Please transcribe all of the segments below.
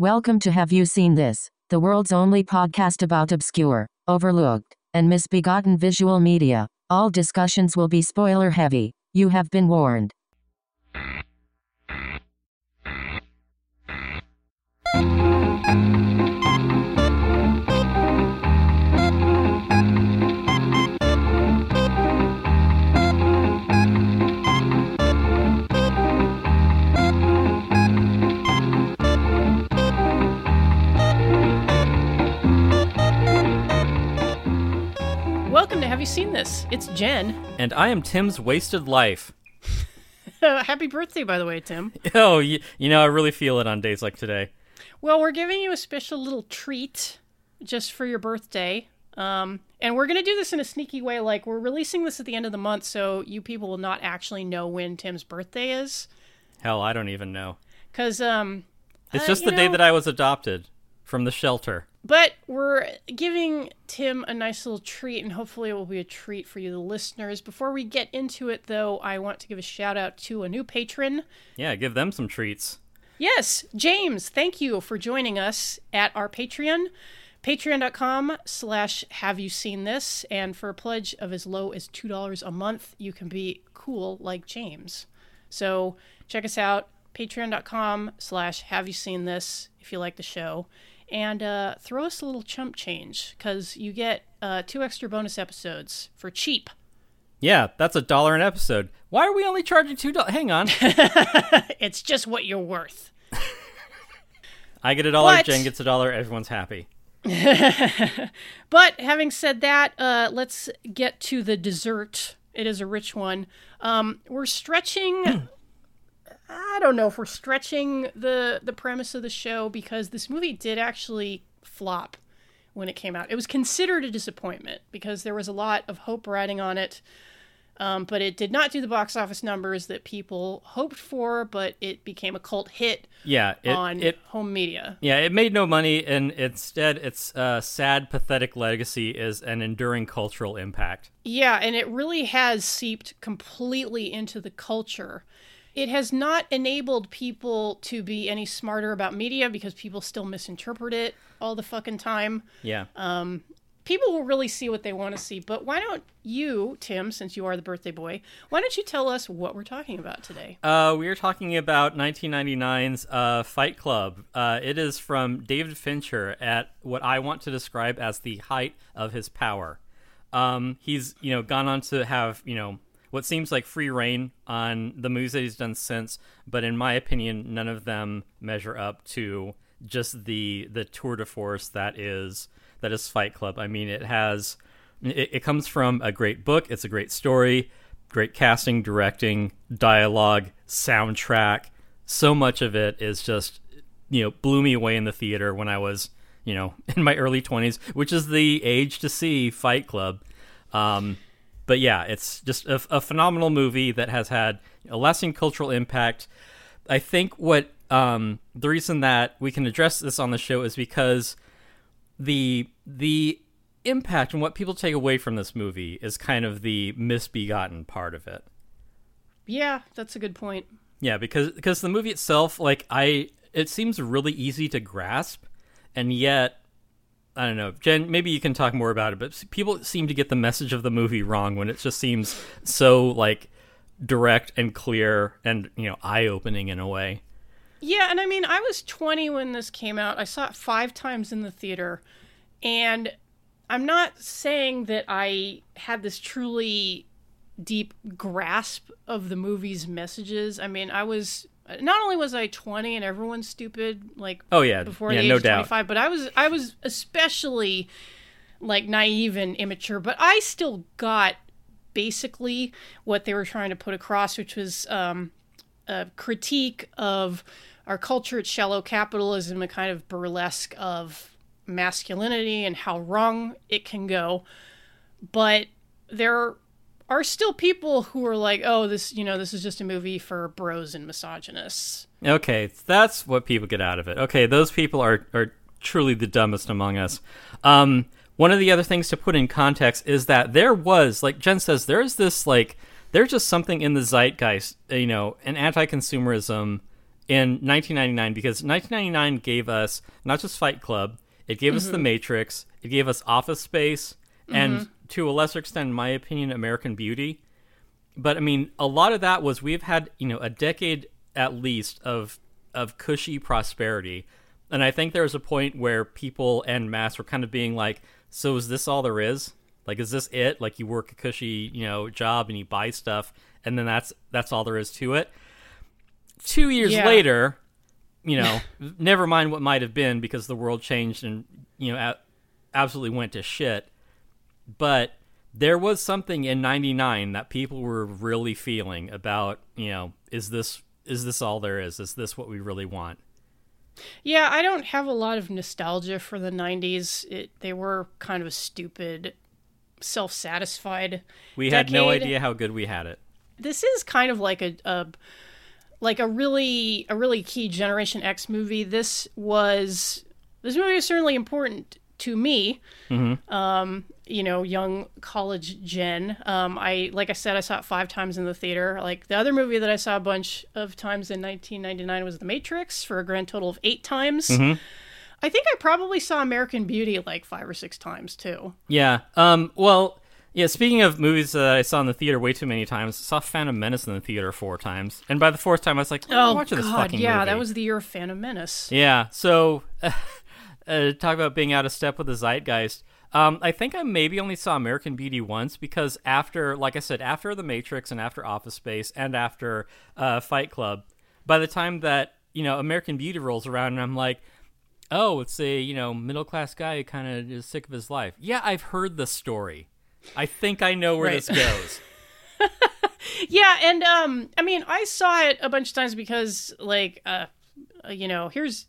Welcome to Have You Seen This, the world's only podcast about obscure, overlooked, and misbegotten visual media. All discussions will be spoiler heavy. You have been warned. Welcome to Have You Seen This? It's Jen. And I am Tim's Wasted Life. Happy birthday, by the way, Tim. Oh, you know, I really feel it on days like today. Well, we're giving you a special little treat just for your birthday. And we're going to do this in a sneaky way. Like, we're releasing this at the end of the month, so you people will not actually know when Tim's birthday is. Hell, I don't even know. Because, it's just the day that I was adopted from the shelter. But we're giving Tim a nice little treat, and hopefully it will be a treat for you, the listeners. Before we get into it, though, I want to give a shout-out to a new patron. Yeah, give them some treats. Yes, James, thank you for joining us at our Patreon, patreon.com/haveyouseenthis, and for a pledge of as low as $2 a month, you can be cool like James. So check us out, patreon.com/haveyouseenthis, if you like the show. And throw us a little chump change, because you get 2 extra bonus episodes for cheap. Yeah, that's $1 an episode. Why are we only charging $2? Hang on. It's just what you're worth. I get $1, but Jen gets $1, everyone's happy. But having said that, let's get to the dessert. It is a rich one. We're stretching... I don't know if we're stretching the premise of the show, because this movie did actually flop when it came out. It was considered a disappointment because there was a lot of hope riding on it, but it did not do the box office numbers that people hoped for, but it became a cult hit on home media. Yeah, it made no money, and instead its sad, pathetic legacy is an enduring cultural impact. Yeah, and it really has seeped completely into the culture. It has not enabled people to be any smarter about media, because people still misinterpret it all the fucking time. Yeah. People will really see what they want to see. But why don't you, Tim, since you are the birthday boy, why don't you tell us what we're talking about today? We are talking about 1999's Fight Club. It is from David Fincher at what I want to describe as the height of his power. He's, gone on to have, what seems like free reign on the movies that he's done since, but in my opinion, none of them measure up to just the tour de force that is Fight Club. I mean, it comes from a great book. It's a great story, great casting, directing, dialogue, soundtrack. So much of it is just, blew me away in the theater when I was, in my early 20s, which is the age to see Fight Club. But yeah, it's just a phenomenal movie that has had a lasting cultural impact. I think what the reason that we can address this on the show is because the impact and what people take away from this movie is kind of the misbegotten part of it. Yeah, that's a good point. Yeah, because the movie itself, it seems really easy to grasp, and yet... I don't know. Jen, maybe you can talk more about it, but people seem to get the message of the movie wrong when it just seems so, direct and clear and, eye-opening in a way. Yeah, and I mean, I was 20 when this came out. I saw it 5 times in the theater, and I'm not saying that I had this truly deep grasp of the movie's messages. I mean, not only was I 20 and everyone's stupid, before the age of 25, but I was especially, naive and immature, but I still got basically what they were trying to put across, which was a critique of our culture, its shallow capitalism, a kind of burlesque of masculinity and how wrong it can go. But there are still people who are like, oh, this, this is just a movie for bros and misogynists. Okay, that's what people get out of it. Okay, those people are truly the dumbest among us. One of the other things to put in context is that there was, like Jen says, there is this, there's just something in the zeitgeist, an anti-consumerism in 1999, because 1999 gave us not just Fight Club, it gave us The Matrix, it gave us Office Space, and to a lesser extent, in my opinion, American Beauty. But I mean, a lot of that was we've had, you know, a decade at least of cushy prosperity. And I think there was a point where people en masse were kind of being like, so is this all there is? Like, is this it? Like, you work a cushy, you know, job and you buy stuff, and then that's all there is to it. 2 years later, you know, never mind what might have been, because the world changed and, you know, absolutely went to shit. But there was something in 99 that people were really feeling about, you know, is this all there is? Is this what we really want? Yeah, I don't have a lot of nostalgia for the 90s. They were kind of a stupid, self-satisfied We decade. Had no idea how good we had it. This is kind of like a really key Generation X movie. This movie was certainly important to me. You know, young college Gen. I saw it 5 times in the theater. Like, the other movie that I saw a bunch of times in 1999 was The Matrix, for a grand total of 8 times. I think I probably saw American Beauty like 5 or 6 times too. Yeah. Speaking of movies that I saw in the theater way too many times, I saw Phantom Menace in the theater 4 times, and by the 4th time I was like, "Oh, watch this fucking movie." That was the year of Phantom Menace. Yeah. So, talk about being out of step with the zeitgeist. I think I maybe only saw American Beauty once, because after, like I said, after The Matrix and after Office Space and after Fight Club, by the time that, you know, American Beauty rolls around and I'm like, oh, it's a, you know, middle-class guy who kind of is sick of his life. Yeah, I've heard the story. I think I know where this goes. I saw it a bunch of times because, like, here's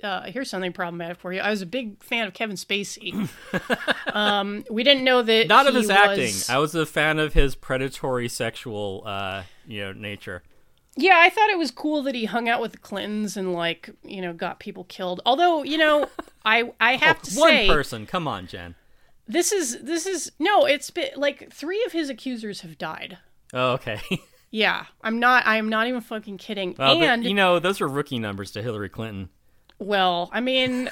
something problematic for you. I was a big fan of Kevin Spacey. We didn't know that not of his acting. I was a fan of his predatory sexual, nature. Yeah, I thought it was cool that he hung out with the Clintons and, like, you know, got people killed. Although, you know, I have to say... One person, come on, Jen. This is... No, it's been, like, 3 of his accusers have died. Oh, okay. Yeah, I am not even fucking kidding. Well, and... But, you know, those are rookie numbers to Hillary Clinton. Well, I mean...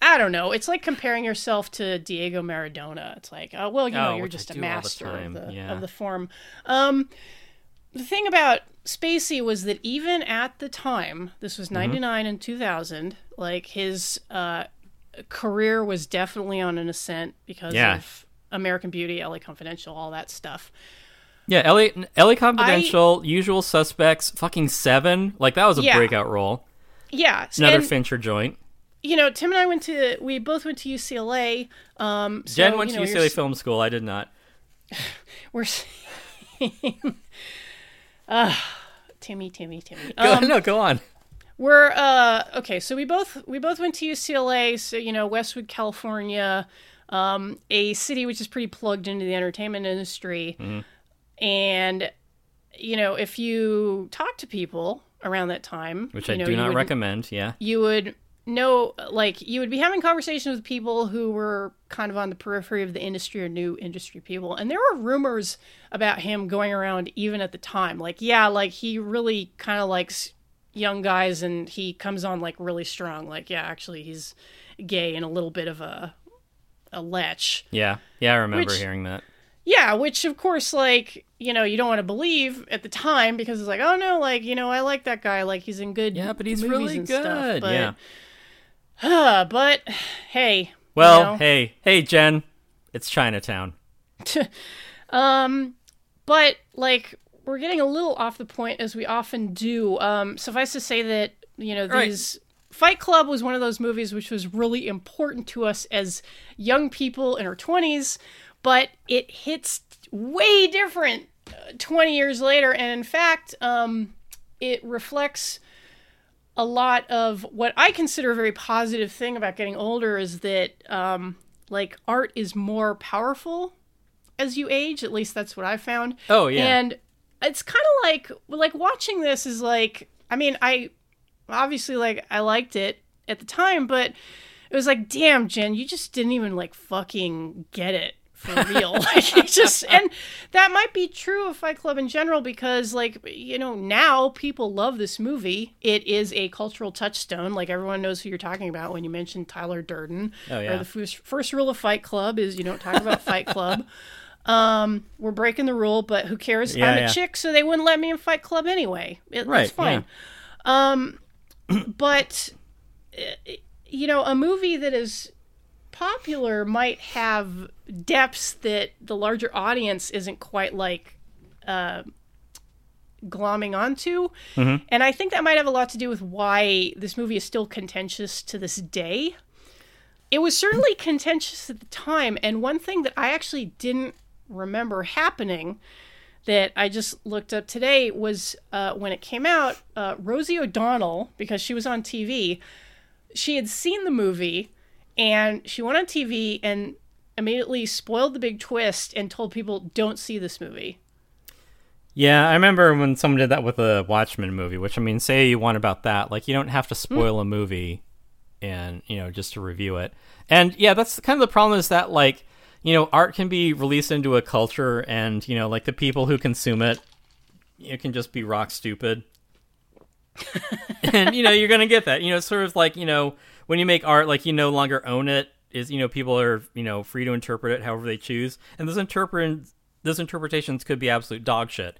I don't know. It's like comparing yourself to Diego Maradona. It's like, oh, well, you know, you're just a master of the form. The thing about Spacey was that even at the time, this was 99 and 2000, like, his career was definitely on an ascent because of American Beauty, L.A. Confidential, all that stuff. Yeah, L.A. Confidential, Usual Suspects, fucking Se7en. Like, that was a breakout role. Yeah. Another Fincher joint. You know, Tim and I both went to UCLA. Jen went to UCLA Film School. I did not. We're seeing... Timmy. Go on. We're okay. So we both went to UCLA. So, you know, Westwood, California, a city which is pretty plugged into the entertainment industry. And, you know, if you talk to people around that time, which I do not recommend, you would know, like, you would be having conversations with people who were kind of on the periphery of the industry or new industry people, and there were rumors about him going around even at the time, like, yeah, like, he really kind of likes young guys and he comes on like really strong, like, yeah, actually he's gay and a little bit of a lech. I remember hearing that. Yeah, which, of course, like, you know, you don't want to believe at the time, because it's like, oh no, like, you know, I like that guy, like, he's in good movies. Yeah, but he's really good. Stuff, but... Yeah. But hey. Well, you know. Hey, Jen, it's Chinatown. But, like, we're getting a little off the point, as we often do. Suffice to say that, you know, these Fight Club was one of those movies which was really important to us as young people in our 20s, but it hits way different 20 years later, and in fact, it reflects a lot of what I consider a very positive thing about getting older, is that, like, art is more powerful as you age. At least that's what I found. Oh, yeah. And it's kind of like watching this is like, I mean, I obviously, like, I liked it at the time, but it was like, damn, Jen, you just didn't even, like, fucking get it for real. And that might be true of Fight Club in general, because, like, you know, now people love this movie. It is a cultural touchstone. Like, everyone knows who you're talking about when you mention Tyler Durden. Oh, yeah. Or the first rule of Fight Club is you don't talk about Fight Club. We're breaking the rule, but who cares? Yeah, I'm a chick, so they wouldn't let me in Fight Club anyway. That's fine. Yeah. But, you know, a movie that is popular might have depths that the larger audience isn't quite, like, glomming onto. Mm-hmm. And I think that might have a lot to do with why this movie is still contentious to this day. It was certainly contentious at the time, and one thing that I actually didn't remember happening that I just looked up today was when it came out, Rosie O'Donnell, because she was on TV, she had seen the movie, and she went on TV and immediately spoiled the big twist and told people, don't see this movie. Yeah, I remember when someone did that with a Watchmen movie, which, I mean, say you want about that, like, you don't have to spoil a movie and, you know, just to review it. And, yeah, that's kind of the problem is that, like, you know, art can be released into a culture and, you know, like, the people who consume it, it can just be rock stupid. And, you know, you're going to get that. You know, it's sort of like, you know, when you make art, like, you no longer own it. Is, you know, people are, you know, free to interpret it however they choose. And those interpretations could be absolute dog shit.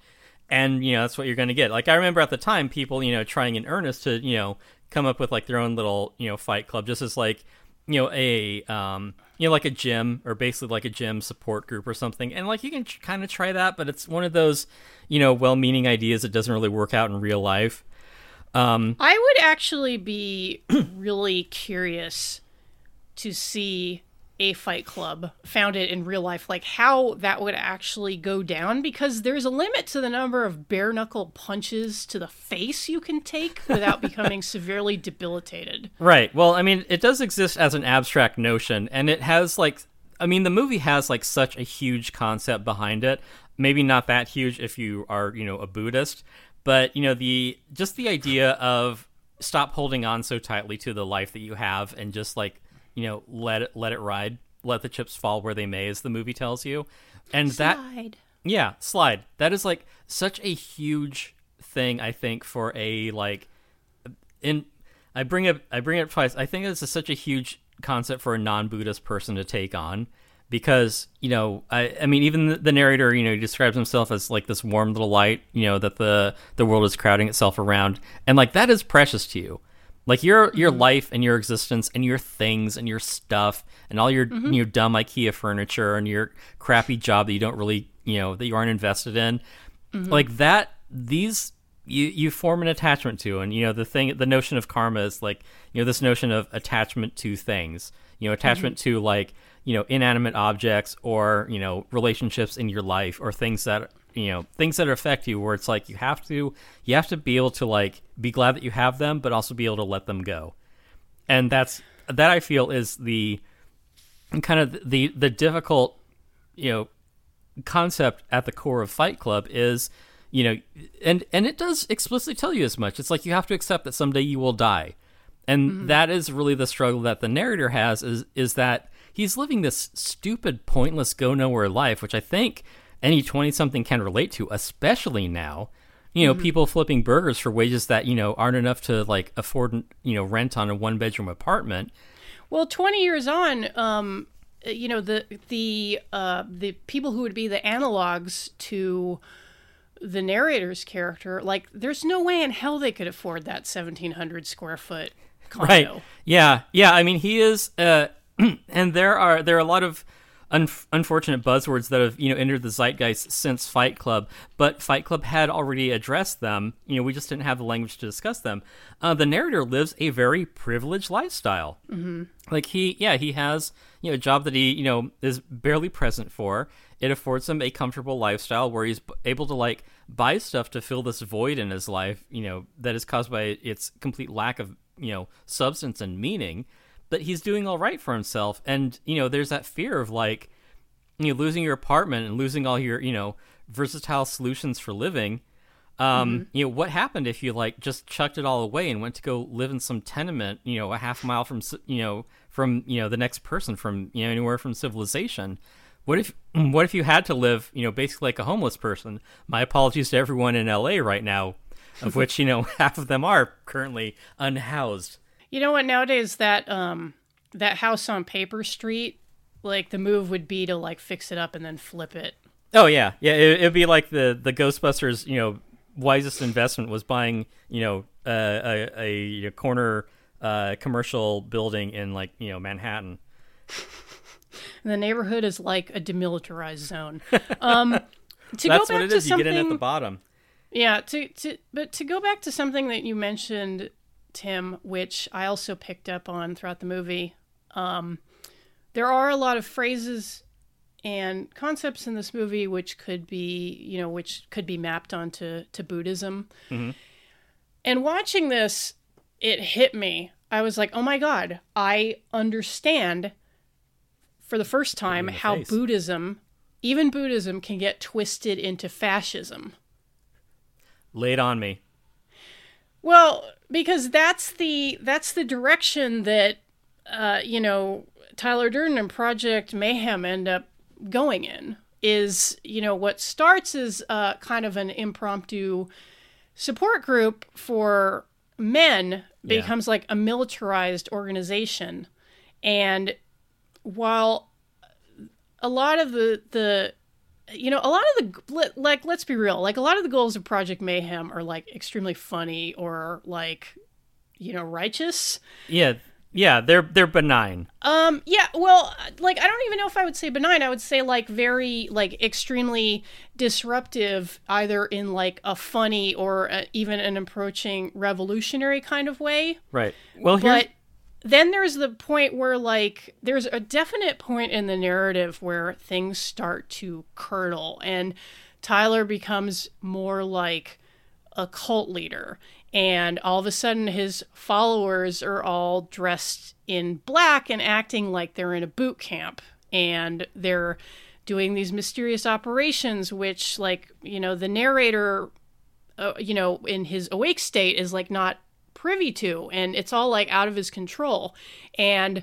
And, you know, that's what you're going to get. Like, I remember at the time people, you know, trying in earnest to, you know, come up with, like, their own little, you know, Fight Club, just as, like, you know, a, you know, like a gym, or basically like a gym support group or something. And, like, you can kind of try that, but it's one of those, you know, well-meaning ideas that doesn't really work out in real life. I would actually be really curious to see a Fight Club founded in real life, like how that would actually go down, because there's a limit to the number of bare knuckle punches to the face you can take without becoming severely debilitated. Right. Well, I mean, it does exist as an abstract notion, and it has, like, I mean, the movie has, like, such a huge concept behind it. Maybe not that huge if you are, you know, a Buddhist, but, you know, the idea of stop holding on so tightly to the life that you have and just, like, you know, let it ride, let the chips fall where they may, as the movie tells you. And slide. That is, like, such a huge thing, I think, for a, like, I bring it up twice. I think this is such a huge concept for a non-Buddhist person to take on, because, you know, I mean, even the narrator, you know, he describes himself as, like, this warm little light, you know, that the world is crowding itself around, and, like, that is precious to you. Like, your life and your existence and your things and your stuff and all your you know, dumb IKEA furniture and your crappy job that you don't really, you know, that you aren't invested in, like, that, these, you form an attachment to. And, you know, the notion of karma is, like, you know, this notion of attachment to things, you know, attachment to, like, you know, inanimate objects or, you know, relationships in your life or things that, you know, things that affect you, where it's like you have to be able to, like, be glad that you have them, but also be able to let them go. And that I feel is the kind of the difficult, you know, concept at the core of Fight Club is, you know, and it does explicitly tell you as much. It's like you have to accept that someday you will die. And that is really the struggle that the narrator has is that he's living this stupid, pointless, go nowhere life, which I think any 20-something can relate to, especially now, you know, people flipping burgers for wages that, you know, aren't enough to, like, afford, you know, rent on a one-bedroom apartment. Well, 20 years on, you know, the people who would be the analogs to the narrator's character, like, there's no way in hell they could afford that 1,700 square foot condo. Right. Yeah. Yeah. I mean, he is, and there are a lot of unfortunate buzzwords that have, you know, entered the zeitgeist since Fight Club, but Fight Club had already addressed them. You know, we just didn't have the language to discuss them. The narrator lives a very privileged lifestyle. Like, he has, you know, a job that he, you know, is barely present for. It affords him a comfortable lifestyle where he's able to, like, buy stuff to fill this void in his life, you know, that is caused by its complete lack of, you know, substance and meaning. But he's doing all right for himself. And, you know, there's that fear of, like, you know, losing your apartment and losing all your, you know, versatile solutions for living. You know, what happened if you, like, just chucked it all away and went to go live in some tenement, you know, a half mile from, you know, the next person, from, you know, anywhere from civilization? What if you had to live, basically like a homeless person? My apologies to everyone in L.A. right now, of which, half of them are currently unhoused. You know what? Nowadays, that house on Paper Street, like the move would be to like fix it up and then flip it. Oh, yeah. Yeah, it'd be like the Ghostbusters, wisest investment was buying, a corner commercial building in like, Manhattan. And the neighborhood is like a demilitarized zone. That's what it is. You get in at the bottom. Yeah. But to go back to something that you mentioned, Tim, which I also picked up on throughout the movie, there are a lot of phrases and concepts in this movie which could be mapped onto Buddhism. Mm-hmm. And watching this, it hit me. I was like, oh my God, I understand for the first time how Buddhism can get twisted into fascism. Lay it on me. Well, because that's the direction that, Tyler Durden and Project Mayhem end up going in is, what starts as kind of an impromptu support group for men becomes like a militarized organization. And while a lot of let's be real, like a lot of the goals of Project Mayhem are like extremely funny or like, righteous. Yeah. Yeah. They're benign. Yeah. Well, like, I don't even know if I would say benign. I would say like very, like extremely disruptive, either in like a funny or even an approaching revolutionary kind of way. Right. Well, then there's the point where, like, there's a definite point in the narrative where things start to curdle, and Tyler becomes more like a cult leader, and all of a sudden his followers are all dressed in black and acting like they're in a boot camp, and they're doing these mysterious operations, which, like, the narrator, in his awake state is, like, not privy to, and it's all like out of his control. And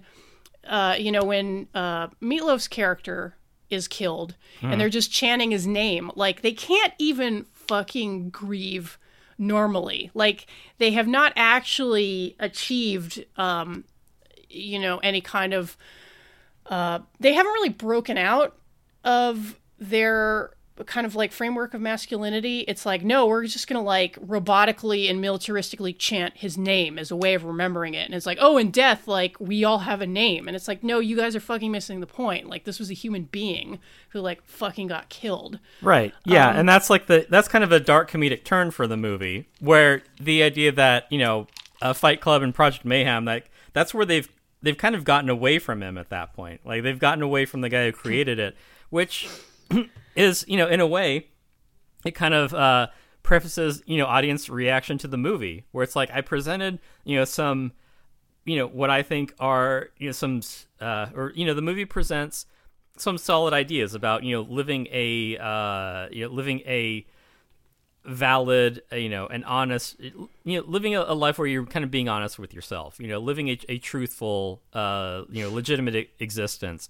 when Meatloaf's character is killed and they're just chanting his name, like they can't even fucking grieve normally. Like they have not actually achieved any kind of they haven't really broken out of their kind of like framework of masculinity. It's like, no, we're just gonna like robotically and militaristically chant his name as a way of remembering it. And it's like, oh, in death, like we all have a name. And it's like, no, you guys are fucking missing the point. Like this was a human being who like fucking got killed. Right. Yeah. And that's like that's kind of a dark comedic turn for the movie, where the idea that, Fight Club and Project Mayhem, like that's where they've kind of gotten away from him at that point. Like they've gotten away from the guy who created it, which is, in a way, it kind of prefaces, audience reaction to the movie, where it's like, I presented, some, what I think are, some, the movie presents some solid ideas about, living a valid, an honest, living a life where you're kind of being honest with yourself, living a truthful, legitimate existence.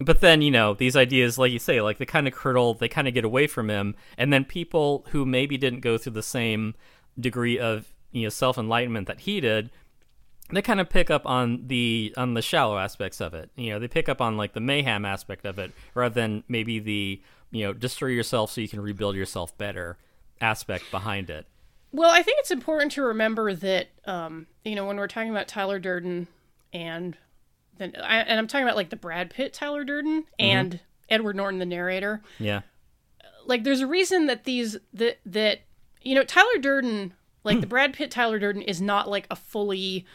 But then, these ideas, like you say, like they kind of curdle, they kind of get away from him. And then people who maybe didn't go through the same degree of, self-enlightenment that he did, they kind of pick up on the shallow aspects of it. They pick up on like the mayhem aspect of it, rather than maybe the, destroy yourself so you can rebuild yourself better aspect behind it. Well, I think it's important to remember that, when we're talking about Tyler Durden and I'm talking about like the Brad Pitt, Tyler Durden, and Edward Norton, the narrator. Yeah. Like there's a reason that Tyler Durden, like the Brad Pitt, Tyler Durden is not like a fully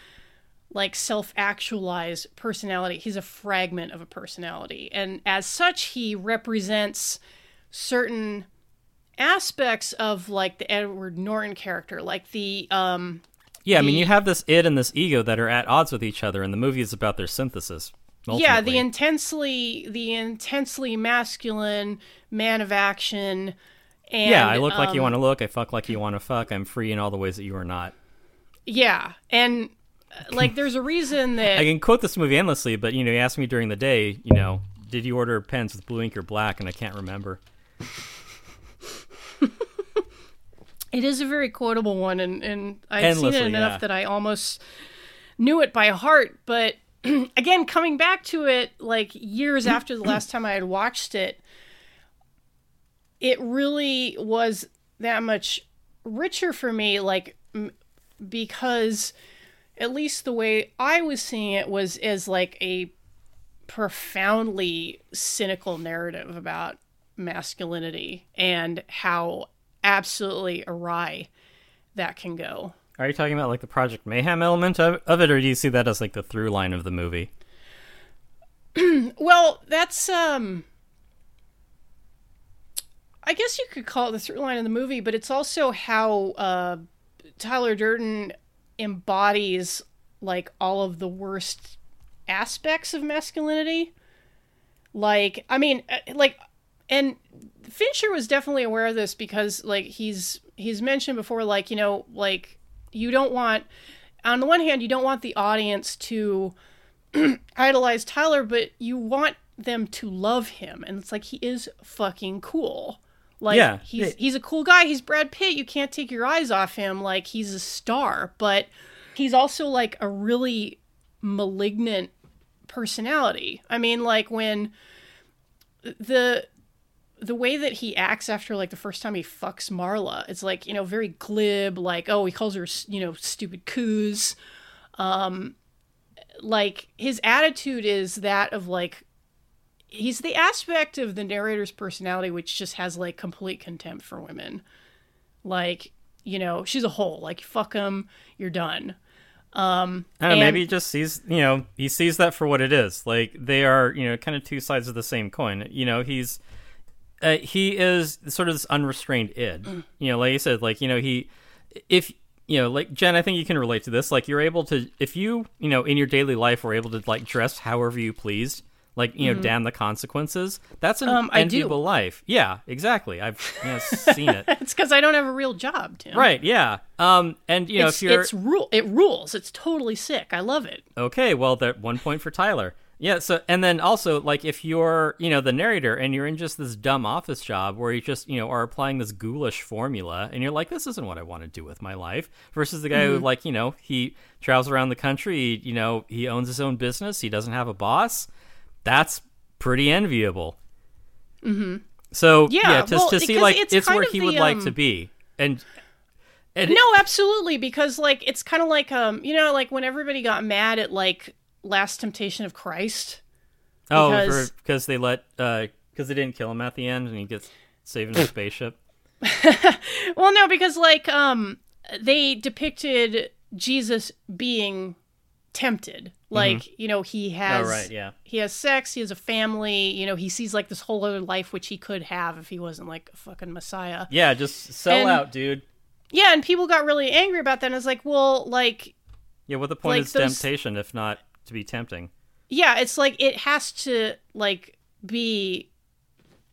like self-actualized personality. He's a fragment of a personality. And as such, he represents certain aspects of like the Edward Norton character, like the, yeah, I mean, you have this id and this ego that are at odds with each other, and the movie is about their synthesis, ultimately. Yeah, the intensely masculine man of action. And, yeah, I look like you want to look, I fuck like you want to fuck, I'm free in all the ways that you are not. Yeah, and like there's a reason that... I can quote this movie endlessly, but, you asked me during the day, did you order pens with blue ink or black? And I can't remember. It is a very quotable one, and I've endlessly seen it enough that I almost knew it by heart. But again, coming back to it like years after the last time I had watched it, it really was that much richer for me, like, because at least the way I was seeing it was as like a profoundly cynical narrative about masculinity and how absolutely awry that can go. Are you talking about like the Project Mayhem element of it, or do you see that as like the through line of the movie? Well, that's I guess you could call it the through line of the movie, but it's also how Tyler Durden embodies like all of the worst aspects of masculinity. Like, I mean, like, and Fincher was definitely aware of this because like he's mentioned before, like, you know, like you don't want, on the one hand, you don't want the audience to idolize Tyler, but you want them to love him. And it's like, he is fucking cool. Like, yeah, he's a cool guy. He's Brad Pitt. You can't take your eyes off him. Like, he's a star, but he's also like a really malignant personality. I mean, like when the way that he acts after like the first time he fucks Marla, it's like, you know, very glib, like, oh, he calls her, you know, stupid coos. Like his attitude is that of like, he's the aspect of the narrator's personality which just has like complete contempt for women. Like, you know, she's a hole, like, fuck him, you're done. I don't know, maybe he just sees, you know, he sees that for what it is. Like they are, you know, kind of two sides of the same coin. You know, he's, he is sort of this unrestrained id, you know, like you said, like, you know, he, if, you know, like, Jen, I think you can relate to this. Like, you're able to, if you, you know, in your daily life were able to like dress however you pleased, like, you know, damn the consequences, that's an enviable life. Yeah, exactly. I've, you know, seen it. It's because I don't have a real job, Tim. Right, yeah. And, you know, if you're... It rules. It's totally sick. I love it. Okay, well, that 1 point for Tyler. Yeah, so, and then also, like, if you're, you know, the narrator and you're in just this dumb office job where you just, you know, are applying this ghoulish formula and you're like, this isn't what I want to do with my life, versus the guy who, like, you know, he travels around the country, you know, he owns his own business, he doesn't have a boss, that's pretty enviable. So, yeah, to see, like, it's where he would like to be. And no, absolutely, because, like, it's kind of like, you know, like, when everybody got mad at, like, Last Temptation of Christ. Because they let because they didn't kill him at the end and he gets saved in a spaceship. Well, no, because like they depicted Jesus being tempted. Like, you know, he has he has sex, he has a family, you know, he sees like this whole other life which he could have if he wasn't like a fucking Messiah. Yeah, just sell out, dude. Yeah, and people got really angry about that, and it's like, well, like, yeah, what the point is temptation if not to be tempting? Yeah, it's like it has to like be,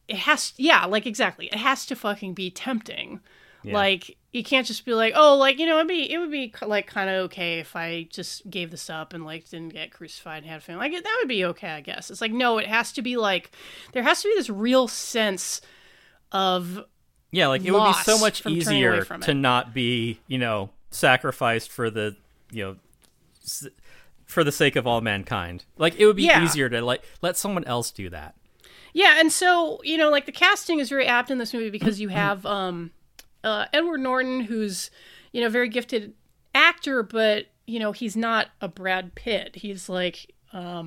it has, yeah, like, exactly, it has to fucking be tempting. Yeah. Like, you can't just be like, oh, like, you know, it would be like kind of okay if I just gave this up and like didn't get crucified and had a family, like, that would be okay, I guess. It's like, no, it has to be like, there has to be this real sense of, yeah, like, it would be so much easier to not be, you know, sacrificed for the, you know, for the sake of all mankind. Like, it would be easier to like let someone else do that. Yeah, and so, you know, like, the casting is very apt in this movie because you have Edward Norton, who's, you know, very gifted actor, but, you know, he's not a Brad Pitt. He's like, yeah,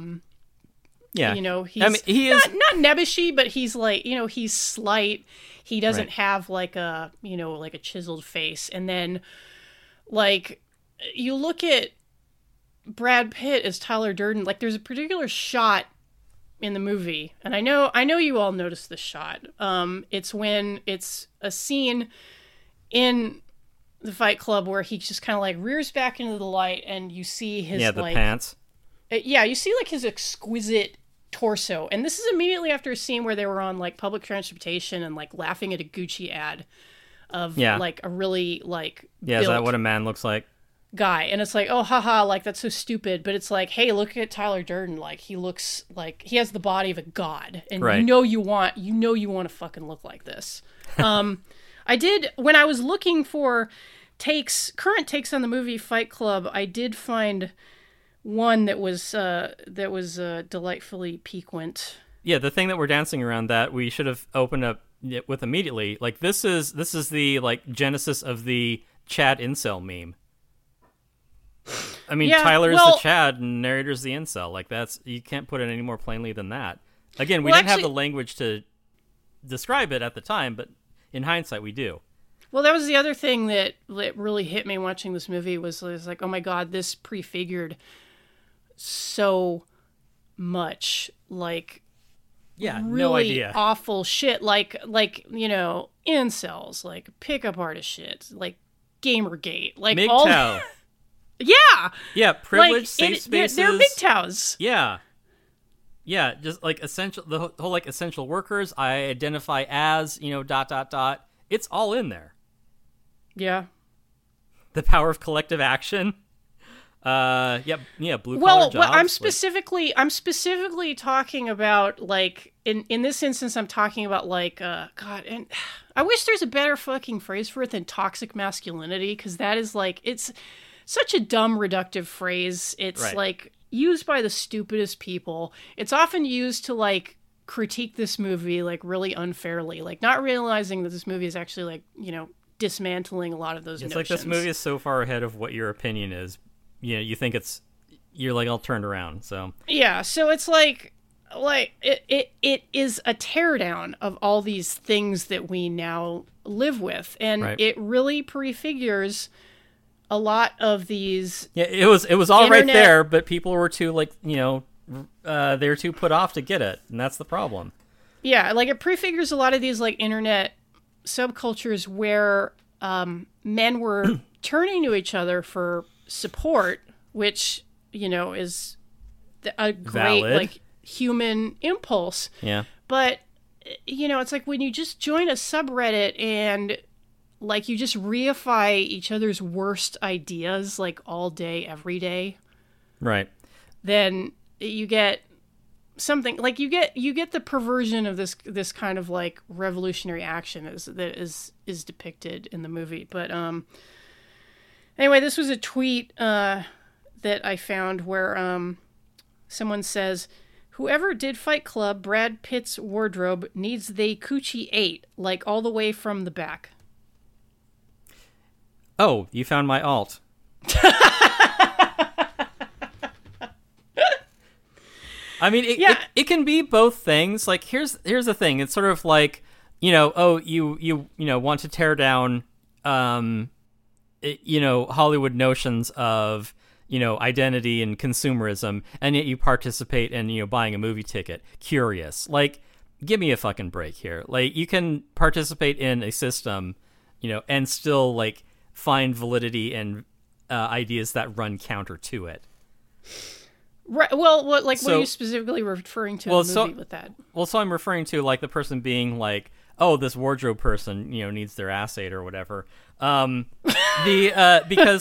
you know, he's, I mean, he is not nebbishy, but he's like, you know, he's slight. He doesn't have like a, you know, like a chiseled face. And then like you look at Brad Pitt as Tyler Durden, like, there's a particular shot in the movie, and I know you all noticed this shot. It's when it's a scene in the Fight Club where he just kind of like rears back into the light, and you see his pants. Yeah, you see like his exquisite torso, and this is immediately after a scene where they were on like public transportation and like laughing at a Gucci ad of like a really like, yeah, built, is that what a man looks like? guy. And it's like, oh, haha, like, that's so stupid. But it's like, hey, look at Tyler Durden. Like, he looks like he has the body of a god. And right. you know you want to fucking look like this. I did, when I was looking for current takes on the movie Fight Club, I did find one that was delightfully piquant. Yeah, the thing that we're dancing around that we should have opened up with immediately. Like, this is the, like, genesis of the Chad incel meme. I mean, yeah, Tyler's the Chad and narrator's the incel. Like, that's, you can't put it any more plainly than that. Again, we didn't have the language to describe it at the time, but in hindsight, we do. Well, that was the other thing that really hit me watching this movie was like, oh my God, this prefigured so much, like, yeah, really no idea. Awful shit, like you know, incels, like pickup artist shit, like Gamergate, like MGTOW. All. Yeah. Yeah, privileged, like, safe spaces. They're MGTOWs. Yeah. Yeah, just like essential, the whole like essential workers, I identify as, you know, ... It's all in there. Yeah. The power of collective action. Blue collar jobs. Well, I'm specifically talking about, like, in this instance, I'm talking about, like, God, and I wish there's a better fucking phrase for it than toxic masculinity, because that is, like, it's such a dumb, reductive phrase. It's, right. like, used by the stupidest people. It's often used to, like, critique this movie, like, really unfairly, like, not realizing that this movie is actually, like, you know, dismantling a lot of those notions. It's like, this movie is so far ahead of what your opinion is. You know, you think it's, you're like all turned around. So yeah, so it's like it is a teardown of all these things that we now live with, and right. it really prefigures a lot of these. Yeah, it was all internet... right there, but people were too, like, you know, they're too put off to get it, and that's the problem. Yeah, like, it prefigures a lot of these, like, internet subcultures where men were turning to each other for support, which, you know, is a great valid. Like, human impulse. Yeah, but, you know, it's like when you just join a subreddit and, like, you just reify each other's worst ideas, like, all day, every day, right? Then you get something like you get the perversion of this kind of, like, revolutionary action that is depicted in the movie. But anyway, this was a tweet that I found where someone says, "Whoever did Fight Club, Brad Pitt's wardrobe needs they coochie ate, like, all the way from the back." Oh, you found my alt. I mean, it can be both things. Like, here's the thing. It's sort of like, you know, oh, you know, want to tear down you know, Hollywood notions of, you know, identity and consumerism, and yet you participate in, you know, buying a movie ticket. Curious. Like, give me a fucking break here. Like, you can participate in a system, you know, and still, like, find validity in ideas that run counter to it. Right. Well, what, like, so, what are you specifically referring to in the movie with that? Well, so I'm referring to, like, the person being like, oh, this wardrobe person, you know, needs their ass ate or whatever. Because,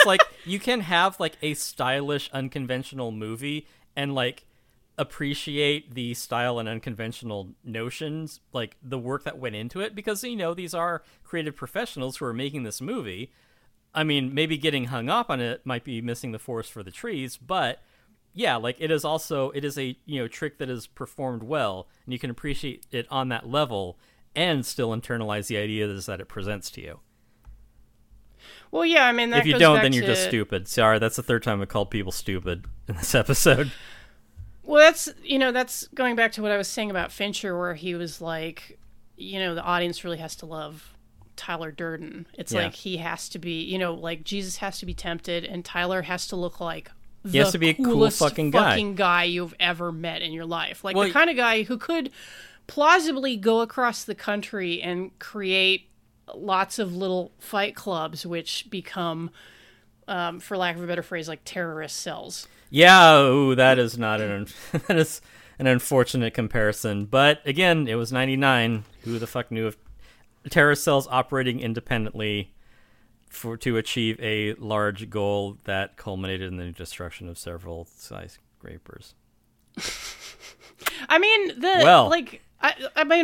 like, you can have, like, a stylish, unconventional movie and, like, appreciate the style and unconventional notions, like, the work that went into it, because, you know, these are creative professionals who are making this movie. I mean, maybe getting hung up on it might be missing the forest for the trees, but yeah, like, it is a, you know, trick that is performed well, and you can appreciate it on that level and still internalize the ideas that it presents to you. Well, yeah, I mean, that if you don't, then you're just stupid. Sorry, that's the third time I called people stupid in this episode. Well, that's going back to what I was saying about Fincher, where he was like, you know, the audience really has to love Tyler Durden. It's like, he has to be, you know, like, Jesus has to be tempted, and Tyler has to look like he has to be a cool fucking guy you've ever met in your life. Like, the kind of guy who could plausibly go across the country and create lots of little fight clubs, which become, for lack of a better phrase, like, terrorist cells. Yeah, ooh, that is not an unfortunate comparison. But again, it was 99. Who the fuck knew of terrorist cells operating independently to achieve a large goal that culminated in the destruction of several skyscrapers. I mean,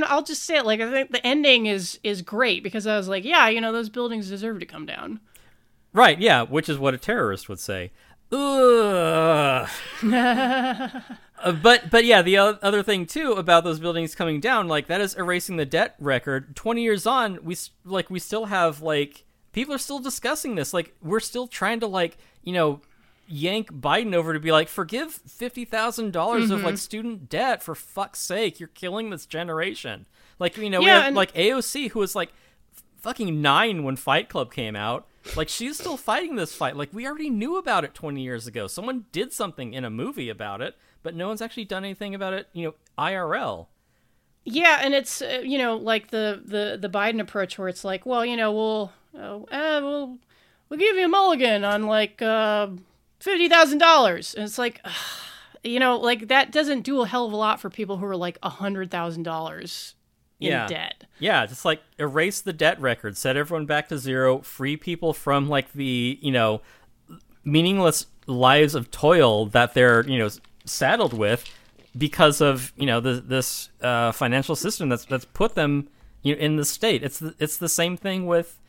I'll just say it. Like, I think the ending is great because I was like, yeah, you know, those buildings deserve to come down. Right. Yeah, which is what a terrorist would say. Ugh. But yeah, the other thing too about those buildings coming down, like, that is erasing the debt record. 20 years on, we still have, like, people are still discussing this. Like, we're still trying to, like, you know, yank Biden over to be like, forgive $50,000 of, like, student debt, for fuck's sake. You're killing this generation. Like, you know, yeah, we have, like, AOC, who was, like, fucking 9 when Fight Club came out. Like, she's still fighting this fight. Like, we already knew about it 20 years ago. Someone did something in a movie about it, but no one's actually done anything about it, you know, IRL. Yeah, and it's, you know, like the Biden approach where it's like, well, you know, we'll give you a mulligan on, like, $50,000. And it's like, ugh, you know, like, that doesn't do a hell of a lot for people who are, like, $100,000 in debt. Yeah, just, like, erase the debt record, set everyone back to zero, free people from, like, the, you know, meaningless lives of toil that they're, you know, saddled with because of, you know, this financial system that's put them, you know, in the state. It's the same thing with,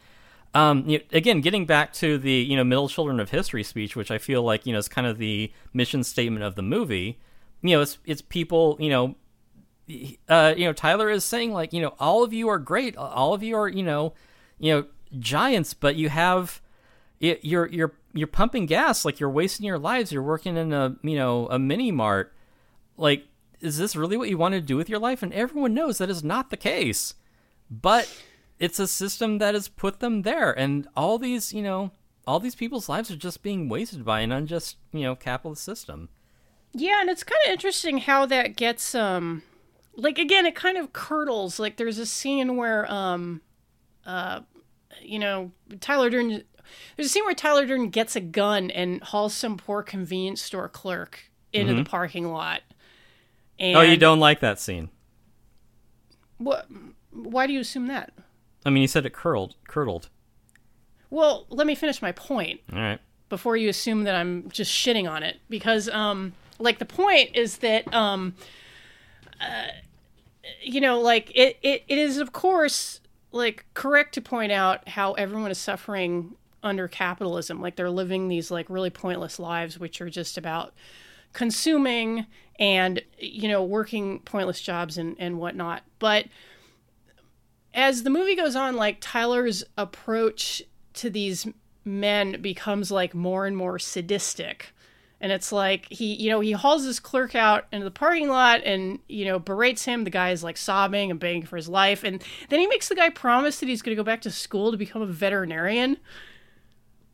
you know, again, getting back to the, you know, middle children of history speech, which I feel like, you know, is kind of the mission statement of the movie. You know, it's people, you know, Tyler is saying, like, you know, all of you are great, all of you are, you know, giants, but you have, you're pumping gas, like, you're wasting your lives, you're working in a, you know, a mini mart. Like, is this really what you want to do with your life? And everyone knows that is not the case, but it's a system that has put them there, and all these, you know, all these people's lives are just being wasted by an unjust, you know, capitalist system. Yeah, and it's kind of interesting how that gets like, again, it kind of curdles. Like, there's a scene where, you know, Tyler Durden gets a gun and hauls some poor convenience store clerk into the parking lot. And, oh, you don't like that scene? What? Why do you assume that? I mean, you said it curdled. Well, let me finish my point. All right. Before you assume that I'm just shitting on it, because, like, the point is that, you know, like, it is, of course, like, correct to point out how everyone is suffering under capitalism. Like, they're living these, like, really pointless lives, which are just about consuming and, you know, working pointless jobs and whatnot. But as the movie goes on, like, Tyler's approach to these men becomes, like, more and more sadistic. And it's like, he hauls this clerk out into the parking lot and, you know, berates him. The guy is, like, sobbing and begging for his life. And then he makes the guy promise that he's going to go back to school to become a veterinarian.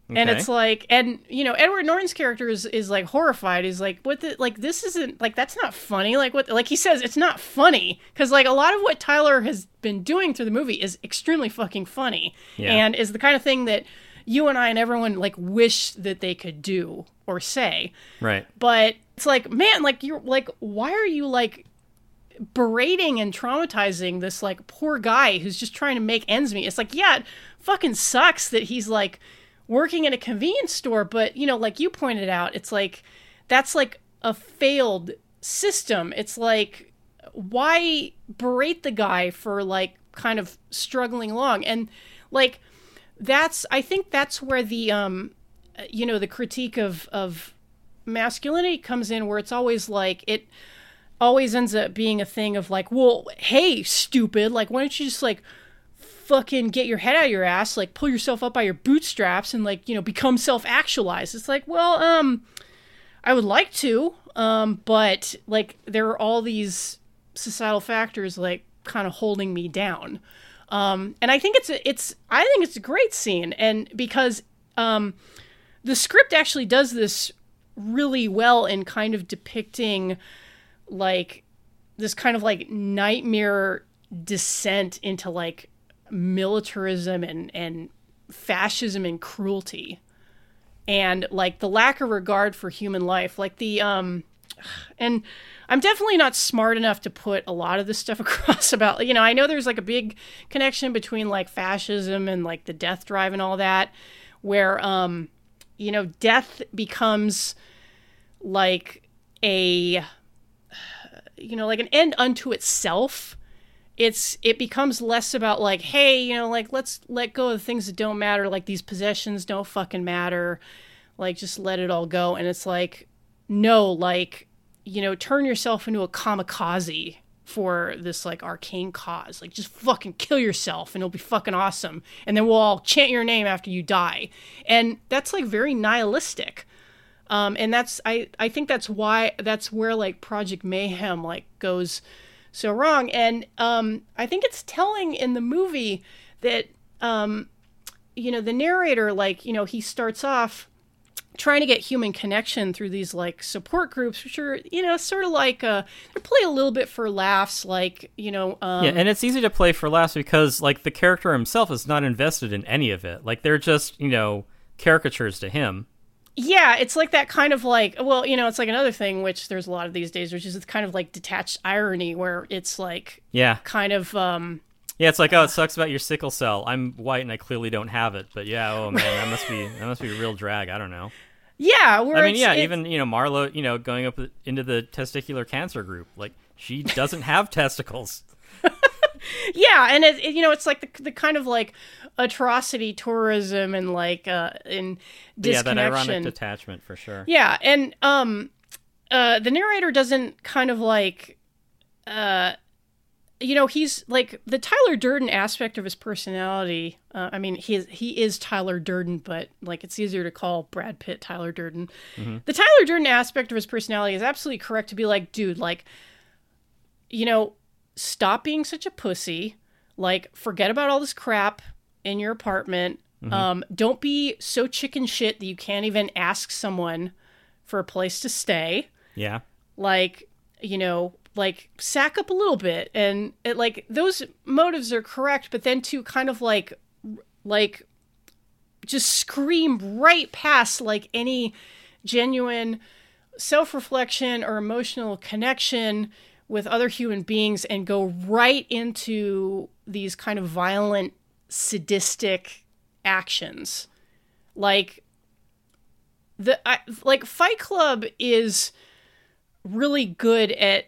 Okay. And it's like, and, you know, Edward Norton's character is like, horrified. He's like, what the, like, this isn't, like, that's not funny. Like, what, like, he says, it's not funny. Because, like, a lot of what Tyler has been doing through the movie is extremely fucking funny. Yeah. And is the kind of thing that you and I and everyone, like, wish that they could do or say. Right. But it's like, man, like, you're like, why are you, like, berating and traumatizing this, like, poor guy who's just trying to make ends meet? It's like, yeah, it fucking sucks that he's, like, working in a convenience store, but, you know, like you pointed out, it's like, that's, like, a failed system. It's like, why berate the guy for, like, kind of struggling along? And, like, I think that's where the, you know, the critique of masculinity comes in, where it's always like, it always ends up being a thing of, like, well, hey, stupid, like, why don't you just, like, fucking get your head out of your ass, like, pull yourself up by your bootstraps and, like, you know, become self-actualized. It's like, well, I would like to, but, like, there are all these societal factors, like, kind of holding me down. And I think it's a great scene. And because, the script actually does this really well in kind of depicting, like, this kind of, like, nightmare descent into, like, militarism and fascism and cruelty, and, like, the lack of regard for human life. Like, the And I'm definitely not smart enough to put a lot of this stuff across about, you know, I know there's like a big connection between like fascism and like the death drive and all that, where, you know, death becomes like a, you know, like an end unto itself. It becomes less about like, hey, you know, like let's let go of the things that don't matter. Like these possessions don't fucking matter. Like just let it all go. And it's like, no, like, you know, turn yourself into a kamikaze for this like arcane cause. Like just fucking kill yourself and it'll be fucking awesome. And then we'll all chant your name after you die. And that's like very nihilistic. And that's, I think that's why, that's where like Project Mayhem like goes so wrong. And, I think it's telling in the movie that, you know, the narrator, like, you know, he starts off trying to get human connection through these like support groups, which are, you know, sort of like they play a little bit for laughs, like, you know, yeah, and it's easy to play for laughs because like the character himself is not invested in any of it. Like they're just, you know, caricatures to him. Yeah, it's like that kind of like, well, you know, it's like another thing, which there's a lot of these days, which is kind of like detached irony where it's like, yeah, kind of, yeah, it's like, oh, it sucks about your sickle cell. I'm white and I clearly don't have it, but yeah, oh man, that must be a real drag. I don't know. Yeah, I mean, yeah, even, you know, Marla, you know, going up into the testicular cancer group, like she doesn't have testicles. Yeah, and it, you know, it's like the kind of like atrocity tourism and like in disconnection. Yeah, that ironic detachment for sure. Yeah, and the narrator doesn't kind of like you know, he's like the Tyler Durden aspect of his personality. I mean, he is Tyler Durden, but like it's easier to call Brad Pitt Tyler Durden. Mm-hmm. The Tyler Durden aspect of his personality is absolutely correct to be like, dude, like, you know, stop being such a pussy. Like, forget about all this crap in your apartment. Mm-hmm. Don't be so chicken shit that you can't even ask someone for a place to stay. Yeah. Like, you know, like sack up a little bit, and it, like those motives are correct, but then to kind of like just scream right past like any genuine self-reflection or emotional connection with other human beings and go right into these kind of violent, sadistic actions. Like Fight Club is really good at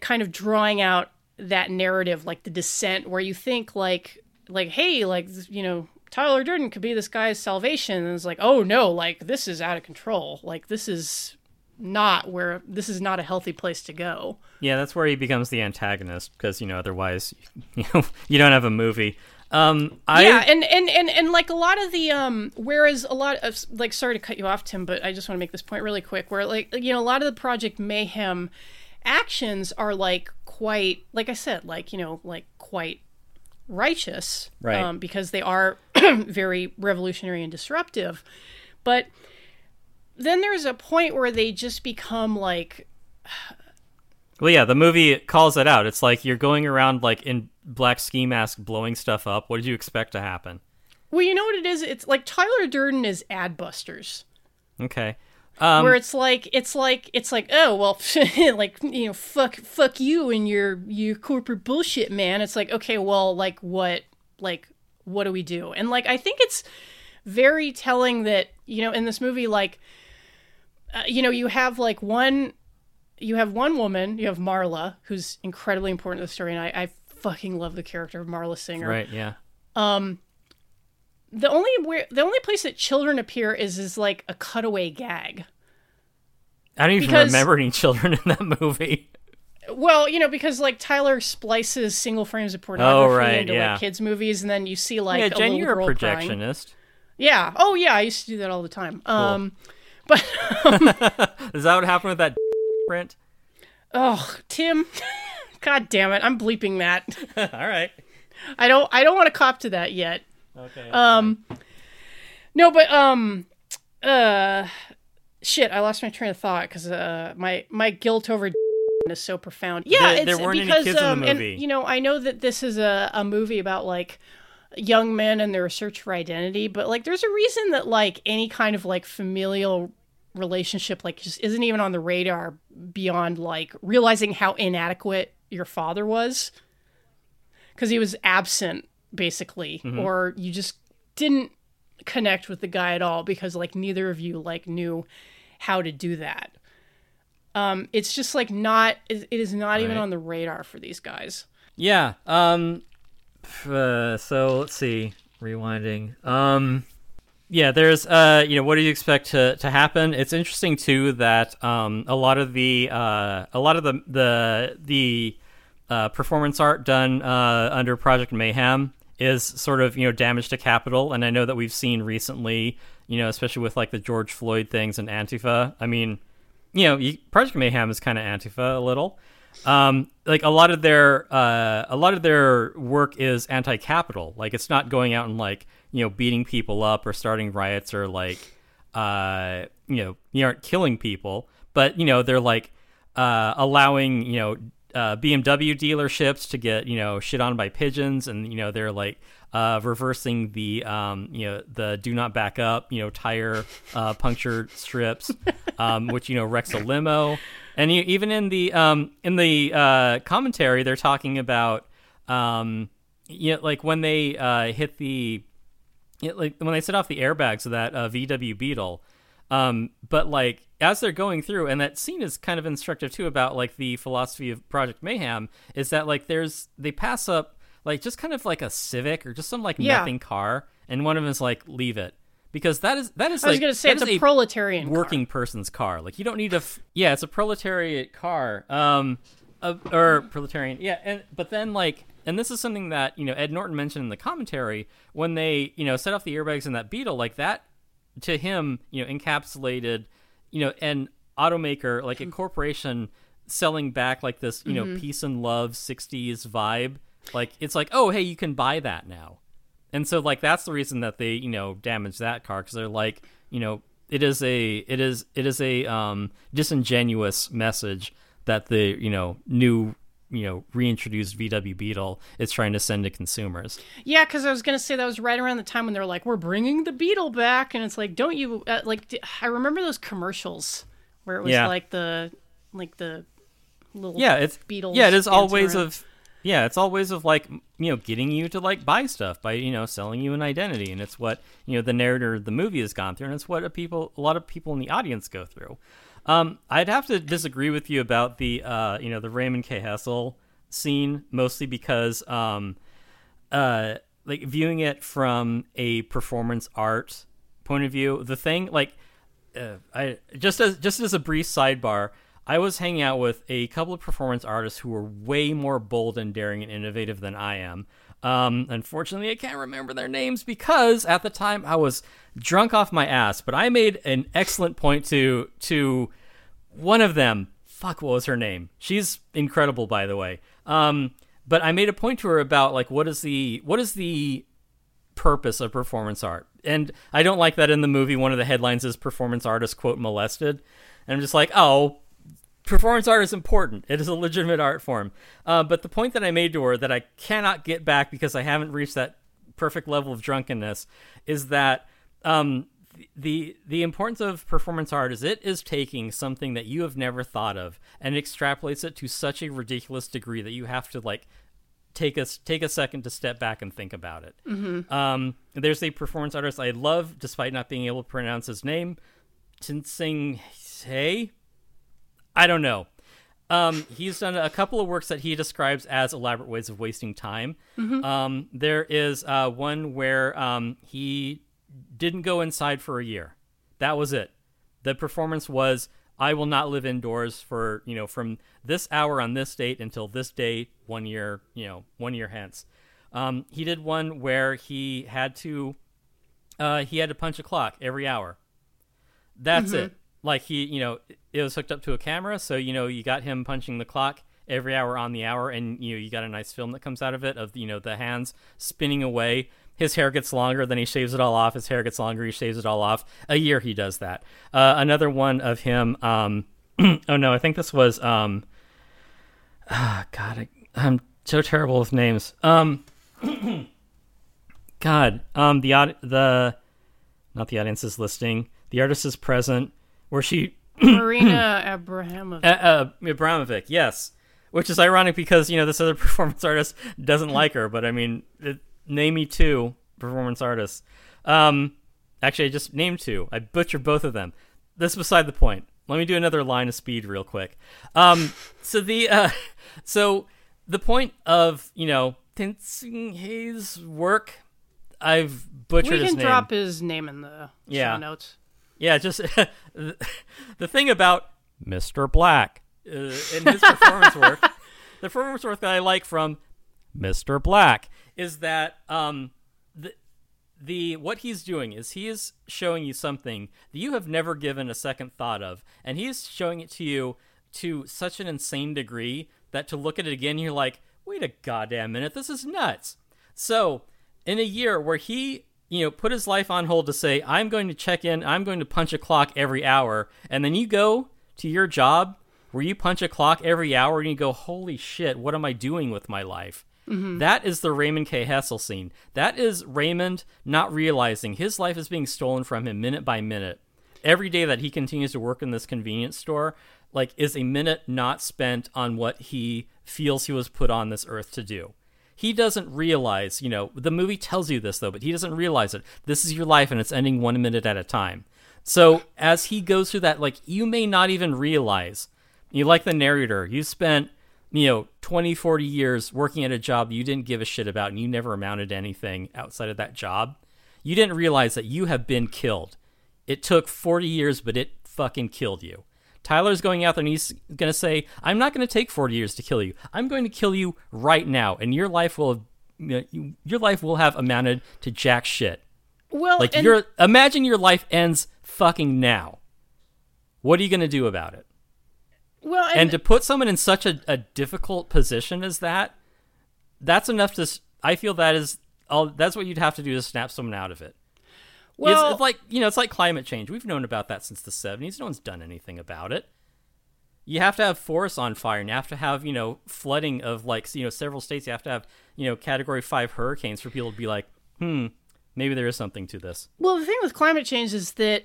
kind of drawing out that narrative, like the descent, where you think like, hey, like, you know, Tyler Durden could be this guy's salvation. And it's like, oh no, like this is out of control. Like this is not a healthy place to go. Yeah. That's where he becomes the antagonist because, you know, otherwise, you know, you don't have a movie. Yeah. And like a lot of the, whereas a lot of like, sorry to cut you off, Tim, but I just want to make this point really quick where like, you know, a lot of the Project Mayhem actions are like quite, like I said, like, you know, like quite righteous, right? Because they are very revolutionary and disruptive. But then there's a point where they just become like, well, yeah, the movie calls it out. It's like you're going around like in black ski mask blowing stuff up. What did you expect to happen? Well, you know what it is? It's like Tyler Durden is ad busters. Okay. Where it's like, oh, well, like, you know, fuck you and your corporate bullshit, man. It's like, okay, well, like, what do we do? And like, I think it's very telling that, you know, in this movie, like, you know, you have one woman, you have Marla, who's incredibly important to the story. And I fucking love the character of Marla Singer. Right. Yeah. The only place that children appear is like a cutaway gag. I don't even remember any children in that movie. Well, you know, because like Tyler splices single frames of pornography into like kids' movies, and then you see like a Jen, little girl crying. You're a projectionist. Yeah. Oh yeah, I used to do that all the time. Cool. But is that what happened with that print? Oh, Tim, god damn it! I'm bleeping that. All right. I don't want to cop to that yet. Okay. No, but shit, I lost my train of thought because my guilt over is so profound. Yeah, there weren't any kids in the movie. And, you know, I know that this is a movie about like young men and their search for identity, but like there's a reason that like any kind of like familial relationship, like, just isn't even on the radar beyond, like, realizing how inadequate your father was, because he was absent, basically, mm-hmm. or you just didn't connect with the guy at all because, like, neither of you, like, knew how to do that. It's just, like, not, it is not even on the radar for these guys. Yeah. So let's see, rewinding. Yeah, there's, you know, what do you expect to happen? It's interesting too that a lot of the performance art done under Project Mayhem is sort of, you know, damage to capital, and I know that we've seen recently, you know, especially with like the George Floyd things and Antifa. I mean, you know, Project Mayhem is kind of Antifa a little. Like a lot of their work is anti-capital. Like, it's not going out and, like, you know, beating people up or starting riots or, like, you aren't killing people, but, you know, they're, like, allowing, you know, BMW dealerships to get, you know, shit on by pigeons, and, you know, they're, like, reversing the, you know, the do not back up, you know, tire puncture strips, which, you know, wrecks a limo. And even in the commentary, they're talking about, you know, like, when they hit the, you know, like, when they set off the airbags of that VW Beetle. But, like, as they're going through, and that scene is kind of instructive too about, like, the philosophy of Project Mayhem, is that, like, they pass up, like, just kind of like a Civic or just some, like, nothing car, and one of them is like, leave it. Because that is I was going to say, it's a proletarian working person's car. Like, you don't need to. Yeah, it's a proletariat car, or proletarian. Yeah, but then, like, and this is something that, you know, Ed Norton mentioned in the commentary when they, you know, set off the airbags in that Beetle, like, that to him, you know, encapsulated, you know, an automaker, like a corporation selling back, like, this, you know, peace and love '60s vibe. Like, it's like, oh hey, you can buy that now. And so, like, that's the reason that they, you know, damage that car, because they're like, you know, it is a disingenuous message that the, you know, new, you know, reintroduced VW Beetle is trying to send to consumers. Yeah, because I was going to say that was right around the time when they're like, we're bringing the Beetle back, and it's like, don't you like? I remember those commercials where it was like the little Beetle. Yeah, it is always of. Yeah, it's always of, like, you know, getting you to, like, buy stuff by, you know, selling you an identity, and it's what, you know, the narrator of the movie has gone through, and it's what a lot of people in the audience go through. I'd have to disagree with you about the you know, the Raymond K. Hessel scene, mostly because like, viewing it from a performance art point of view, the thing, like, I just as a brief sidebar. I was hanging out with a couple of performance artists who were way more bold and daring and innovative than I am. Unfortunately, I can't remember their names because at the time I was drunk off my ass, but I made an excellent point to one of them. Fuck, what was her name? She's incredible, by the way. But I made a point to her about, like, what is the purpose of performance art? And I don't like that in the movie. One of the headlines is performance artist, quote, molested. And I'm just like, oh, performance art is important. It is a legitimate art form. But the point that I made to her that I cannot get back because I haven't reached that perfect level of drunkenness is that the importance of performance art is it is taking something that you have never thought of and extrapolates it to such a ridiculous degree that you have to, like, take a second to step back and think about it. Mm-hmm. There's a performance artist I love, despite not being able to pronounce his name, Tenzing He. I don't know. He's done a couple of works that he describes as elaborate ways of wasting time. Mm-hmm. There is one where he didn't go inside for a year. That was it. The performance was, I will not live indoors for, you know, from this hour on this date until this day, 1 year, you know, 1 year hence. He did one where he had to punch a clock every hour. That's it. Like, he, you know, it was hooked up to a camera, so, you know, you got him punching the clock every hour on the hour, and, you know, you got a nice film that comes out of it of, you know, the hands spinning away. His hair gets longer, then he shaves it all off. His hair gets longer, he shaves it all off. A year he does that. Another one of him, oh, no, I think this was, God, I'm so terrible with names. God, the not the audience is listening. The Artist is Present. where she Marina Abramovic. Abramovic, yes. Which is ironic because, you know, this other performance artist doesn't like her, but I mean, name me two performance artists. Actually, I just named two. I butchered both of them. That's beside the point. Let me do another line of speed real quick. So the point of, you know, Tenzing Hei's work, I've butchered his name. We can drop his name in the show notes. Yeah, just the thing about Mr. Black. In his performance work, the performance work that I like from Mr. Black is that the what he's doing is he is showing you something that you have never given a second thought of, and he's showing it to you to such an insane degree that to look at it again, you're like, wait a goddamn minute, this is nuts. So in a year where he, you know, put his life on hold to say, I'm going to check in, I'm going to punch a clock every hour, and then you go to your job where you punch a clock every hour and you go, holy shit, what am I doing with my life? Mm-hmm. That is the Raymond K. Hessel scene. That is Raymond not realizing his life is being stolen from him minute by minute. Every day that he continues to work in this convenience store, like, is a minute not spent on what he feels he was put on this earth to do. He doesn't realize, you know, the movie tells you this, though, but he doesn't realize it. This is your life, and it's ending 1 minute at a time. So as he goes through that, like, you may not even realize. You like the narrator. You spent, you know, 20, 40 years working at a job you didn't give a shit about and you never amounted to anything outside of that job. You didn't realize that you have been killed. It took 40 years, but it fucking killed you. Tyler's going out there and he's going to say, I'm not going to take 40 years to kill you. I'm going to kill you right now. And your life will have, you know, your life will have amounted to jack shit. Well, like, imagine your life ends fucking now. What are you going to do about it? Well, and to put someone in such a difficult position as that, that's enough to, I feel that is all, that's what you'd have to do to snap someone out of it. Well, it's like, you know, it's like climate change. We've known about that since the 70s. No one's done anything about it. You have to have forests on fire, and you have to have, you know, flooding of, like, you know, several states. You have to have, you know, Category 5 hurricanes for people to be like, maybe there is something to this. Well, the thing with climate change is that,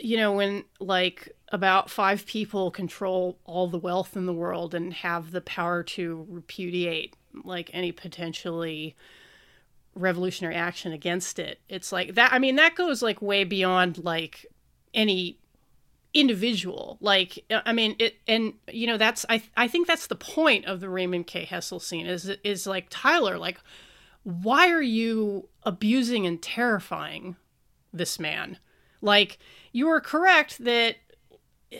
you know, when, like, about 5 people control all the wealth in the world and have the power to repudiate, like, any potentially revolutionary action against it. It's like that. I mean, that goes, like, way beyond, like, any individual. Like, I mean, it, and, you know, that's, I think that's the point of the Raymond K. Hessel scene is like, Tyler, like, why are you abusing and terrifying this man? Like, you are correct that,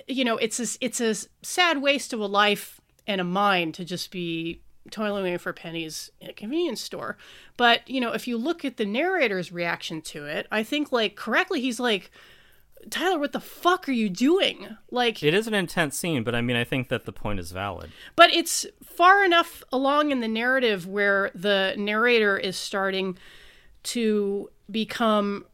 you know, it's a sad waste of a life and a mind to just be toiling away for pennies in a convenience store. But, you know, if you look at the narrator's reaction to it, I think, like, correctly, he's like, Tyler, what the fuck are you doing? Like, it is an intense scene, but I mean, I think that the point is valid. But it's far enough along in the narrative where the narrator is starting to become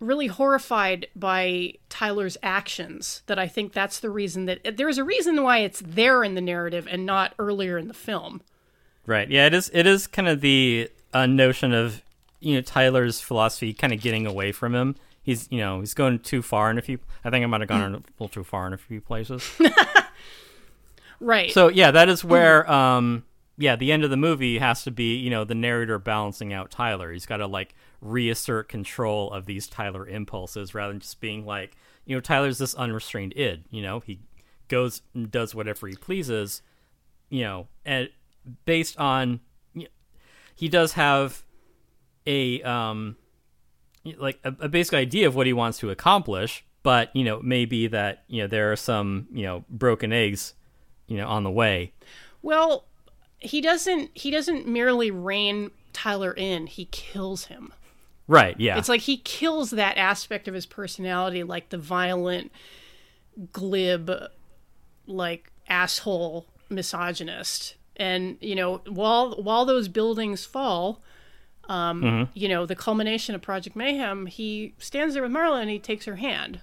really horrified by Tyler's actions that I think that's the reason that there's a reason why it's there in the narrative and not earlier in the film. Right. Yeah, it is kind of the notion of, you know, Tyler's philosophy kind of getting away from him. He's, you know, he's going too far in a few, I think I might have gone a little too far in a few places. Right. So yeah, that is where the end of the movie has to be, you know, the narrator balancing out Tyler. He's got to, like, reassert control of these Tyler impulses rather than just being like, you know, Tyler's this unrestrained id, you know, he goes and does whatever he pleases, you know, and based on, you know, he does have a basic idea of what he wants to accomplish, but, you know, maybe that, you know, there are some, you know, broken eggs, you know, on the way. Well, he doesn't merely rein Tyler in, he kills him. Right, yeah. It's like he kills that aspect of his personality, like the violent, glib, like, asshole misogynist. And, you know, while those buildings fall, you know, the culmination of Project Mayhem, he stands there with Marla and he takes her hand.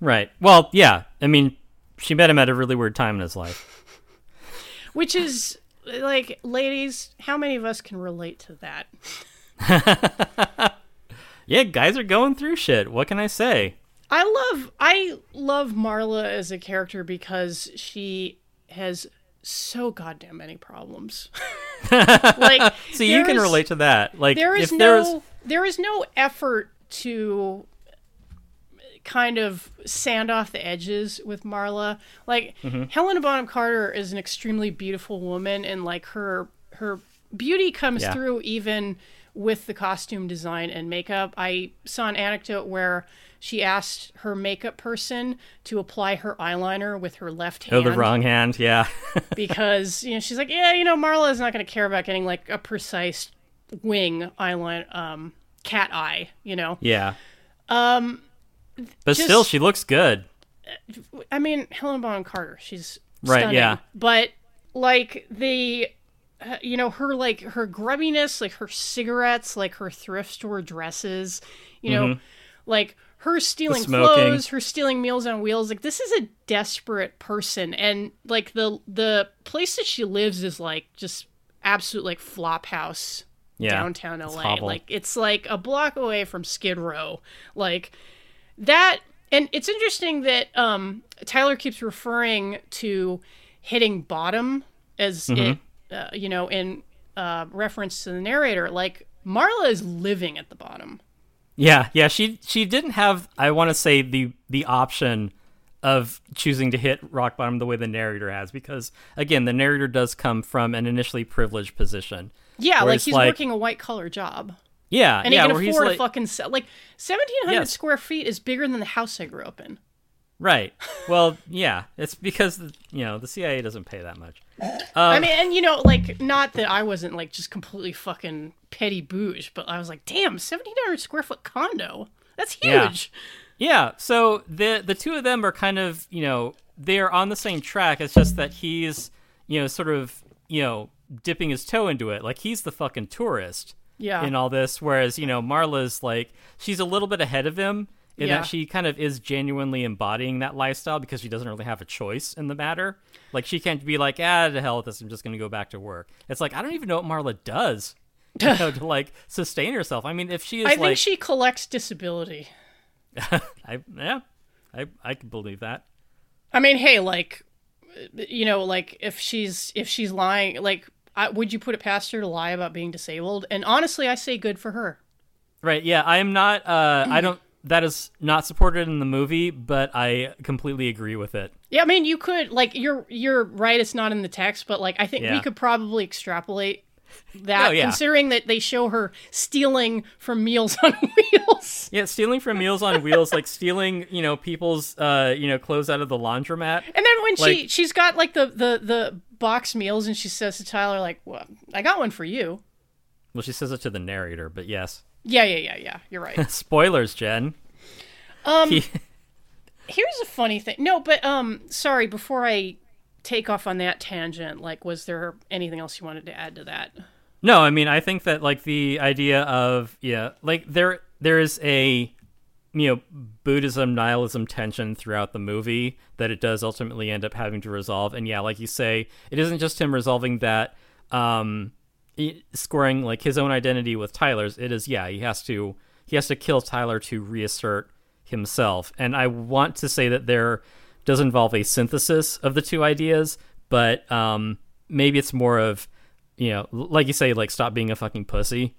Right. Well, yeah. I mean, she met him at a really weird time in his life. Which is, like, ladies, how many of us can relate to that? Yeah, guys are going through shit. What can I say? I love Marla as a character because she has so goddamn many problems. Like, so you can relate to that. Like, there is no effort to kind of sand off the edges with Marla. Like, mm-hmm. Helena Bonham Carter is an extremely beautiful woman, and like her beauty comes through even with the costume design and makeup. I saw an anecdote where she asked her makeup person to apply her eyeliner with her left hand. Oh, the wrong hand, yeah. Because, you know, she's like, yeah, you know, Marla is not going to care about getting like a precise wing eyeliner, cat eye, you know? Yeah. But still, she looks good. I mean, Helena Bonham Carter, she's stunning. Right, yeah. But, like, the... you know, her, like, her grubbiness, like, her cigarettes, like, her thrift store dresses, you know, mm-hmm. like, her stealing clothes, her stealing Meals on Wheels. Like, this is a desperate person. And, like, the place that she lives is, like, just absolute, like, flop house downtown LA. Like, it's, like, a block away from Skid Row. Like, that... And it's interesting that Tyler keeps referring to hitting bottom as mm-hmm. it... you know, in reference to the narrator, like, Marla is living at the bottom. Yeah, she didn't have, I want to say, the option of choosing to hit rock bottom the way the narrator has, because, again, the narrator does come from an initially privileged position. Yeah, like, he's like, working a white-collar job. Yeah, and he can afford a fucking... Like, 1,700 square feet is bigger than the house I grew up in. Right. Well, yeah, it's because, you know, the CIA doesn't pay that much. I mean, and, you know, like, not that I wasn't, like, just completely fucking petty bouge, but I was like, damn, 1,700 square foot condo. That's huge. Yeah. So the two of them are kind of, you know, they're on the same track. It's just that he's, you know, sort of, you know, dipping his toe into it. Like, he's the fucking tourist in all this, whereas, you know, Marla's, like, she's a little bit ahead of him. In that she kind of is genuinely embodying that lifestyle because she doesn't really have a choice in the matter. Like, she can't be like, to hell with this, I'm just going to go back to work. It's like, I don't even know what Marla does to, like, sustain herself. I mean, if she is, I think she collects disability. I can believe that. I mean, hey, like, you know, like, if she's lying, like, would you put it past her to lie about being disabled? And honestly, I say good for her. Right, yeah, I am not, that is not supported in the movie, but I completely agree with it. Yeah, I mean, you could, like, you're right, it's not in the text, but, like, I think we could probably extrapolate that, considering that they show her stealing from Meals on Wheels. Yeah, stealing from Meals on Wheels, like, stealing, you know, people's, you know, clothes out of the laundromat. And then when, like, she's got, like, the box meals, and she says to Tyler, like, well, I got one for you. Well, she says it to the narrator, but yes. Yeah. You're right. Spoilers, Jen. Here's a funny thing. No, but sorry. Before I take off on that tangent, like, was there anything else you wanted to add to that? No, I mean, I think that, like, the idea of like, there is a, you know, Buddhism nihilism tension throughout the movie that it does ultimately end up having to resolve, and like you say, it isn't just him resolving that. Squaring, like, his own identity with Tyler's, it is he has to kill Tyler to reassert himself. And I want to say that there does involve a synthesis of the two ideas, but maybe it's more of, you know, like you say, like, stop being a fucking pussy,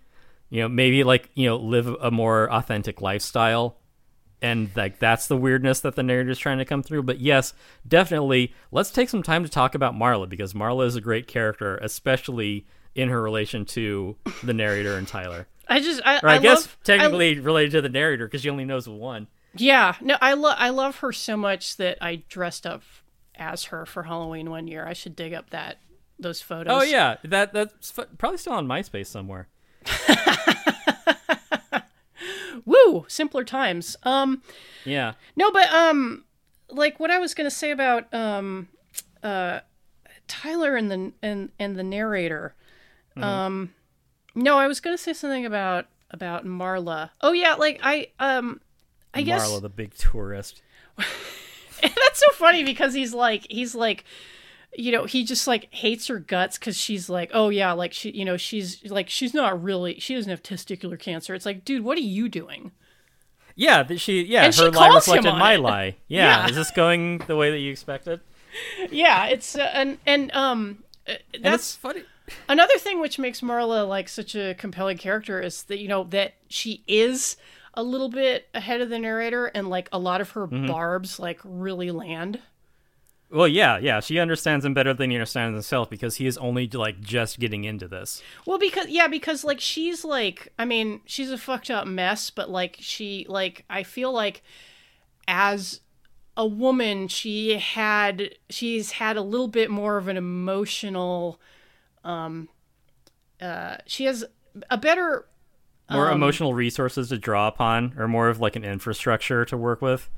you know, maybe, like, you know, live a more authentic lifestyle. And, like, that's the weirdness that the narrator's trying to come through. But yes, definitely, let's take some time to talk about Marla, because Marla is a great character, especially in her relation to the narrator and Tyler. Related to the narrator, because she only knows one. Yeah, no, I love her so much that I dressed up as her for Halloween one year. I should dig up those photos. Oh yeah, that's probably still on MySpace somewhere. Woo, simpler times. Yeah. No, but like, what I was gonna say about Tyler and the narrator. No, I was gonna say something about Marla. Oh yeah, like, I guess Marla, the big tourist. That's so funny, because he's like, you know, he just, like, hates her guts because she's like, oh yeah, like, she, you know, she's like, she's not really, she doesn't have testicular cancer. It's like, dude, what are you doing? Yeah, her lie reflected my lie. Yeah, is this going the way that you expected? Yeah, it's that's funny. Another thing which makes Marla like such a compelling character is that, you know, that she is a little bit ahead of the narrator, and like a lot of her barbs like really land. Well, yeah, she understands him better than he understands himself, because he is only like just getting into this. Well, because like she's like, I mean, she's a fucked up mess, but like she like, I feel like as a woman, she's had a little bit more of an emotional, she has a better, more emotional resources to draw upon, or more of like an infrastructure to work with.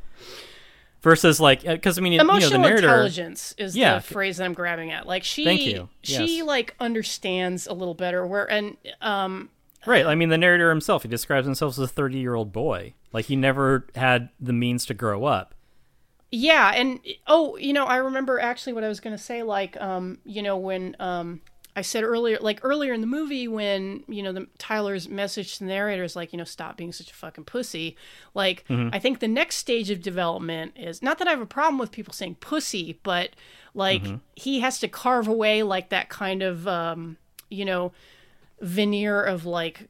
Versus like, because I mean, emotional, you know, the narrator, intelligence is the phrase that I'm grabbing at. Like she, thank you. Yes. She like understands a little better where, and right. I mean, the narrator himself, he describes himself as a 30-year-old boy. Like he never had the means to grow up. Yeah, and you know, I remember actually what I was going to say. Like, you know, when I said earlier, like earlier in the movie, when, you know, the Tyler's message to the narrator is like, you know, stop being such a fucking pussy. Like, I think the next stage of development is, not that I have a problem with people saying pussy, but like he has to carve away like that kind of, you know, veneer of like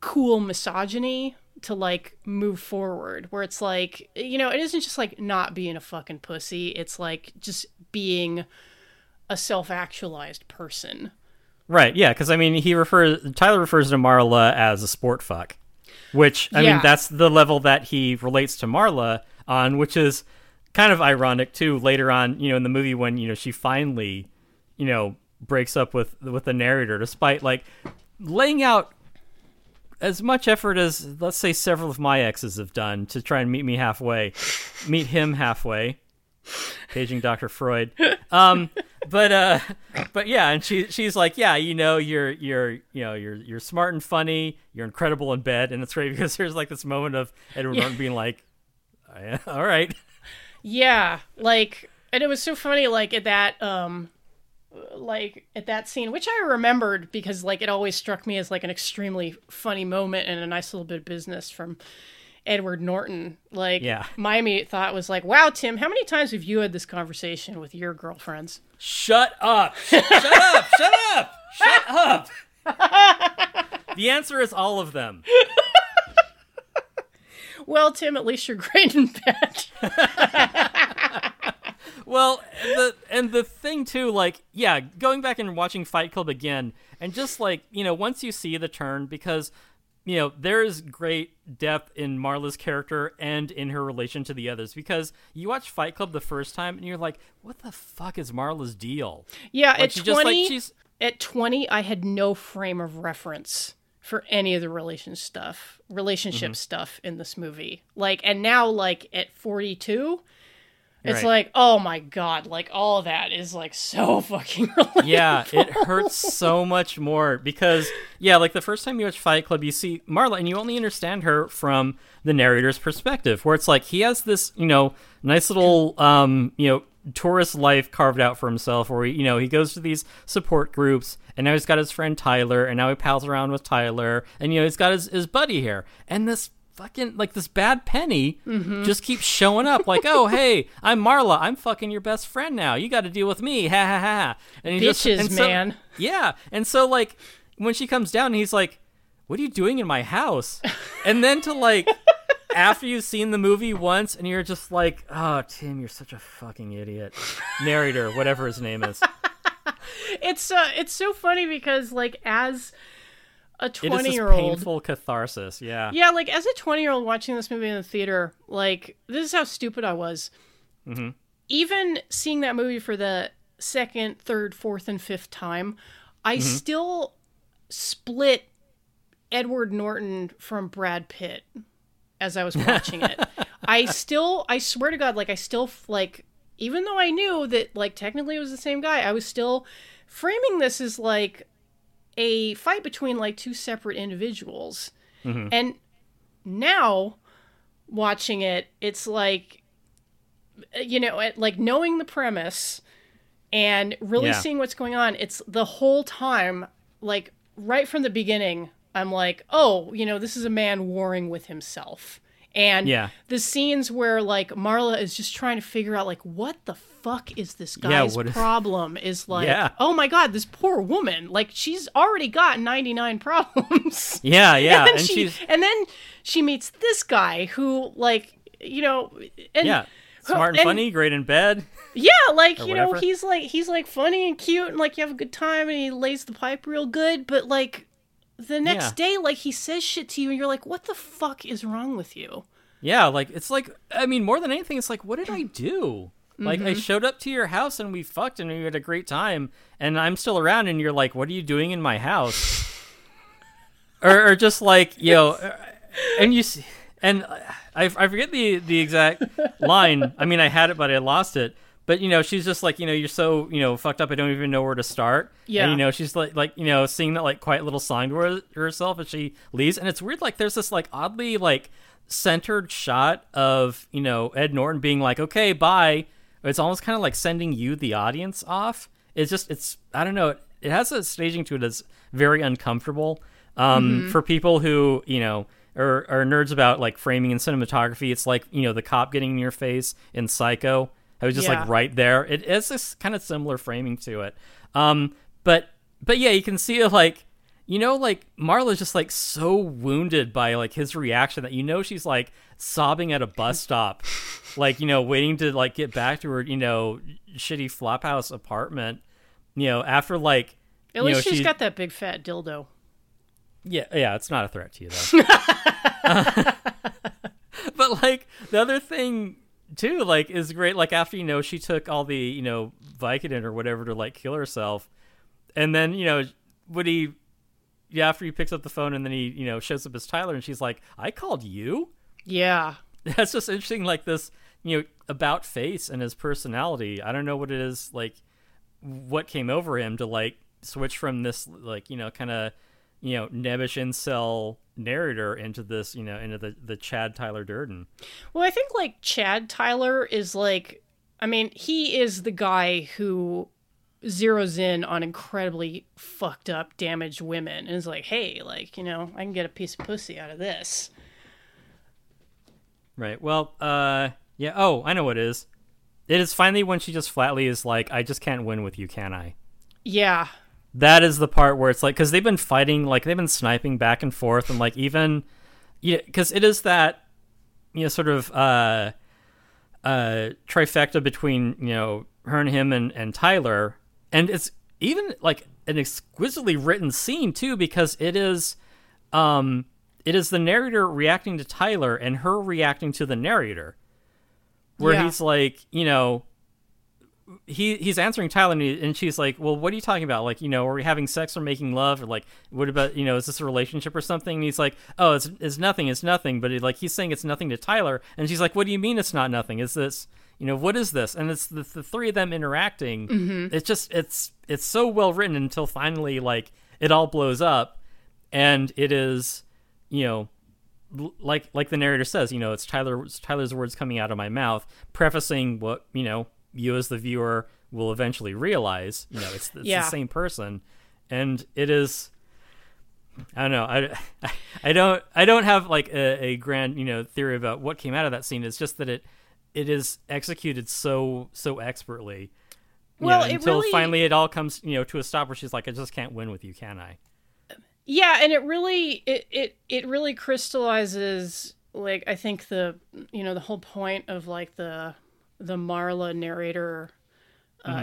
cool misogyny to like move forward, where it's like, you know, it isn't just like not being a fucking pussy. It's like just being a self-actualized person. Right, yeah, because I mean, Tyler refers to Marla as a sport fuck, which, I mean, that's the level that he relates to Marla on, which is kind of ironic, too, later on, you know, in the movie when, you know, she finally, you know, breaks up with the narrator, despite, like, laying out as much effort as, let's say, several of my exes have done to try and meet him halfway, paging Dr. Freud. But yeah, and she's like, yeah, you know, you're smart and funny, you're incredible in bed, and it's great because there's like this moment of Edward Norton being like, oh, yeah, all right, yeah, like, and it was so funny, like at that scene, which I remembered because like it always struck me as like an extremely funny moment and a nice little bit of business from Edward Norton. Like, my immediate thought was like, wow, Tim, how many times have you had this conversation with your girlfriends? Shut up. Shut up. The answer is all of them. Well, Tim, at least you're great in bed. Well, and the thing too, like, yeah, going back and watching Fight Club again, and just like, you know, once you see the turn, because, you know, there is great depth in Marla's character and in her relation to the others, because you watch Fight Club the first time and you're like, what the fuck is Marla's deal? Yeah, like, at 20, I had no frame of reference for any of the relationship stuff in this movie. Like, and now, like, at 42... it's right. Like, oh my God, like all of that is like so fucking relatable. Yeah, it hurts so much more because, yeah, like the first time you watch Fight Club, you see Marla and you only understand her from the narrator's perspective, where it's like he has this, you know, nice little, you know, tourist life carved out for himself, where, you know, he goes to these support groups, and now he's got his friend Tyler, and now he pals around with Tyler, and, you know, he's got his buddy here, and this fucking, like, this bad penny just keeps showing up, like, oh, hey, I'm Marla, I'm fucking your best friend now, you got to deal with me, ha ha ha. And he bitches, just, and so, man, yeah, and so like when she comes down, he's like, what are you doing in my house? And then to like, after you've seen the movie once and you're just like, oh, Tim, you're such a fucking idiot, narrator, whatever his name is. It's so funny because like as a 20-year-old, painful catharsis. Yeah, like as a 20-year-old watching this movie in the theater, like this is how stupid I was. Even seeing that movie for the second, third, fourth, and fifth time, I still split Edward Norton from Brad Pitt as I was watching it. I swear to God, like I still, like, even though I knew that like technically it was the same guy, I was still framing this as like a fight between like two separate individuals. And now watching it, it's like, you know, like knowing the premise and really seeing what's going on, it's the whole time, like right from the beginning, I'm like, oh, you know, this is a man warring with himself. And the scenes where like Marla is just trying to figure out like what the fuck is this guy's problem is like, oh my God, this poor woman, like she's already got 99 problems. And then she meets this guy who like, you know, and smart and funny, great in bed. Yeah, like, you know, he's like funny and cute and like you have a good time and he lays the pipe real good, but like the next day, like he says shit to you and you're like, what the fuck is wrong with you? Yeah, like it's like, I mean, more than anything, it's like, what did I do? Like I showed up to your house and we fucked and we had a great time and I'm still around and you're like, what are you doing in my house? or just like, you know, and you see, and I forget the exact line. I mean, I had it, but I lost it. But, you know, she's just like, you know, you're so, you know, fucked up. I don't even know where to start. Yeah. And, you know, she's like, you know, singing that like quiet little song to herself as she leaves. And it's weird. Like there's this like oddly like centered shot of, you know, Ed Norton being like, OK, bye. It's almost kind of like sending you, the audience, off. It's just I don't know. It has a staging to it that's very uncomfortable for people who, you know, are nerds about like framing and cinematography. It's like, you know, the cop getting in your face in Psycho. I was just like right there. It is this kind of similar framing to it. But yeah, you can see like, you know, like Marla's just like so wounded by like his reaction that, you know, she's like sobbing at a bus stop, like, you know, waiting to like get back to her, you know, shitty flophouse apartment, you know, after like, at least she's got that big fat dildo. Yeah, it's not a threat to you though. But like the other thing too, like, is great, like after, you know, she took all the, you know, Vicodin or whatever to like kill herself, and then, you know, Woody, yeah, after he picks up the phone and then he, you know, shows up as Tyler and she's like, I called you. Yeah, that's just interesting, like this, you know, about face and his personality. I don't know what it is, like what came over him to like switch from this like, you know, kind of, you know, nebbish incel narrator into this, you know, into the Chad Tyler Durden. Well, I think like Chad Tyler is like, I mean, he is the guy who zeroes in on incredibly fucked up, damaged women and is like, hey, like, you know, I can get a piece of pussy out of this. Right. Well, yeah. Oh, I know what it is. It is finally when she just flatly is like, I just can't win with you, can I? Yeah. That is the part where it's like, because they've been fighting, like they've been sniping back and forth, and like even, yeah, because it is that, you know, sort of trifecta between, you know, her and him and Tyler, and it's even like an exquisitely written scene too, because it is the narrator reacting to Tyler and her reacting to the narrator, where he's like, you know. He's answering Tyler and she's like, well, what are you talking about? Like, you know, are we having sex or making love? Or like, what about, you know, is this a relationship or something? And he's like, oh, it's nothing. But like, he's saying it's nothing to Tyler. And she's like, what do you mean it's not nothing? Is this, you know, what is this? And it's the three of them interacting. Mm-hmm. It's just, it's so well written until finally, like, it all blows up. And it is, you know, like the narrator says, you know, it's Tyler's words coming out of my mouth, prefacing what, you know, you as the viewer will eventually realize, you know, it's the same person. And it is, I don't know. I don't have like a grand, you know, theory about what came out of that scene. It's just that it is executed so expertly. Well, you know, until finally it all comes, you know, to a stop where she's like, I just can't win with you, can I? Yeah. And it really, it really crystallizes, like, I think the, you know, the whole point of like the Marla narrator,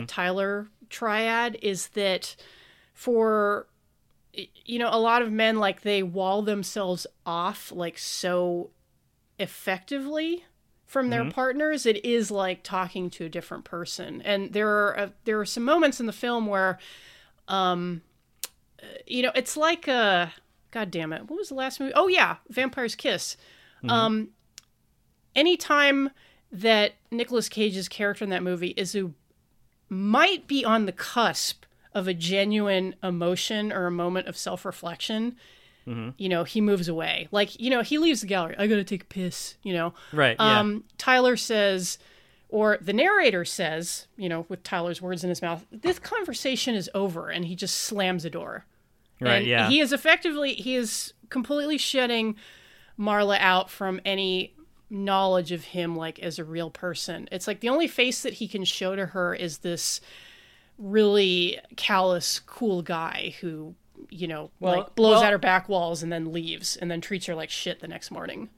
Tyler triad is that for, you know, a lot of men, like they wall themselves off like so effectively from their partners. It is like talking to a different person. And there are some moments in the film where, you know, it's like, God damn it. What was the last movie? Oh yeah. Vampire's Kiss. Mm-hmm. Anytime that Nicolas Cage's character in that movie is who might be on the cusp of a genuine emotion or a moment of self-reflection, you know, he moves away. Like, you know, he leaves the gallery. I gotta take a piss, you know? Right, yeah. Tyler says, or the narrator says, you know, with Tyler's words in his mouth, this conversation is over, and he just slams the door. Right, and he is completely shutting Marla out from any knowledge of him, like, as a real person. It's like the only face that he can show to her is this really callous, cool guy who, you know, blows out her back walls and then leaves and then treats her like shit the next morning.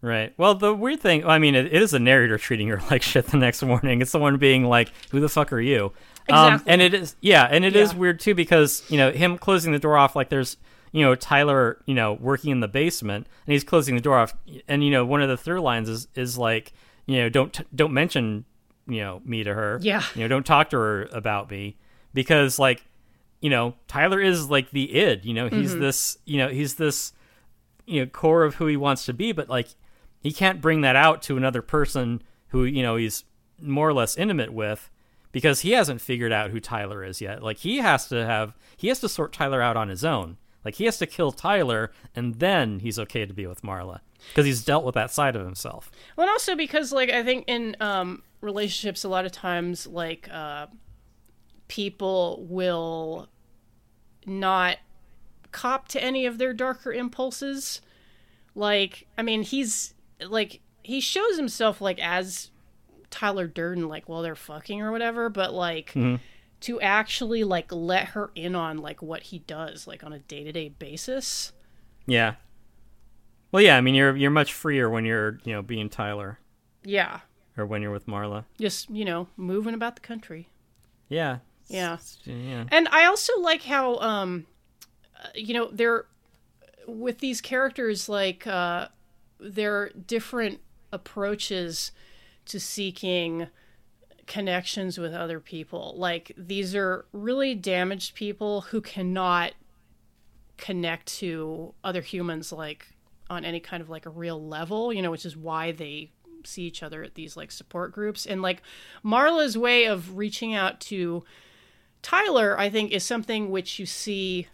Right. Well, the weird thing, I mean, it is the narrator treating her like shit the next morning. It's someone being like, who the fuck are you? Exactly. And it is, is weird too, because, you know, him closing the door off, like there's, you know, Tyler, you know, working in the basement and he's closing the door off. And, you know, one of the through lines is like, you know, don't mention, you know, me to her. Yeah. You know, don't talk to her about me, because, like, you know, Tyler is like the id, you know, he's this, you know, he's this, you know, core of who he wants to be, but like he can't bring that out to another person who, you know, he's more or less intimate with, because he hasn't figured out who Tyler is yet. Like he has to sort Tyler out on his own. Like he has to kill Tyler and then he's okay to be with Marla, because he's dealt with that side of himself. Well, and also because, like, I think in relationships a lot of times, like, people will not cop to any of their darker impulses. Like, I mean, he's like, he shows himself like as Tyler Durden, like, well, they're fucking or whatever, but like to actually like let her in on like what he does, like on a day-to-day basis. Yeah. Well, yeah, I mean, you're much freer when you're, you know, being Tyler. Yeah. Or when you're with Marla. Just, you know, moving about the country. Yeah. Yeah. Yeah. And I also like how, you know, they're with these characters, like, their different approaches to seeking connections with other people. Like, these are really damaged people who cannot connect to other humans, like, on any kind of, like, a real level, you know, which is why they see each other at these, like, support groups. And, like, Marla's way of reaching out to Tyler, I think, is something which you see,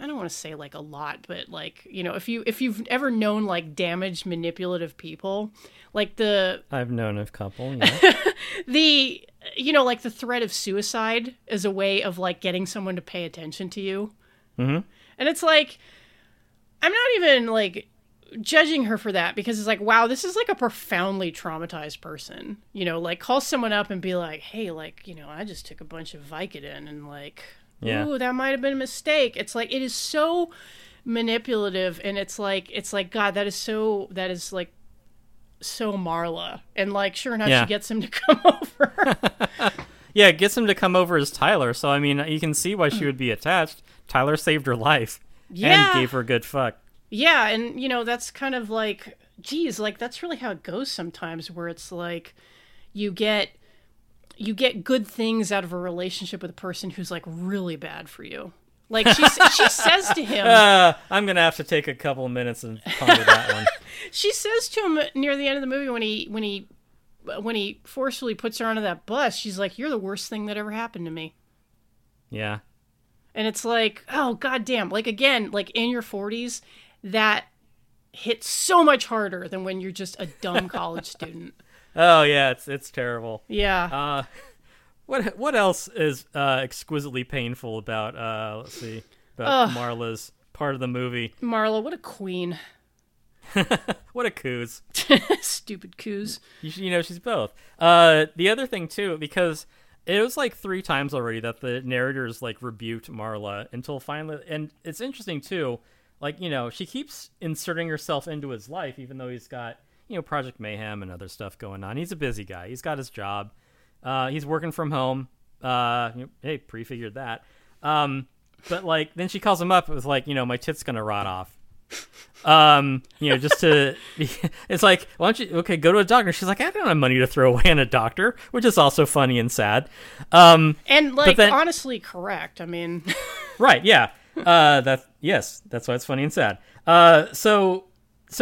I don't want to say, like, a lot, but, like, you know, if you've ever known, like, damaged, manipulative people, like I've known a couple, yeah. The, you know, like, the threat of suicide as a way of, like, getting someone to pay attention to you. Mm-hmm. And it's, like, I'm not even, like, judging her for that, because it's like, wow, this is like a profoundly traumatized person, you know, like, call someone up and be like, hey, like, you know, I just took a bunch of Vicodin and, like, yeah. Ooh, that might have been a mistake. It's like, it is so manipulative, and it's like God, that is like so Marla. And, like, sure enough, she gets him to come over. Yeah, gets him to come over as Tyler. So, I mean, you can see why she would be attached. Tyler saved her life and gave her a good fuck. Yeah, and, you know, that's kind of like, geez, like, that's really how it goes sometimes, where it's like you get good things out of a relationship with a person who's, like, really bad for you. Like, she says to him... I'm going to have to take a couple of minutes and ponder that one. She says to him near the end of the movie when he forcefully puts her onto that bus, she's like, you're the worst thing that ever happened to me. Yeah. And it's like, oh, goddamn. Like, again, like, in your 40s... that hits so much harder than when you're just a dumb college student. Oh yeah, it's terrible. Yeah. What else is exquisitely painful about Marla's part of the movie? Marla, what a queen. What a coos. Stupid coos. You know, she's both. The other thing too, because it was like 3 times already that the narrators, like, rebuked Marla until finally, and it's interesting too. Like, you know, she keeps inserting herself into his life, even though he's got, you know, Project Mayhem and other stuff going on. He's a busy guy. He's got his job. He's working from home. You know, hey, prefigured that. But, like, then she calls him up with, like, you know, my tit's going to rot off. You know, just to, it's like, why don't you, okay, go to a doctor. She's like, I don't have money to throw away on a doctor, which is also funny and sad. And, like, then, honestly correct. I mean. Right, yeah. That's why it's funny and sad. So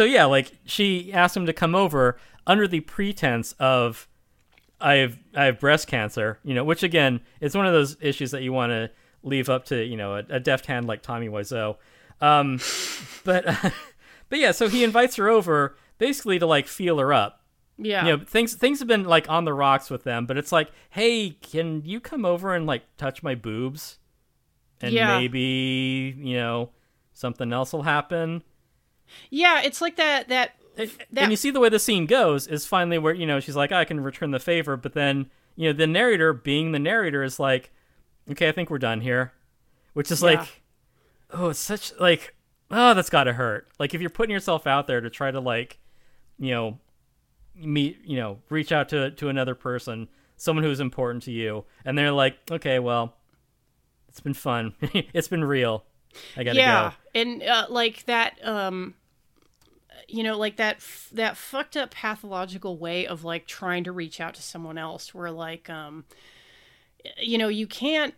yeah, like, she asked him to come over under the pretense of I have breast cancer, you know, which, again, it's one of those issues that you want to leave up to, you know, a deft hand like Tommy Wiseau. But yeah, so he invites her over basically to, like, feel her up. Yeah. You know, things have been, like, on the rocks with them, but it's like, hey, can you come over and, like, touch my boobs? And maybe, you know, something else will happen. Yeah, it's like that And you see the way the scene goes is finally where, you know, she's like, I can return the favor. But then, you know, the narrator being the narrator is like, okay, I think we're done here. Which is like, oh, it's such like, oh, that's got to hurt. Like if you're putting yourself out there to try to like, you know, meet, you know, reach out to another person, someone who's important to you. And they're like, okay, well, it's been fun. It's been real. I got to go. Yeah. And like that, you know, like that fucked up pathological way of like trying to reach out to someone else where like, you know, you can't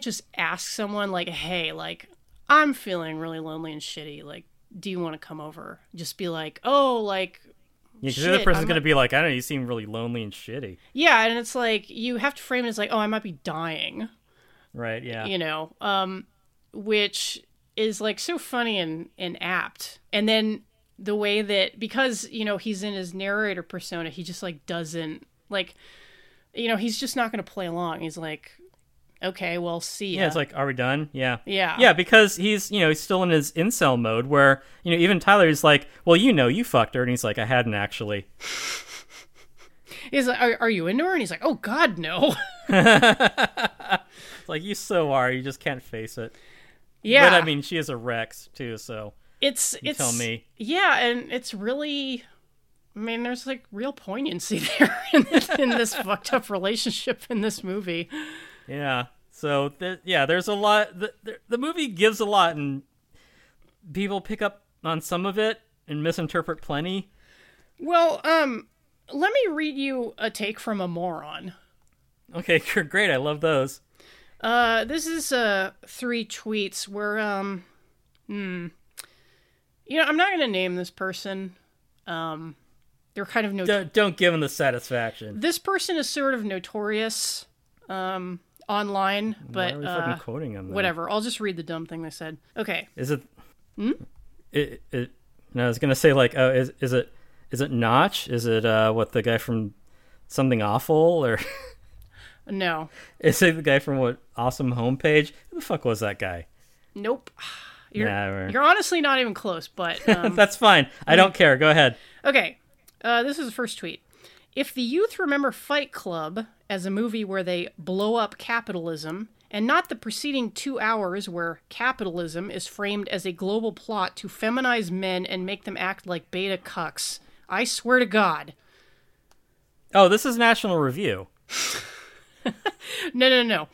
just ask someone like, hey, like I'm feeling really lonely and shitty. Like, do you want to come over? Just be like, oh, like, yeah, because the other person's going to be like, I don't know, you seem really lonely and shitty. Yeah. And it's like, you have to frame it as like, oh, I might be dying. Right. Yeah. You know, which is like so funny and apt. And then, the way that, because, you know, he's in his narrator persona, he just, like, doesn't, like, you know, he's just not going to play along. He's like, okay, well, see ya. Yeah, it's like, are we done? Yeah. Yeah. Yeah, because he's, you know, he's still in his incel mode where, you know, even Tyler is like, well, you know, you fucked her. And he's like, I hadn't actually. He's like, are you into her? And he's like, oh, God, no. It's like, you so are. You just can't face it. Yeah. But, I mean, she is a Rex, too, so. It's tell me. Yeah, and it's really, I mean, there's like real poignancy there in this fucked up relationship in this movie. Yeah. So there's a lot. The movie gives a lot, and people pick up on some of it and misinterpret plenty. Well, let me read you a take from a moron. Okay, great. I love those. This is three tweets where you know, I'm not going to name this person. They're kind of... Don't give them the satisfaction. This person is sort of notorious online, but... Why are we fucking quoting them? Whatever. I'll just read the dumb thing they said. Okay. Is it... Hmm? No, I was going to say, like, oh, is it Notch? Is it, what, the guy from Something Awful? Or... No. Is it the guy from, what, Awesome Homepage? Who the fuck was that guy? Nope. You're honestly not even close, but... That's fine. I don't care. Go ahead. Okay. This is the first tweet. If the youth remember Fight Club as a movie where they blow up capitalism, and not the preceding 2 hours where capitalism is framed as a global plot to feminize men and make them act like beta cucks, I swear to God. Oh, this is National Review. No.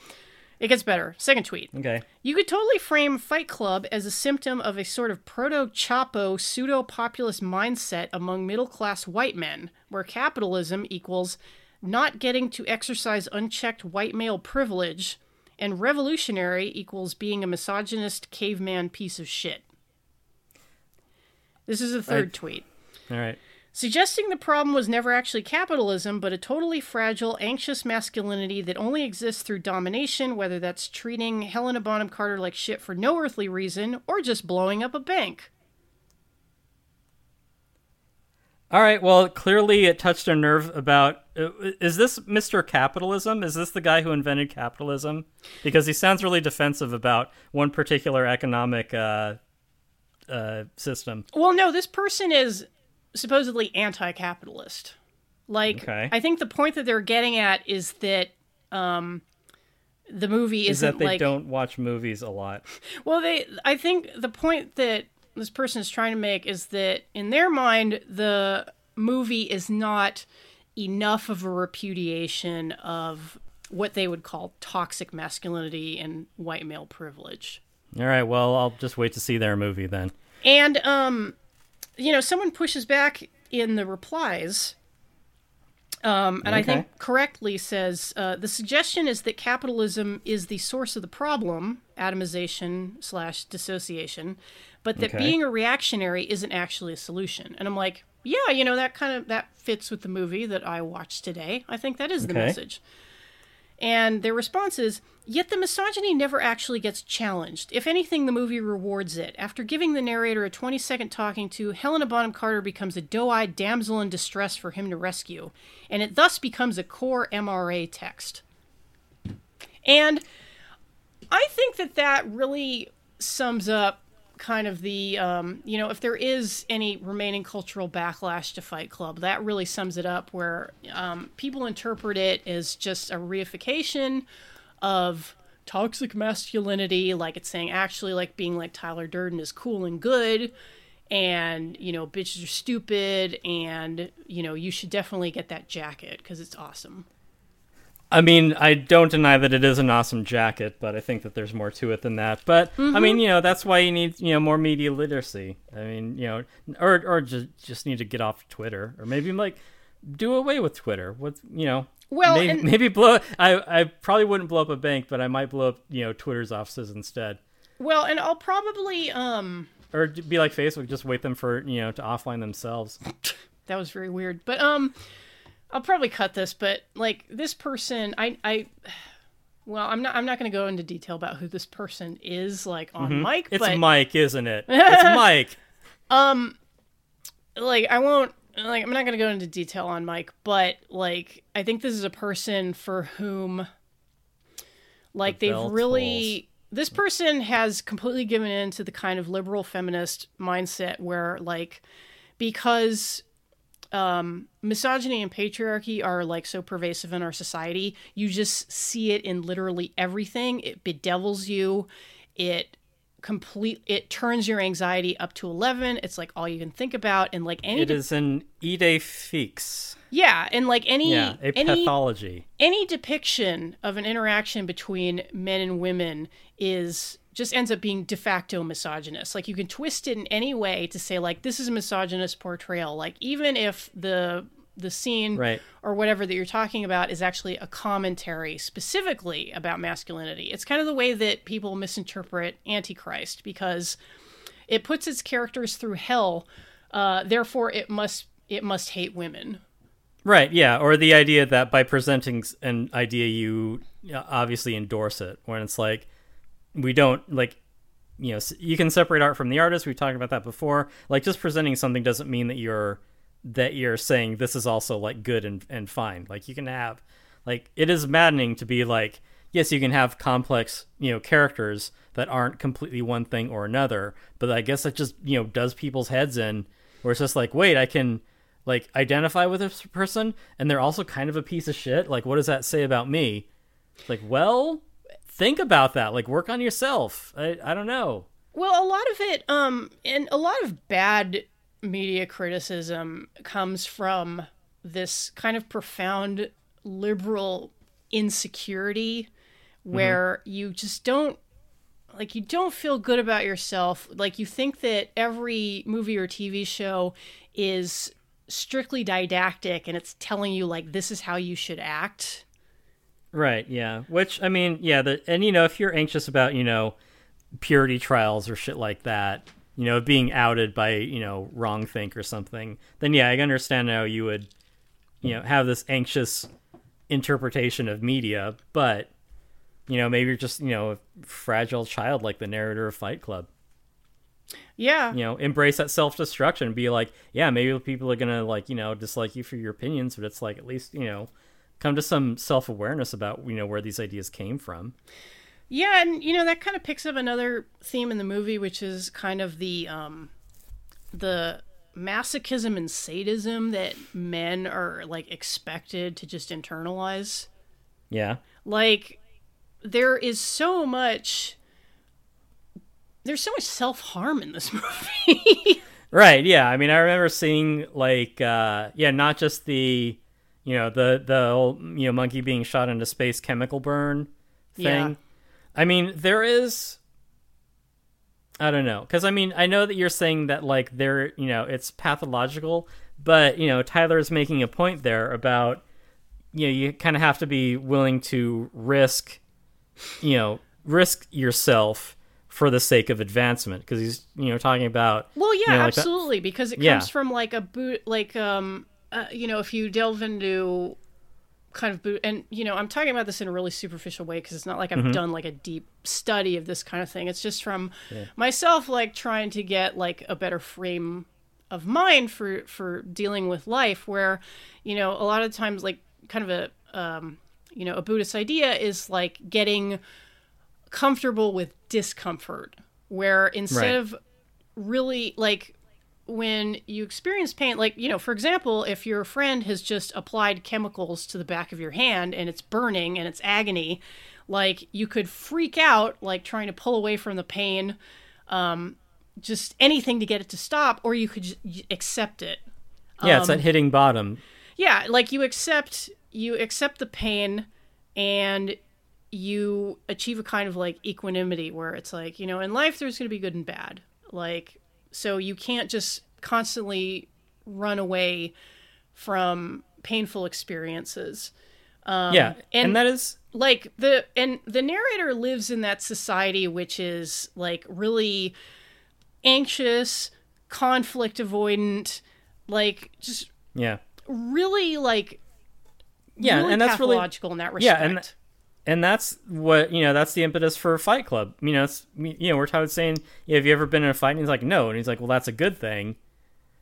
It gets better. Second tweet. Okay. You could totally frame Fight Club as a symptom of a sort of proto-Chapo, pseudo-populist mindset among middle-class white men, where capitalism equals not getting to exercise unchecked white male privilege, and revolutionary equals being a misogynist caveman piece of shit. This is the third tweet. All right. Suggesting the problem was never actually capitalism, but a totally fragile, anxious masculinity that only exists through domination, whether that's treating Helena Bonham Carter like shit for no earthly reason, or just blowing up a bank. All right, well, clearly it touched a nerve about... Is this Mr. Capitalism? Is this the guy who invented capitalism? Because he sounds really defensive about one particular economic system. Well, no, this person is... supposedly anti-capitalist. Like, okay. I think the point that they're getting at is that the movie isn't, that they don't watch movies a lot. Well, I think the point that this person is trying to make is that, in their mind, the movie is not enough of a repudiation of what they would call toxic masculinity and white male privilege. All right, well, I'll just wait to see their movie then. And, you know, someone pushes back in the replies, and okay. I think correctly says, the suggestion is that capitalism is the source of the problem, atomization/dissociation, but that being a reactionary isn't actually a solution. And I'm like, yeah, you know, that fits with the movie that I watched today. I think that is the message. And their response is, yet the misogyny never actually gets challenged. If anything, the movie rewards it. After giving the narrator a 20-second talking to, Helena Bonham Carter becomes a doe-eyed damsel in distress for him to rescue. And it thus becomes a core MRA text. And I think that really sums up kind of the, if there is any remaining cultural backlash to Fight Club, that really sums it up, where people interpret it as just a reification of toxic masculinity, like it's saying actually like being like Tyler Durden is cool and good, and, you know, bitches are stupid, and, you know, you should definitely get that jacket because it's awesome. I mean, I don't deny that it is an awesome jacket, but I think that there's more to it than that. But, I mean, you know, that's why you need, you know, more media literacy. I mean, you know, or just need to get off Twitter, or maybe, like, do away with Twitter. What, you know, well, maybe blow... I probably wouldn't blow up a bank, but I might blow up, you know, Twitter's offices instead. Well, and I'll probably... Or be like Facebook, just wait them for, you know, to offline themselves. That was very weird. But, I'll probably cut this, but, like, this person, I'm not going to go into detail about who this person is, like, on Mike, but... It's Mike, isn't it? It's Mike! I'm not going to go into detail on Mike, but, like, I think this is a person for whom, like, they've really... Tolls. This person has completely given in to the kind of liberal feminist mindset where, like, because misogyny and patriarchy are, like, so pervasive in our society, you just see it in literally everything. It bedevils you. It turns your anxiety up to 11. It's, like, all you can think about. And, like, any... It is an idée fixe. Yeah, and, like, any pathology. Any depiction of an interaction between men and women just ends up being de facto misogynist. Like, you can twist it in any way to say, like, this is a misogynist portrayal. Like, even if the scene right. or whatever that you're talking about is actually a commentary specifically about masculinity. It's kind of the way that people misinterpret Antichrist, because it puts its characters through hell, therefore it must hate women. Right, yeah, or the idea that by presenting an idea, you obviously endorse it, when it's like, we don't, like, you know, you can separate art from the artist, we've talked about that before, like, just presenting something doesn't mean that you're saying this is also, like, good and fine, like, you can have, like, it is maddening to be like, yes, you can have complex, you know, characters that aren't completely one thing or another, but I guess that just, you know, does people's heads in, where it's just like, wait, I can... like, identify with this person, and they're also kind of a piece of shit. Like, what does that say about me? It's like, well, think about that. Like, work on yourself. I don't know. Well, a lot of it, and a lot of bad media criticism comes from this kind of profound liberal insecurity where you just don't, like, you don't feel good about yourself. Like, you think that every movie or TV show is... strictly didactic, and it's telling you, like, this is how you should act. Right, yeah. Which, I mean, yeah, and, you know, if you're anxious about, you know, purity trials or shit like that, you know, being outed by, you know, wrongthink or something, then, yeah, I understand how you would, you know, have this anxious interpretation of media, but, you know, maybe you're just, you know, a fragile child like the narrator of Fight Club. Yeah, you know, embrace that self-destruction, be like, yeah, maybe people are gonna, like, you know, dislike you for your opinions, but it's like, at least, you know, come to some self-awareness about, you know, where these ideas came from. Yeah, and, you know, that kind of picks up another theme in the movie, which is kind of the masochism and sadism that men are, like, expected to just internalize. Yeah, like, there's so much self-harm in this movie. Right, yeah. I mean, I remember seeing, like, not just the, you know, the old, you know, monkey being shot into space chemical burn thing. Yeah. I mean, there is... I don't know. Because, I mean, I know that you're saying that, like, there, you know, it's pathological, but, you know, Tyler is making a point there about, you know, you kind of have to be willing to risk yourself for the sake of advancement, because he's, you know, talking about... Well, yeah, you know, like, absolutely, because it comes from, like, a boot... Like, you know, if you delve into kind of boot... And, you know, I'm talking about this in a really superficial way, because it's not like I've done, like, a deep study of this kind of thing. It's just from myself, like, trying to get, like, a better frame of mind for dealing with life, where, you know, a lot of times, like, kind of a, you know, a Buddhist idea is, like, getting... comfortable with discomfort, where instead of really, like, when you experience pain, like, you know, for example, if your friend has just applied chemicals to the back of your hand and it's burning and it's agony, like, you could freak out, like, trying to pull away from the pain, just anything to get it to stop, or you could accept it. Yeah, it's that hitting bottom. Yeah, like, you accept the pain and you achieve a kind of, like, equanimity where it's like, you know, in life there's going to be good and bad. Like, so you can't just constantly run away from painful experiences. And that is... Like, the narrator lives in that society which is, like, really anxious, conflict avoidant, like, just... Yeah. Really, like... Yeah, really, and that's really pathological in that respect. Yeah, and that's what, you know, that's the impetus for Fight Club. You know, it's, you know, we're talking saying, yeah, have you ever been in a fight? And he's like, no. And he's like, well, that's a good thing.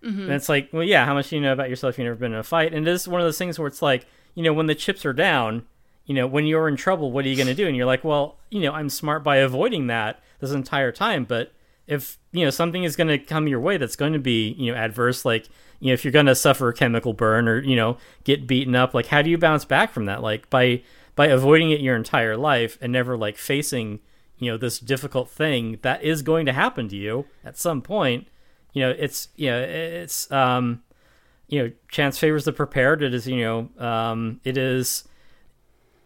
Mm-hmm. And it's like, well, yeah, how much do you know about yourself if you've never been in a fight? And it is one of those things where it's like, you know, when the chips are down, you know, when you're in trouble, what are you going to do? And you're like, well, you know, I'm smart by avoiding that this entire time. But if, you know, something is going to come your way that's going to be, you know, adverse, like, you know, if you're going to suffer a chemical burn or, you know, get beaten up, like, how do you bounce back from that? Like, by avoiding it your entire life and never, like, facing, you know, this difficult thing that is going to happen to you at some point. You know, it's, you know, it's, you know, chance favors the prepared. It is, you know, it is,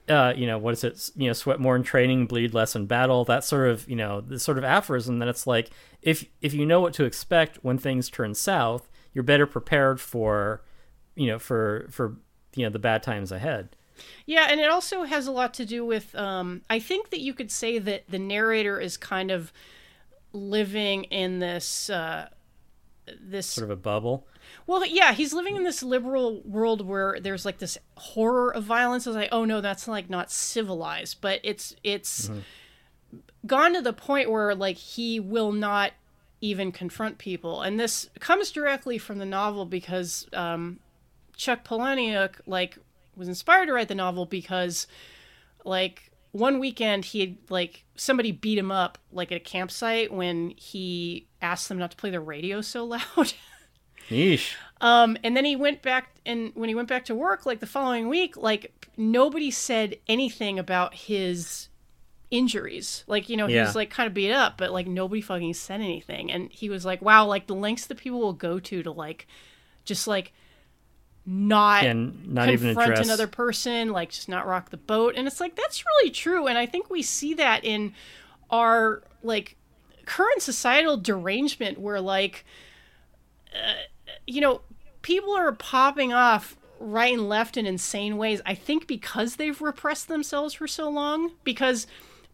you know, what is it? You know, sweat more in training, bleed less in battle. That sort of, you know, this sort of aphorism that it's like, if you know what to expect when things turn south, you're better prepared for, you know, for, you know, the bad times ahead. Yeah. And it also has a lot to do with, I think that you could say that the narrator is kind of living in this, this sort of a bubble. Well, yeah, he's living in this liberal world where there's like this horror of violence. It's like, oh no, that's like not civilized, but it's mm-hmm. gone to the point where like he will not even confront people. And this comes directly from the novel because Chuck Palahniuk like was inspired to write the novel because like one weekend he had like somebody beat him up like at a campsite when he asked them not to play the radio so loud. Yeesh. And then he went back, and when he went back to work like the following week, like nobody said anything about his injuries, like, you know, he was like kind of beat up, but like nobody fucking said anything. And he was like, wow, like the lengths that people will go to like just like not even address another person, like just not rock the boat. And it's like, that's really true. And I think we see that in our like current societal derangement where like you know, people are popping off right and left in insane ways, I think because they've repressed themselves for so long, because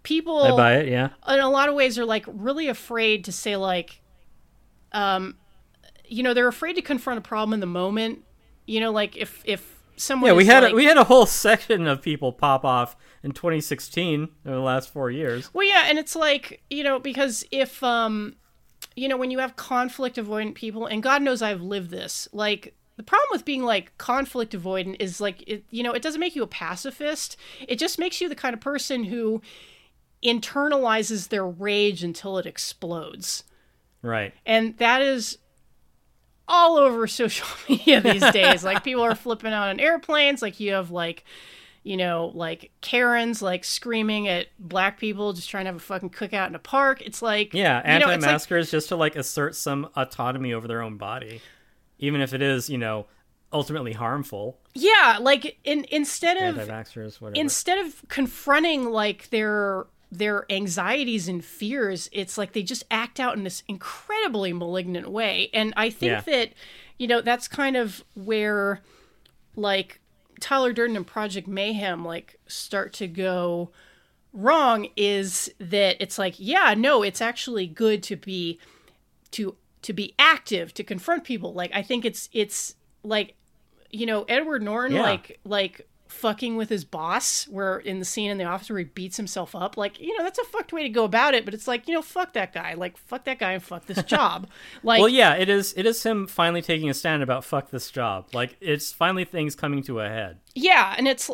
people, I buy it, yeah, in a lot of ways are like really afraid to say like, you know, they're afraid to confront a problem in the moment. You know, like if someone, yeah, we had a whole section of people pop off in 2016 over the last 4 years. Well, yeah, and it's like, you know, because if you know, when you have conflict avoidant people, and God knows I've lived this, like. The problem with being like conflict avoidant is like, it, you know, it doesn't make you a pacifist. It just makes you the kind of person who internalizes their rage until it explodes. Right. And that is all over social media these days. Like people are flipping out on airplanes. Like you have like, you know, like Karens like screaming at black people just trying to have a fucking cookout in a park. It's like, yeah, anti-maskers, like, just to like assert some autonomy over their own body. Even if it is, you know, ultimately harmful. Yeah, like instead of confronting like their anxieties and fears, it's like they just act out in this incredibly malignant way. And I think that, you know, that's kind of where like Tyler Durden and Project Mayhem like start to go wrong, is that it's like, yeah, no, it's actually good to be to be active, to confront people. Like, I think it's like, you know, Edward Norton, like fucking with his boss, where in the scene in The Office where he beats himself up, like, you know, that's a fucked way to go about it, but it's like, you know, fuck that guy and fuck this job. Like, well, yeah, it is him finally taking a stand about fuck this job. Like, it's finally things coming to a head. Yeah. And it's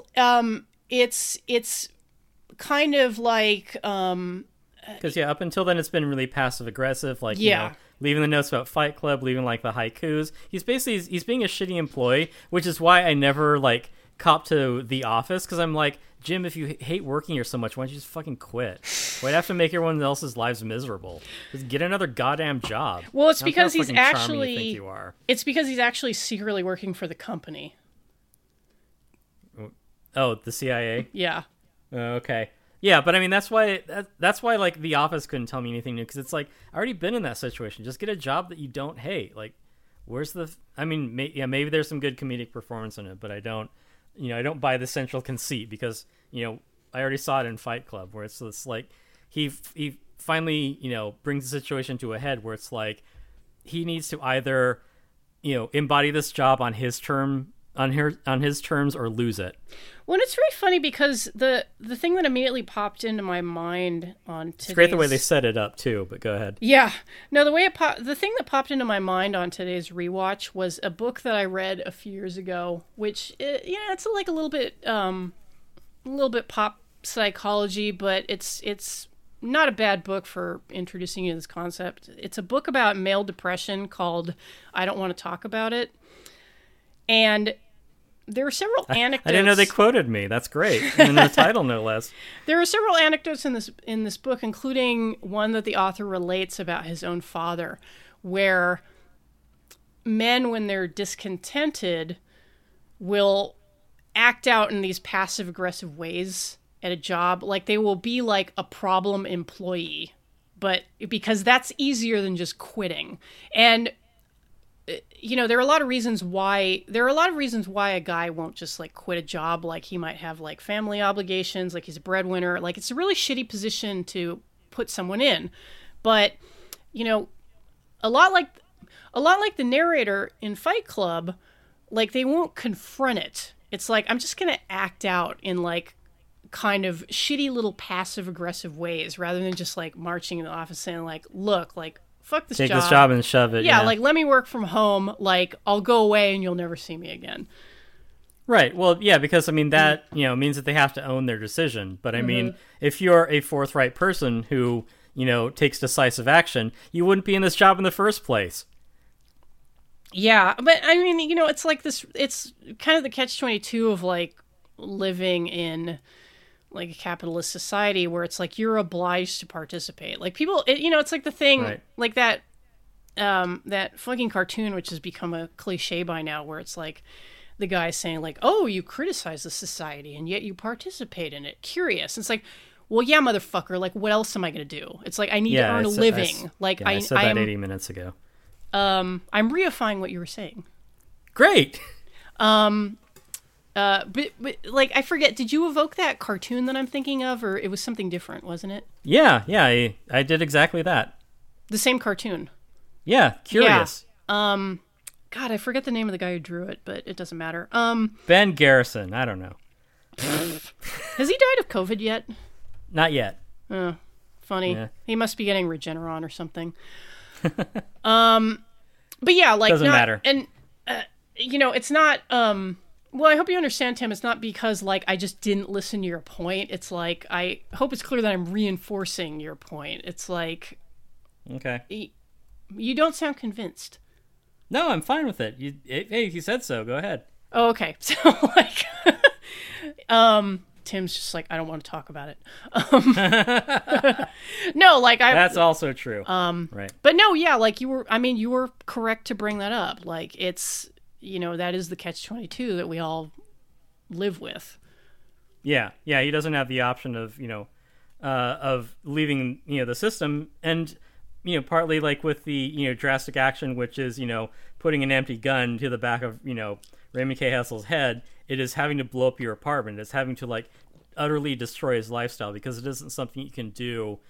kind of like, because up until then it's been really passive aggressive, like, you know, leaving the notes about Fight Club, leaving like the haikus. He's basically he's being a shitty employee, which is why I never like cop to The Office, because I'm like, Jim, if you hate working here so much, why don't you just fucking quit? Why'd have to make everyone else's lives miserable? Just get another goddamn job. Well, it's because he's actually it's because he's actually secretly working for the company. Oh, the CIA? Yeah. Okay. Yeah, but I mean, that's why like The Office couldn't tell me anything new, because it's like, I already been in that situation. Just get a job that you don't hate. Like, where's the? I mean, maybe there's some good comedic performance in it, but I don't buy the central conceit, because I already saw it in Fight Club, where it's this like he finally brings the situation to a head where it's like he needs to either embody this job on his term. On his terms, or lose it. Well, and it's very funny because the thing that immediately popped into my mind on today's... It's great the way they set it up too, but go ahead. Yeah. No, the thing that popped into my mind on today's rewatch was a book that I read a few years ago, which it's like a little bit pop psychology, but it's not a bad book for introducing you to this concept. It's a book about male depression called I Don't Want to Talk About It. And there are several anecdotes. I didn't know they quoted me. That's great. And the title, no less. There are several anecdotes in this book, including one that the author relates about his own father, where men, when they're discontented, will act out in these passive-aggressive ways at a job. Like, they will be like a problem employee, but because that's easier than just quitting. And there are a lot of reasons why a guy won't just like quit a job. Like, he might have like family obligations, like he's a breadwinner, like it's a really shitty position to put someone in. But a lot like the narrator in Fight Club, like they won't confront it. It's like, I'm just gonna act out in like kind of shitty little passive aggressive ways, rather than just like marching in the office and like, look, like, fuck this job. Take this job and shove it. Yeah, like, let me work from home. Like, I'll go away and you'll never see me again. Right. Well, yeah, because I mean, that, means that they have to own their decision. But I mean, if you're a forthright person who, takes decisive action, you wouldn't be in this job in the first place. Yeah. But I mean, it's like this, it's kind of the catch-22 of like living in like a capitalist society, where it's like you're obliged to participate. Like, people, it's like the thing, right, like that that fucking cartoon, which has become a cliche by now, where it's like the guy saying like, oh, you criticize the society and yet you participate in it. Curious. It's like, well, yeah, motherfucker, like, what else am I gonna do? It's like, I need to earn a living. I said that 80 minutes ago. I'm reifying what you were saying. Great. But like, I forget, did you evoke that cartoon that I'm thinking of, or it was something different, wasn't it? Yeah, I did exactly that. The same cartoon. Yeah, curious. Yeah. God, I forget the name of the guy who drew it, but it doesn't matter. Ben Garrison, I don't know. Has he died of COVID yet? Not yet. Oh, funny. Yeah. He must be getting Regeneron or something. But yeah, like, doesn't matter. And it's not. Well, I hope you understand, Tim, it's not because, like, I just didn't listen to your point. It's like, I hope it's clear that I'm reinforcing your point. It's like... Okay. You don't sound convinced. No, I'm fine with it. Hey, you said so. Go ahead. Oh, okay. So, like... Tim's just like, I don't want to talk about it. No, like, I... That's also true. Right. But no, yeah, like, you were correct to bring that up. Like, it's... that is the catch-22 that we all live with. Yeah, he doesn't have the option of, of leaving, the system. And, partly like with the, drastic action, which is, putting an empty gun to the back of, Raymond K. Hessel's head, it is having to blow up your apartment. It's having to, like, utterly destroy his lifestyle, because it isn't something you can do,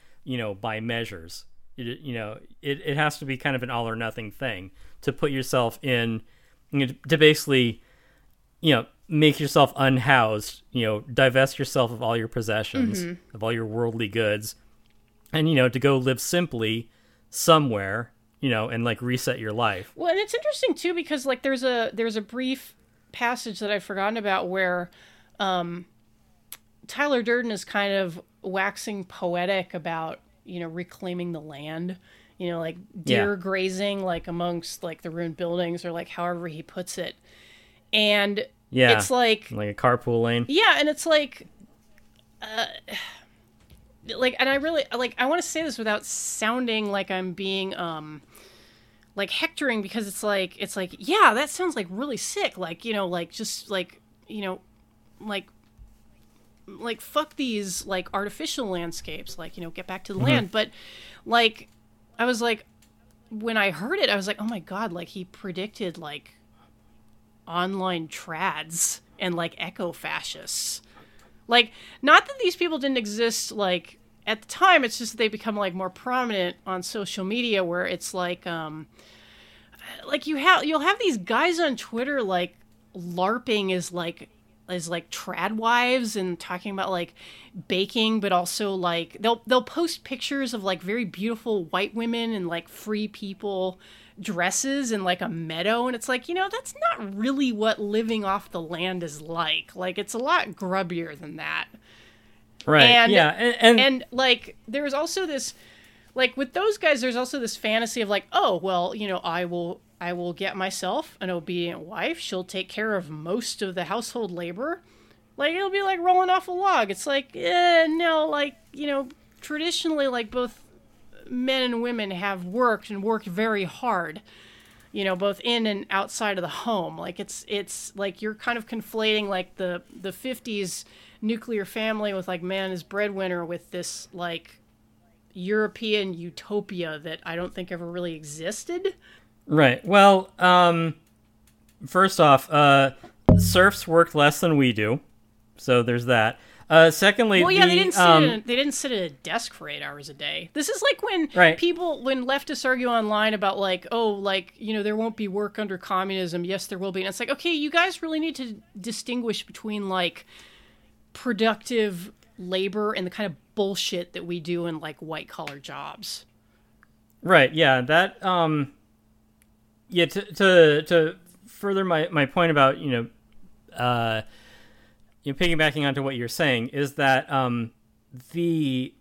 by measures. It has to be kind of an all-or-nothing thing to put yourself in... to basically, make yourself unhoused, divest yourself of all your possessions, of all your worldly goods, and, to go live simply somewhere, and, like, reset your life. Well, and it's interesting, too, because, like, there's a brief passage that I've forgotten about where Tyler Durden is kind of waxing poetic about, reclaiming the land. you know, like deer grazing, like amongst like the ruined buildings, or like however he puts it. And it's like a carpool lane. Yeah. And it's like, and I really like, I want to say this without sounding like I'm being, like hectoring, because it's like, yeah, that sounds like really sick. Like, you know, like just like, you know, like fuck these like artificial landscapes, like, you know, get back to the land. But like, I was like, when I heard it, I was like, oh my God, like he predicted like online trads and like eco fascists. Like, not that these people didn't exist, like, at the time, it's just that they become, like, more prominent on social media, where it's, like, you'll have these guys on Twitter, like, LARPing is like trad wives, and talking about, like, baking, but also, like, they'll post pictures of, like, very beautiful white women and, like, free people dresses in like a meadow, and it's like, you know, that's not really what living off the land is like. Like, it's a lot grubbier than that, right? And yeah, and like there's also this, like with those guys, there's also this fantasy of like, oh well, you know, I will get myself an obedient wife, she'll take care of most of the household labor, like it'll be like rolling off a log. It's like, no, like, you know, traditionally, like, both men and women have worked very hard, you know, both in and outside of the home. Like it's like you're kind of conflating like the 50s nuclear family with like man is breadwinner with this like European utopia that I don't think ever really existed. Right. Well, first off, serfs work less than we do, so there's that. Secondly, well, yeah, they didn't sit at a desk for 8 hours a day. This is like when people, when leftists argue online about like, oh, like, you know, there won't be work under communism. Yes, there will be. And it's like, okay, you guys really need to distinguish between like productive labor and the kind of bullshit that we do in like white collar jobs. Right. Yeah. That. Yeah. To further my point about, you know, you know, piggybacking onto what you're saying, is that the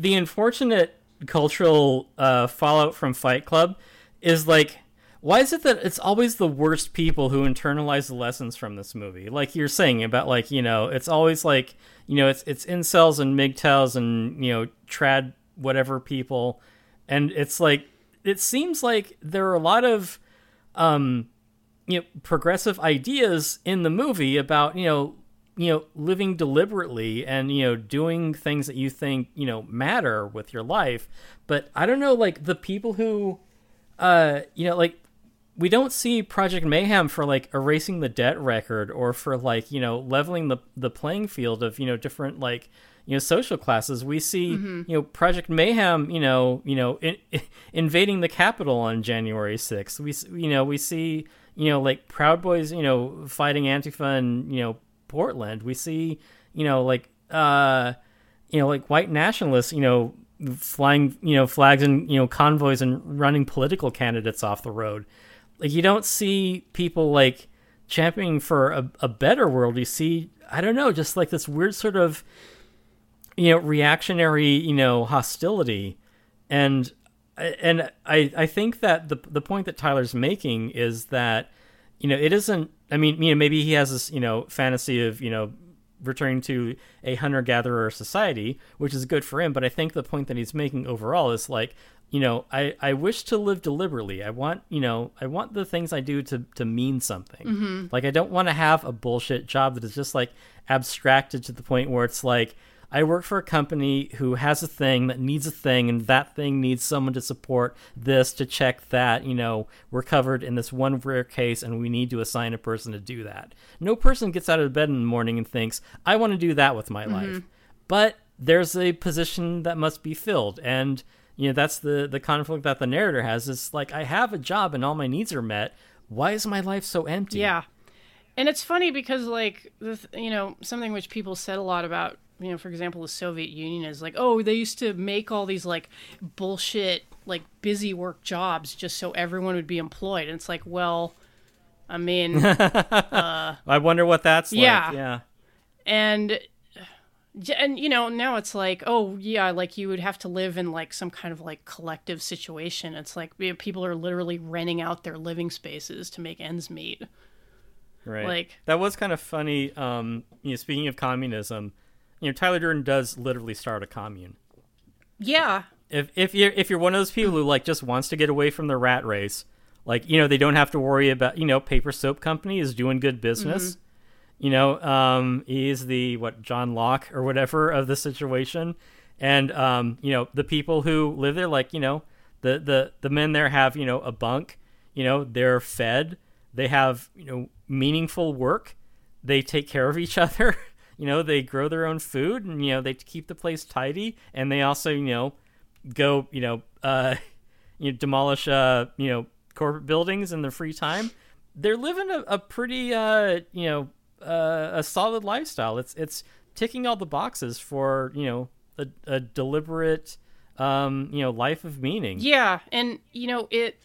unfortunate cultural fallout from Fight Club is like, why is it that it's always the worst people who internalize the lessons from this movie? Like you're saying about, like, you know, it's always like, you know, it's incels and MGTOWs and, you know, trad whatever people, and it's like, it seems like there are a lot of you know, progressive ideas in the movie about, you know, living deliberately and, you know, doing things that you think, you know, matter with your life. But I don't know, like the people who, you know, like we don't see Project Mayhem for like erasing the debt record, or for like, you know, leveling the playing field of, you know, different, like, you know, social classes. We see, you know, Project Mayhem, you know, invading the Capitol on January 6th. We see, you know, like Proud Boys, you know, fighting Antifa and, you know, Portland. We see, you know, like white nationalists, you know, flying, you know, flags and, you know, convoys and running political candidates off the road. Like, you don't see people like championing for a better world. You see, I don't know, just like this weird sort of, you know, reactionary, you know, hostility. And I think that the point that Tyler's making is that, you know, it isn't, I mean, you know, maybe he has this, you know, fantasy of, you know, returning to a hunter-gatherer society, which is good for him. But I think the point that he's making overall is like, you know, I wish to live deliberately. I want, you know, I want the things I do to mean something. Mm-hmm. Like, I don't want to have a bullshit job that is just like abstracted to the point where it's like, I work for a company who has a thing that needs a thing, and that thing needs someone to support this, to check that, you know, we're covered in this one rare case and we need to assign a person to do that. No person gets out of bed in the morning and thinks, I want to do that with my life. But there's a position that must be filled. And, you know, that's the conflict that the narrator has. It's like, I have a job and all my needs are met. Why is my life so empty? Yeah. And it's funny because, like, you know, something which people said a lot about, you know, for example, the Soviet Union is like, oh, they used to make all these like bullshit, like busy work jobs just so everyone would be employed. And it's like, well, I mean, I wonder what that's like. Yeah. And And, you know, now it's like, oh, yeah, like you would have to live in like some kind of like collective situation. It's like people are literally renting out their living spaces to make ends meet. Right. Like, that was kind of funny. You know, speaking of communism, you know, Tyler Durden does literally start a commune. Yeah. If you're one of those people who like just wants to get away from the rat race, like, you know, they don't have to worry about, you know, Paper Soap Company is doing good business. Mm-hmm. You know, he's the, John Locke or whatever of the situation. And, you know, the people who live there, like, you know, the men there have, you know, a bunk, you know, they're fed, they have, you know, meaningful work. They take care of each other. You know, they grow their own food and, you know, they keep the place tidy. And they also, you know, go, you know, demolish, you know, corporate buildings in their free time. They're living a pretty, you know, a solid lifestyle. It's ticking all the boxes for, you know, a deliberate, you know, life of meaning. Yeah. And, you know, it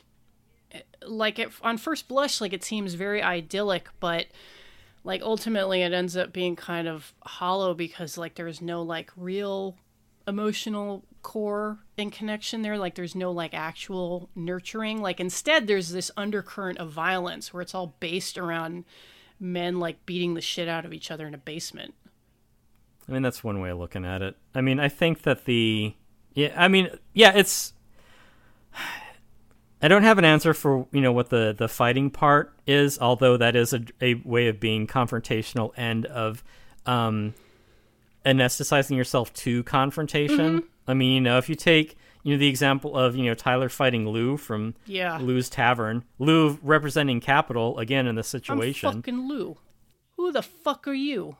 on first blush, like it seems very idyllic, but like ultimately it ends up being kind of hollow because like there's no like real emotional core and connection there. Like there's no like actual nurturing. Like instead there's this undercurrent of violence where it's all based around men like beating the shit out of each other in a basement. I mean, that's one way of looking at it. I mean, I think that it's, I don't have an answer for, you know, what the fighting part is, although that is a way of being confrontational and of anesthetizing yourself to confrontation. Mm-hmm. I mean, you know, if you take, you know, the example of, you know, Tyler fighting Lou from Lou's Tavern. Lou representing Capital, again, in the situation. I'm fucking Lou. Who the fuck are you?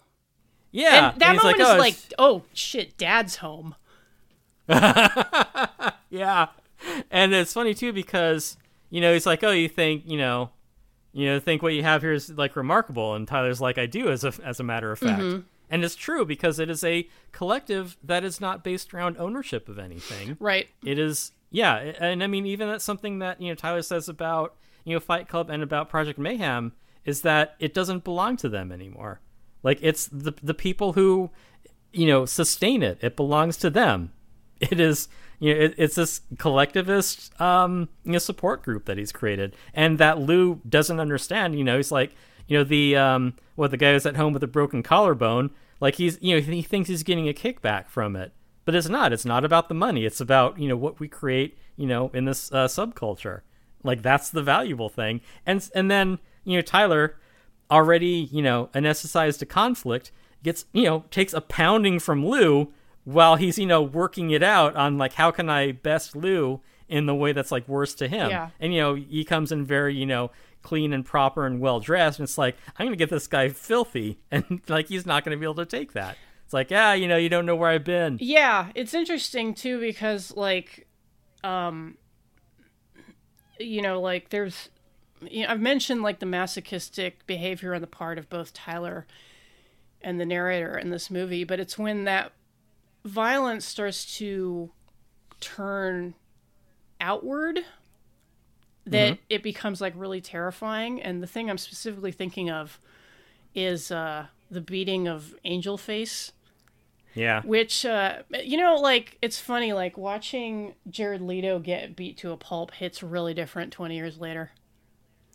Yeah. And that moment is like, oh, shit, Dad's home. Yeah. And it's funny, too, because, you know, he's like, oh, you think, you know, think what you have here is, like, remarkable. And Tyler's like, I do, as a matter of fact. Mm-hmm. And it's true because it is a collective that is not based around ownership of anything. Right. It is, yeah. And I mean, even that's something that, you know, Tyler says about, you know, Fight Club and about Project Mayhem is that it doesn't belong to them anymore. Like it's the people who, you know, sustain it. It belongs to them. It is, you know, it's this collectivist, you know, support group that he's created and that Lou doesn't understand. You know, he's like, you know, the guy who's at home with a broken collarbone, like he's, you know, he thinks he's getting a kickback from it, but it's not. It's not about the money. It's about, you know, what we create, you know, in this subculture. Like that's the valuable thing. And then, you know, Tyler already, you know, anesthetized to conflict gets, you know, takes a pounding from Lou while he's, you know, working it out on like, how can I best Lou in the way that's like worse to him. Yeah. And, you know, he comes in very, you know, clean and proper and well-dressed, and it's like, I'm going to get this guy filthy, and, like, he's not going to be able to take that. It's like, yeah, you know, you don't know where I've been. Yeah, it's interesting, too, because, like, you know, like, there's, you know, I've mentioned, like, the masochistic behavior on the part of both Tyler and the narrator in this movie, but it's when that violence starts to turn outward that mm-hmm. it becomes like really terrifying. And the thing I'm specifically thinking of is the beating of Angel Face. Yeah. Which, you know, like it's funny, like watching Jared Leto get beat to a pulp hits really different 20 years later.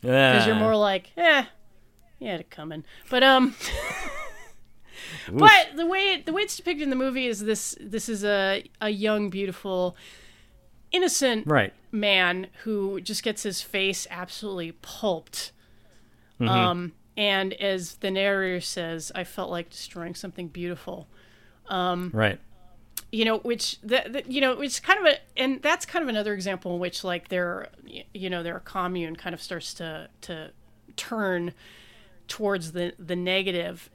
Yeah. Because you're more like, he had it coming. But, but the way it's depicted in the movie is this is a young, beautiful, innocent man who just gets his face absolutely pulped. Mm-hmm. And as the narrator says, I felt like destroying something beautiful. Right. You know, which, you know, it's kind of and that's kind of another example in which like their commune kind of starts to turn towards the negative.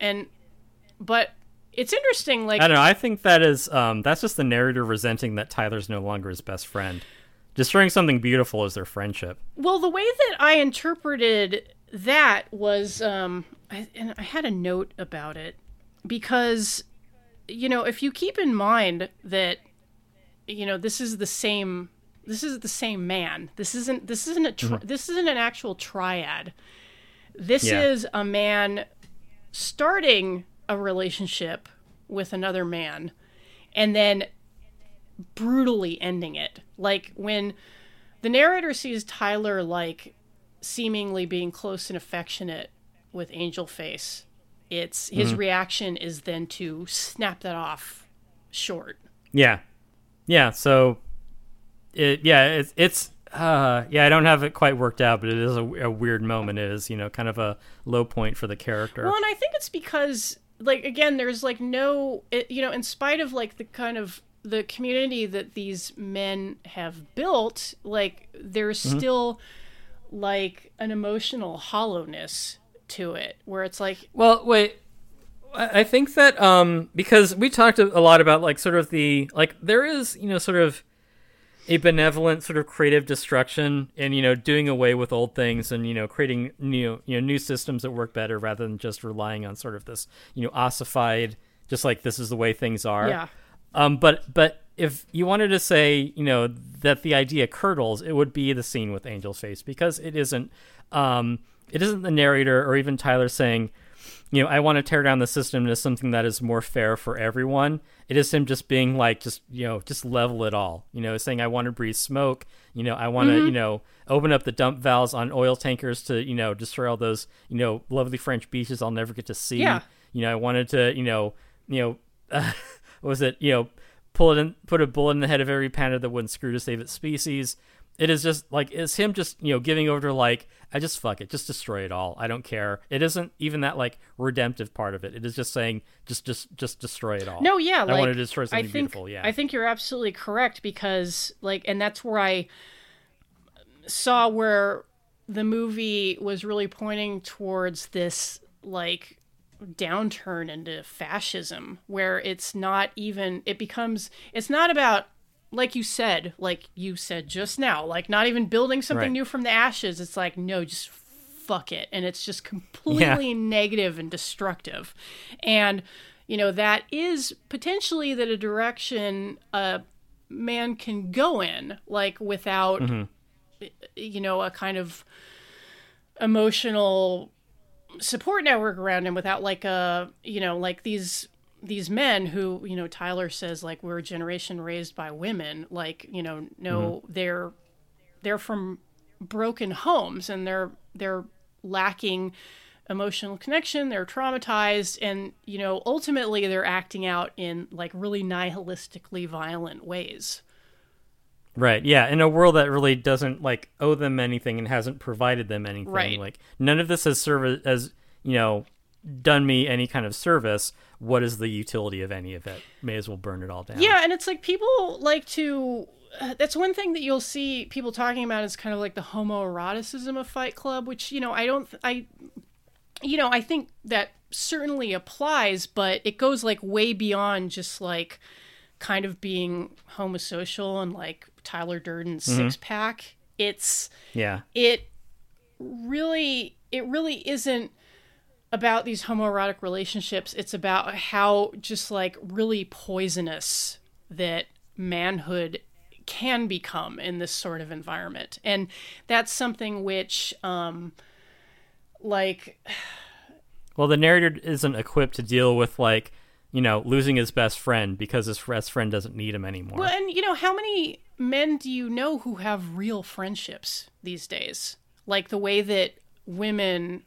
But it's interesting, like I don't know. I think that is that's just the narrator resenting that Tyler's no longer his best friend. Destroying something beautiful is their friendship. Well, the way that I interpreted that was, and I had a note about it because, you know, if you keep in mind that, you know, this is the same man. This isn't an actual triad. This is a man starting a relationship with another man and then brutally ending it. Like, when the narrator sees Tyler, like, seemingly being close and affectionate with Angel Face, it's his reaction is then to snap that off short. Yeah. So I don't have it quite worked out, but it is a weird moment. It is, kind of a low point for the character. Well, and I think it's because, like, again, there's, like, no, in spite of, like, the kind of the community that these men have built, like, there's still, like, an emotional hollowness to it, where it's like... Well, wait, I think that, because we talked a lot about, like, sort of the, like, there is, sort of a benevolent sort of creative destruction and, doing away with old things and, creating new, new systems that work better rather than just relying on sort of this, ossified, just like this is the way things are. Yeah. But if you wanted to say, that the idea curdles, it would be the scene with Angel's Face, because it isn't the narrator or even Tyler saying, I want to tear down the system to something that is more fair for everyone. It is him just being like, just level it all, saying, I want to breathe smoke. I want to, open up the dump valves on oil tankers to, destroy all those, lovely French beaches I'll never get to see. Yeah. I wanted to, what was it? Pull it in, put a bullet in the head of every panda that wouldn't screw to save its species. It is just like, it's him just, giving over to, like, I just fuck it, just destroy it all. I don't care. It isn't even that, like, redemptive part of it. It is just saying, just destroy it all. No, yeah. I want to destroy something beautiful. Yeah. I think you're absolutely correct, because, like, and that's where I saw where the movie was really pointing towards this, like, downturn into fascism, where it's not even, it's not about, like you said just now, like, not even building something new from the ashes. It's like, no, just fuck it. And it's just completely negative and destructive. And, that is potentially that a direction a man can go in, like, without, a kind of emotional support network around him, without, like, a, like these men who, Tyler says, like, we're a generation raised by women, like, no, they're from broken homes, and they're lacking emotional connection. They're traumatized. And, ultimately they're acting out in, like, really nihilistically violent ways. Right. Yeah. In a world that really doesn't, like, owe them anything and hasn't provided them anything. Right. Like, none of this has served as, done me any kind of service. What is the utility of any of it? May as well burn it all down. Yeah, and it's like people like to... that's one thing that you'll see people talking about is kind of like the homoeroticism of Fight Club, which, I think that certainly applies, but it goes, like, way beyond just, like, kind of being homosocial and, like, Tyler Durden's six-pack. It's... Yeah. It really isn't about these homoerotic relationships. It's about how just, like, really poisonous that manhood can become in this sort of environment. And that's something which, well, the narrator isn't equipped to deal with, like, losing his best friend because his best friend doesn't need him anymore. Well, and, how many men do you know who have real friendships these days? Like, the way that women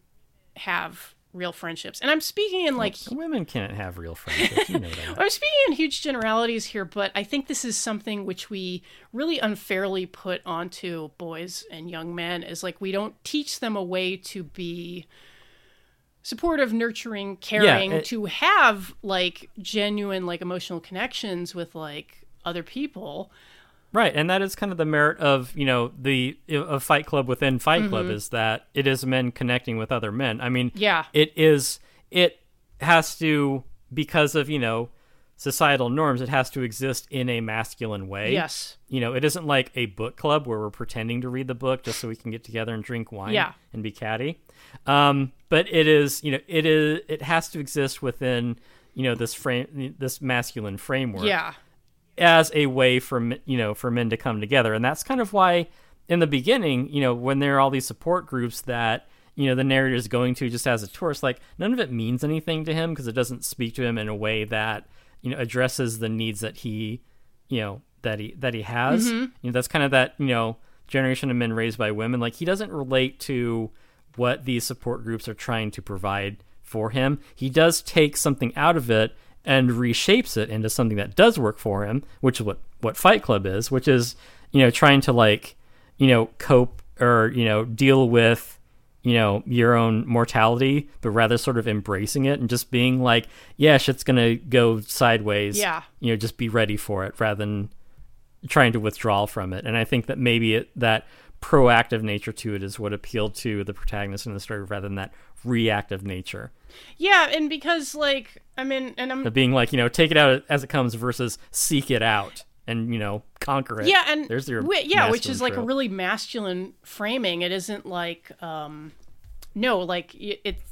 have real friendships. And I'm speaking in, like... Women can't have real friendships, that. I'm speaking in huge generalities here, but I think this is something which we really unfairly put onto boys and young men, is, like, we don't teach them a way to be supportive, nurturing, caring, to have, like, genuine, like, emotional connections with, like, other people. Right, and that is kind of the merit of, of Fight Club within Fight Club, is that it is men connecting with other men. I mean, it has to, because of, societal norms, it has to exist in a masculine way. Yes. It isn't like a book club where we're pretending to read the book just so we can get together and drink wine and be catty. But it is, it has to exist within, this masculine framework. Yeah. As a way for for men to come together. And that's kind of why in the beginning, when there are all these support groups that you know, the narrator is going to just as a tourist, like, none of it means anything to him because it doesn't speak to him in a way that, you know, addresses the needs that he, you know, that he has. Mm-hmm. You know, that's kind of that, you know, generation of men raised by women. Like, he doesn't relate to what these support groups are trying to provide for him. He does take something out of it and reshapes it into something that does work for him, which is what Fight Club is, which is, you know, trying to, like, you know, cope or, you know, deal with, you know, your own mortality, but rather sort of embracing it and just being like, yeah, shit's gonna go sideways. Yeah. You know, just be ready for it rather than trying to withdraw from it. And I think that maybe that proactive nature to it is what appealed to the protagonist in the story rather than that reactive nature. Yeah, and because, like, I mean, and I'm... being like, you know, take it out as it comes versus seek it out and, you know, conquer it. Yeah, and... there's your yeah, which is, like, a really masculine framing. It isn't, like, no, like,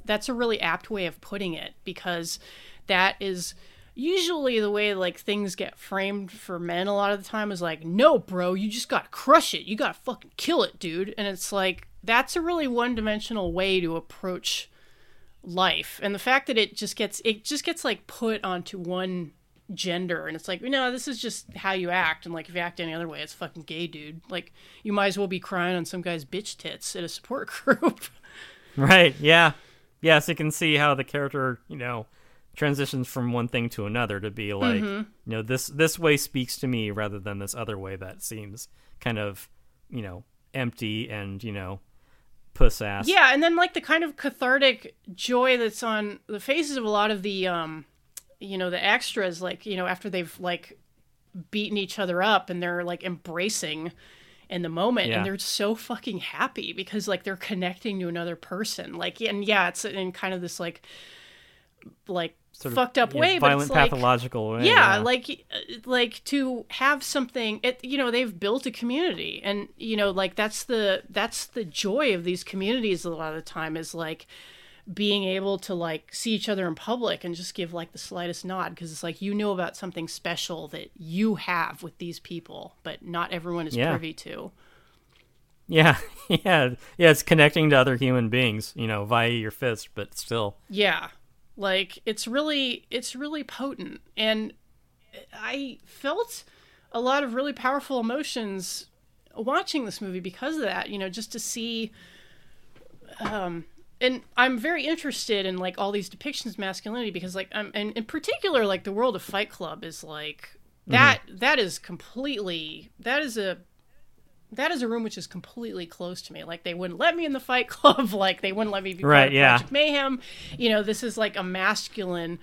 that's a really apt way of putting it, because that is... usually the way, like, things get framed for men a lot of the time is like, no, bro, you just gotta crush it. You gotta fucking kill it, dude. And it's like, that's a really one-dimensional way to approach life. And the fact that it just gets like put onto one gender, and it's like, you know, this is just how you act, and like, if you act any other way, it's fucking gay, dude. Like, you might as well be crying on some guy's bitch tits at a support group. Right, yeah. Yeah, so you can see how the character, you know, transitions from one thing to another to be like, mm-hmm. you know, this way speaks to me rather than this other way that seems kind of, you know, empty and, you know, puss ass. Yeah, and then, like, the kind of cathartic joy that's on the faces of a lot of the, you know, the extras, like, you know, after they've, like, beaten each other up and they're, like, embracing in the moment, yeah. and they're so fucking happy because, like, they're connecting to another person. Like, and yeah, it's in kind of this, like sort of fucked up way, but it's like, pathological way. Yeah, yeah, like to have something, it, you know, they've built a community, and, you know, like, that's the joy of these communities a lot of the time is, like, being able to, like, see each other in public and just give, like, the slightest nod, because it's like, you know about something special that you have with these people, but not everyone is yeah. privy to. Yeah, yeah, yeah. It's connecting to other human beings, you know, via your fist, but still. Yeah. Like, it's really potent, and I felt a lot of really powerful emotions watching this movie because of that, you know, just to see, and I'm very interested in, like, all these depictions of masculinity, because, like, I'm, and in particular, like, the world of Fight Club is, like, that, mm-hmm. That is a room which is completely closed to me. Like, they wouldn't let me in the Fight Club. Like, they wouldn't let me be part of Project Mayhem. You know, this is, like, a masculine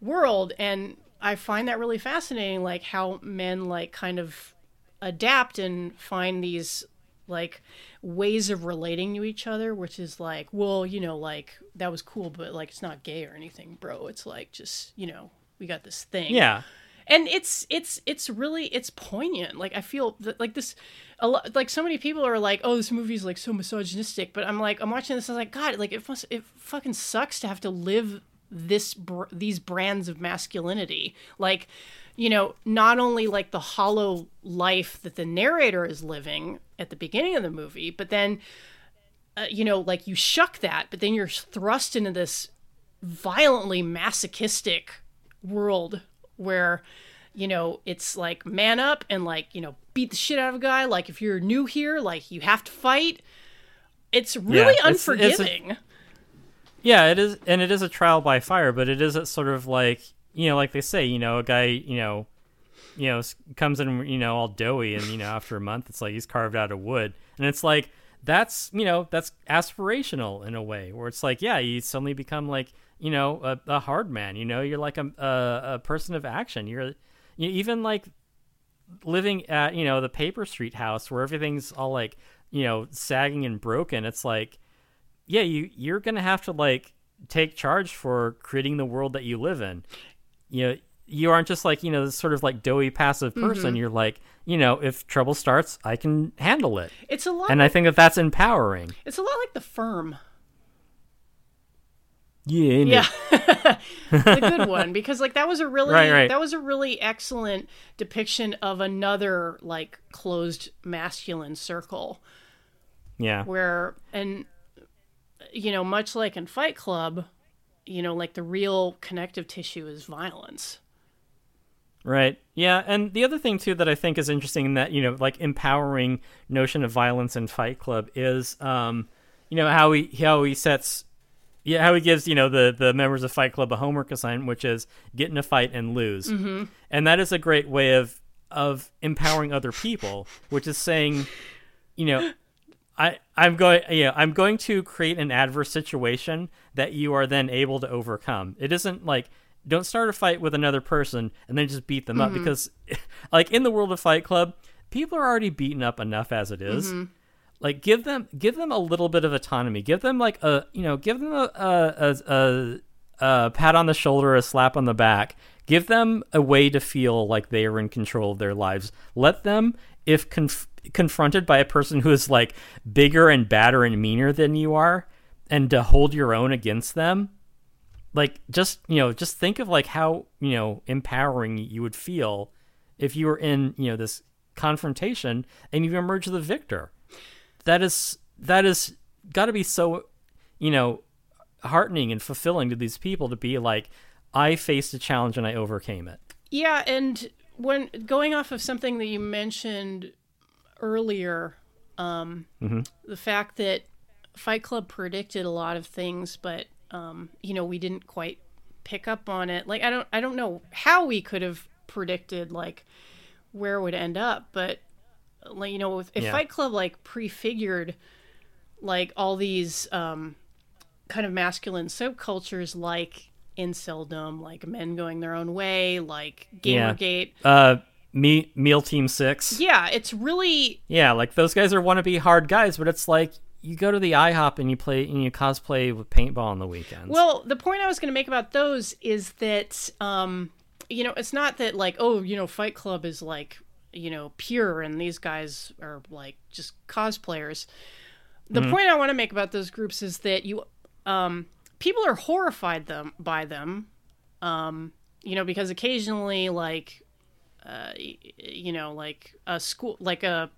world. And I find that really fascinating, like, how men, like, kind of adapt and find these, like, ways of relating to each other, which is like, well, you know, like, that was cool, but, like, it's not gay or anything, bro. It's like, just, you know, we got this thing. Yeah. And it's really poignant. Like, I feel that, like, this, a lot, like, so many people are like, oh, this movie's, like, so misogynistic, but I'm like, I'm watching this, I'm like, God, like, it fucking sucks to have to live these brands of masculinity. Like, you know, not only, like, the hollow life that the narrator is living at the beginning of the movie, but then, you know, like, you shuck that, but then you're thrust into this violently masochistic world where, you know, it's like, man up and, like, you know, beat the shit out of a guy. Like, if you're new here, like, you have to fight. It's really unforgiving. It is. And it is a trial by fire, but it is a sort of, like, you know, like they say, you know, a guy, you know, comes in, you know, all doughy and, you know, after a month, it's like he's carved out of wood. And it's like, that's, you know, that's aspirational in a way where it's like, yeah, you suddenly become, like, you know, a hard man, you know, you're like a person of action. You even, like, living at, you know, the Paper Street house where everything's all, like, you know, sagging and broken. It's like, yeah, you're going to have to, like, take charge for creating the world that you live in. You know, you aren't just, like, you know, this sort of, like, doughy passive person. Mm-hmm. You're like, you know, if trouble starts, I can handle it. It's a lot. And I think that that's empowering. It's a lot like The Firm. Yeah, yeah. The good one, because, like, that was a really right. that was a really excellent depiction of another, like, closed masculine circle. Yeah, where, and you know, much like in Fight Club, you know, like the real connective tissue is violence. Right. Yeah. And the other thing, too, that I think is interesting in that, you know, like empowering notion of violence in Fight Club is, you know, how he gives, you know, the members of Fight Club a homework assignment, which is get in a fight and lose. Mm-hmm. And that is a great way of empowering other people, which is saying, you know, I'm going to create an adverse situation that you are then able to overcome. It isn't like, don't start a fight with another person and then just beat them mm-hmm. up, because like in the world of Fight Club, people are already beaten up enough as it is. Mm-hmm. Like give them a little bit of autonomy. Give them like a pat on the shoulder, a slap on the back. Give them a way to feel like they are in control of their lives. Let them, if confronted by a person who is like bigger and badder and meaner than you are, and to hold your own against them. Like, just think of like how, you know, empowering you would feel if you were in, you know, this confrontation and you emerge the victor. That is got to be so, you know, heartening and fulfilling to these people to be like, I faced a challenge and I overcame it. Yeah. And when going off of something that you mentioned earlier, mm-hmm. the fact that Fight Club predicted a lot of things, but you know, we didn't quite pick up on it. Like, I don't know how we could have predicted like where it would end up, but like, you know, if Fight Club like prefigured like all these kind of masculine subcultures, like inceldom, like men going their own way, like Gamergate, Meal Team 6. Yeah, it's really like those guys are wannabe hard guys, but it's like, you go to the IHOP and you cosplay with paintball on the weekends. Well, the point I was going to make about those is that, you know, it's not that like, oh, you know, Fight Club is like, you know, pure and these guys are like just cosplayers. The mm-hmm. point I want to make about those groups is that you, people are horrified by them, you know, because occasionally like, you know, like a school, like an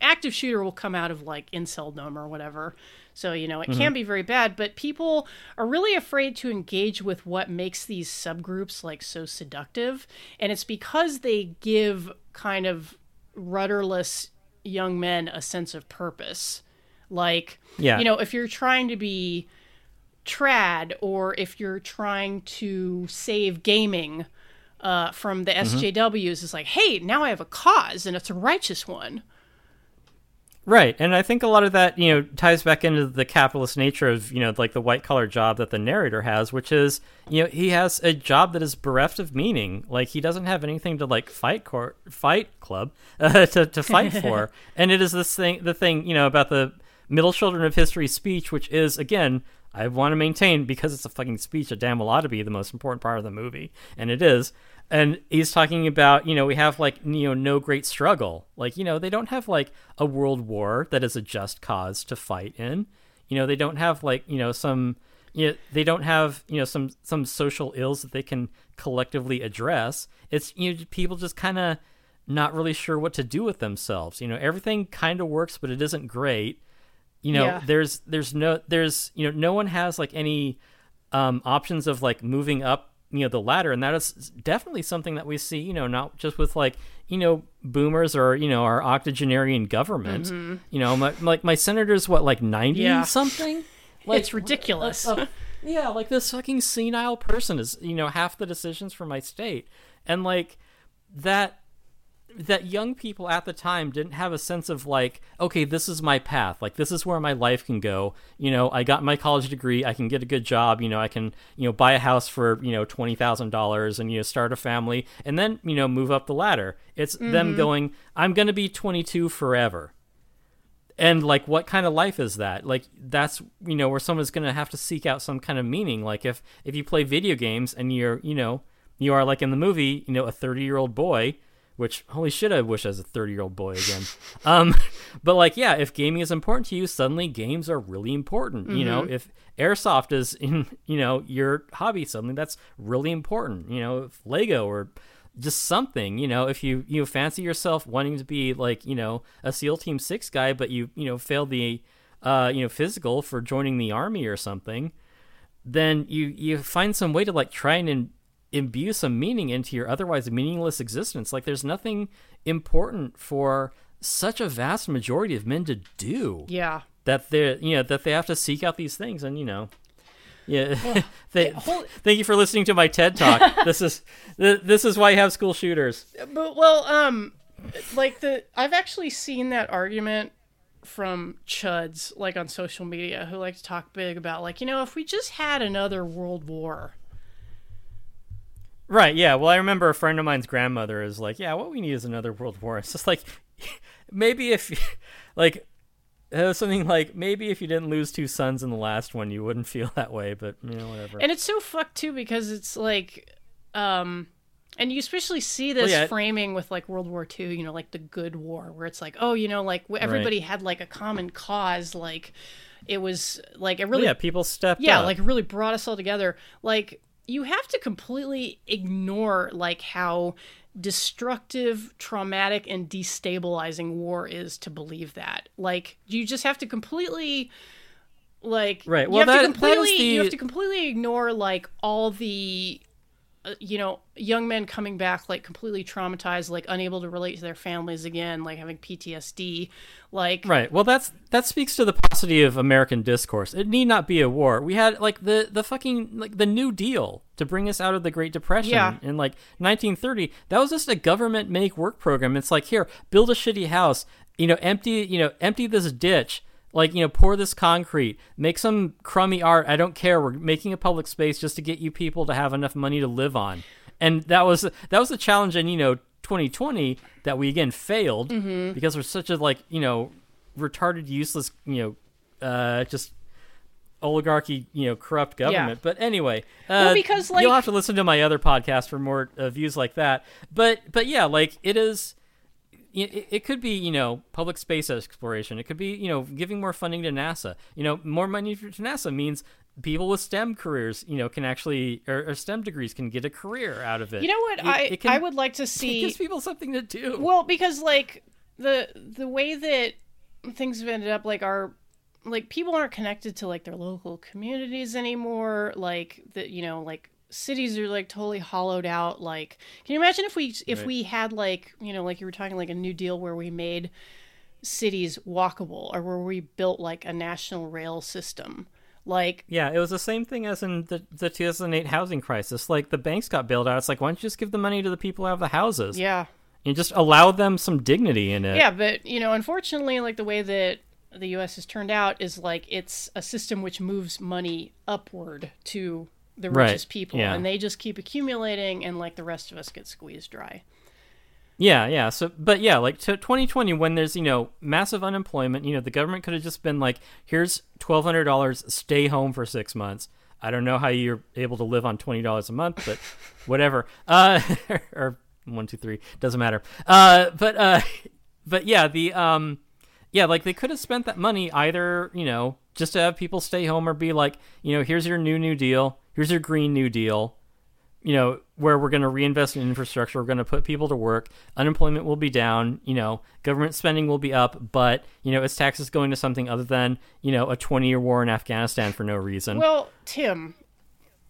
active shooter will come out of like inceldom or whatever. So, you know, it mm-hmm. can be very bad, but people are really afraid to engage with what makes these subgroups like so seductive. And it's because they give kind of rudderless young men a sense of purpose. Like, you know, if you're trying to be trad, or if you're trying to save gaming, from the SJWs mm-hmm. is like, hey, now I have a cause and it's a righteous one. Right. And I think a lot of that, you know, ties back into the capitalist nature of, you know, like the white collar job that the narrator has, which is, you know, he has a job that is bereft of meaning. Like, he doesn't have anything to like fight club to fight for. And it is the thing, you know, about the middle children of history speech, which is, again, I want to maintain, because it's a fucking speech, a damn well ought to be the most important part of the movie, and it is. And he's talking about, you know, we have like, you know, no great struggle. Like, you know, they don't have like a world war that is a just cause to fight in. You know, they don't have like, you know, some social ills that they can collectively address. It's, you know, people just kind of not really sure what to do with themselves. You know, everything kind of works, but it isn't great. You know, no one has like any options of like moving up, you know, the ladder. And that is definitely something that we see, you know, not just with like, you know, boomers or, you know, our octogenarian government, mm-hmm. you know, my senator's what, like 90 something? Like, it's ridiculous. Like this fucking senile person is, you know, half the decisions for my state. And like that young people at the time didn't have a sense of like, okay, this is my path. Like, this is where my life can go. You know, I got my college degree. I can get a good job. You know, I can, you know, buy a house for, you know, $20,000 and, you know, start a family and then, you know, move up the ladder. It's mm-hmm. them going, I'm going to be 22 forever. And like, what kind of life is that? Like, that's, you know, where someone's going to have to seek out some kind of meaning. Like if you play video games and you're, you know, you are like in the movie, you know, a 30-year-old boy, which, holy shit, I wish I was a 30-year-old boy again. But, like, yeah, if gaming is important to you, suddenly games are really important. Mm-hmm. You know, if airsoft is, in, you know, your hobby, suddenly that's really important. You know, if Lego or just something, you know, if you fancy yourself wanting to be, like, you know, a SEAL Team 6 guy, but you know, failed the physical for joining the army or something, then you find some way to like try and imbue some meaning into your otherwise meaningless existence. Like there's nothing important for such a vast majority of men to do. Yeah. That they have to seek out these things, and yeah. Well, thank you for listening to my TED Talk. This is why you have school shooters. But I've actually seen that argument from chuds like on social media who like to talk big about if we just had another world war. Right, yeah. Well, I remember a friend of mine's grandmother is like, yeah, what we need is another world war. It's just like, maybe if like something like maybe if you didn't lose two sons in the last one, you wouldn't feel that way, but whatever. And it's so fucked too, because it's like and you especially see this framing with like World War II, the good war, where it's like, everybody had like a common cause. Like it was like, it really, people stepped up. Like it really brought us all together. Like you have to completely ignore like how destructive, traumatic, and destabilizing war is to believe that. Like you just have to completely you have to completely ignore like all the young men coming back like completely traumatized, like unable to relate to their families again, like having PTSD, like right. Well, that speaks to the paucity of American discourse. It need not be a war. We had like the fucking like the New Deal to bring us out of the Great Depression in like 1930. That was just a government make work program. It's like, here, build a shitty house, empty this ditch. Like, pour this concrete, make some crummy art. I don't care. We're making a public space just to get you people to have enough money to live on. And that was the challenge in, 2020 that we again failed because we're such a retarded, useless, just oligarchy, corrupt government. Yeah. But anyway, because you'll have to listen to my other podcast for more views like that. But yeah, like it is. It could be, public space exploration. It could be, giving more funding to NASA. More money to NASA means people with STEM careers, can actually, or STEM degrees can get a career out of it. You know what? I would like to see. It gives people something to do. Well, because, like, the way that things have ended up, like, are, like, people aren't connected to, like, their local communities anymore. Like, cities are like totally hollowed out. Like, can you imagine if we had like, like you were talking, like a New Deal where we made cities walkable, or where we built like a national rail system? Like, yeah, it was the same thing as in the 2008 housing crisis. Like the banks got bailed out. It's like, why don't you just give the money to the people who have the houses? Yeah. And just allow them some dignity in it. Yeah. But unfortunately, like the way that the U.S. has turned out is like, it's a system which moves money upward to the richest people, and they just keep accumulating, and like the rest of us get squeezed dry. So, but yeah, like to 2020, when there's massive unemployment, the government could have just been like, here's $1,200, stay home for 6 months. I don't know how you're able to live on $20 a month, but whatever. Or 1, 2, 3, doesn't matter. But yeah, like they could have spent that money either, just to have people stay home, or be like, here's your new deal. Here's your Green New Deal, where we're going to reinvest in infrastructure. We're going to put people to work. Unemployment will be down. Government spending will be up, but it's taxes going to something other than a 20-year war in Afghanistan for no reason. Well, Tim,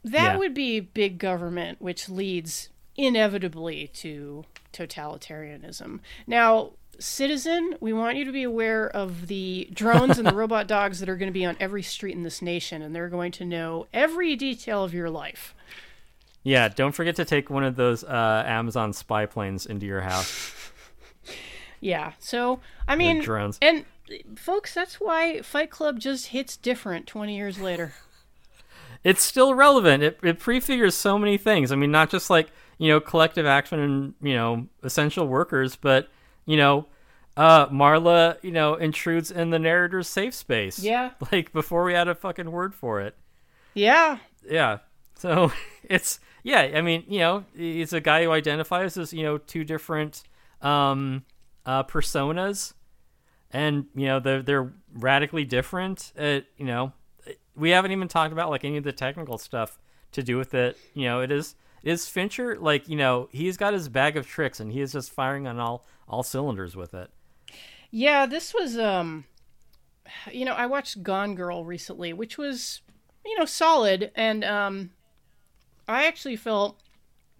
that would be big government, which leads inevitably to totalitarianism. Now, Citizen, we want you to be aware of the drones and the robot dogs that are going to be on every street in this nation, and they're going to know every detail of your life. Yeah, don't forget to take one of those Amazon spy planes into your house. Yeah, so, I mean, drones. And folks, that's why Fight Club just hits different 20 years later. It's still relevant. It prefigures so many things. I mean, not just like, collective action and, essential workers, but Marla, intrudes in the narrator's safe space. Yeah. Like before we had a fucking word for it. Yeah. Yeah. So he's a guy who identifies as, two different, personas, and, they're radically different. We haven't even talked about like any of the technical stuff to do with it. Is Fincher, like, he's got his bag of tricks, and he is just firing on all cylinders with it. Yeah, this was you know, I watched Gone Girl recently, which was, you know, solid. And I actually felt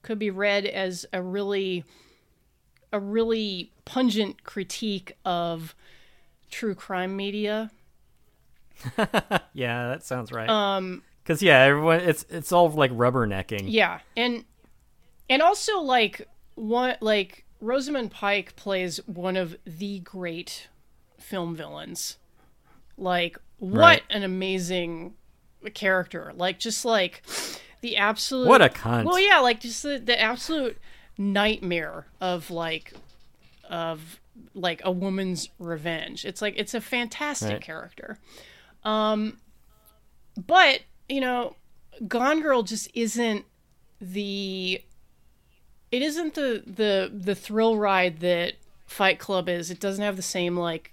could be read as a really pungent critique of true crime media. Yeah, that sounds right. Because yeah, everyone, it's all like rubbernecking. Yeah, and also like one, like Rosamund Pike plays one of the great film villains. Like what an amazing character! Like just like the absolute what a cunt. Well, yeah, like just the absolute nightmare of a woman's revenge. It's like it's a fantastic character. But you know, Gone Girl just isn't the thrill ride that Fight Club is. It doesn't have the same like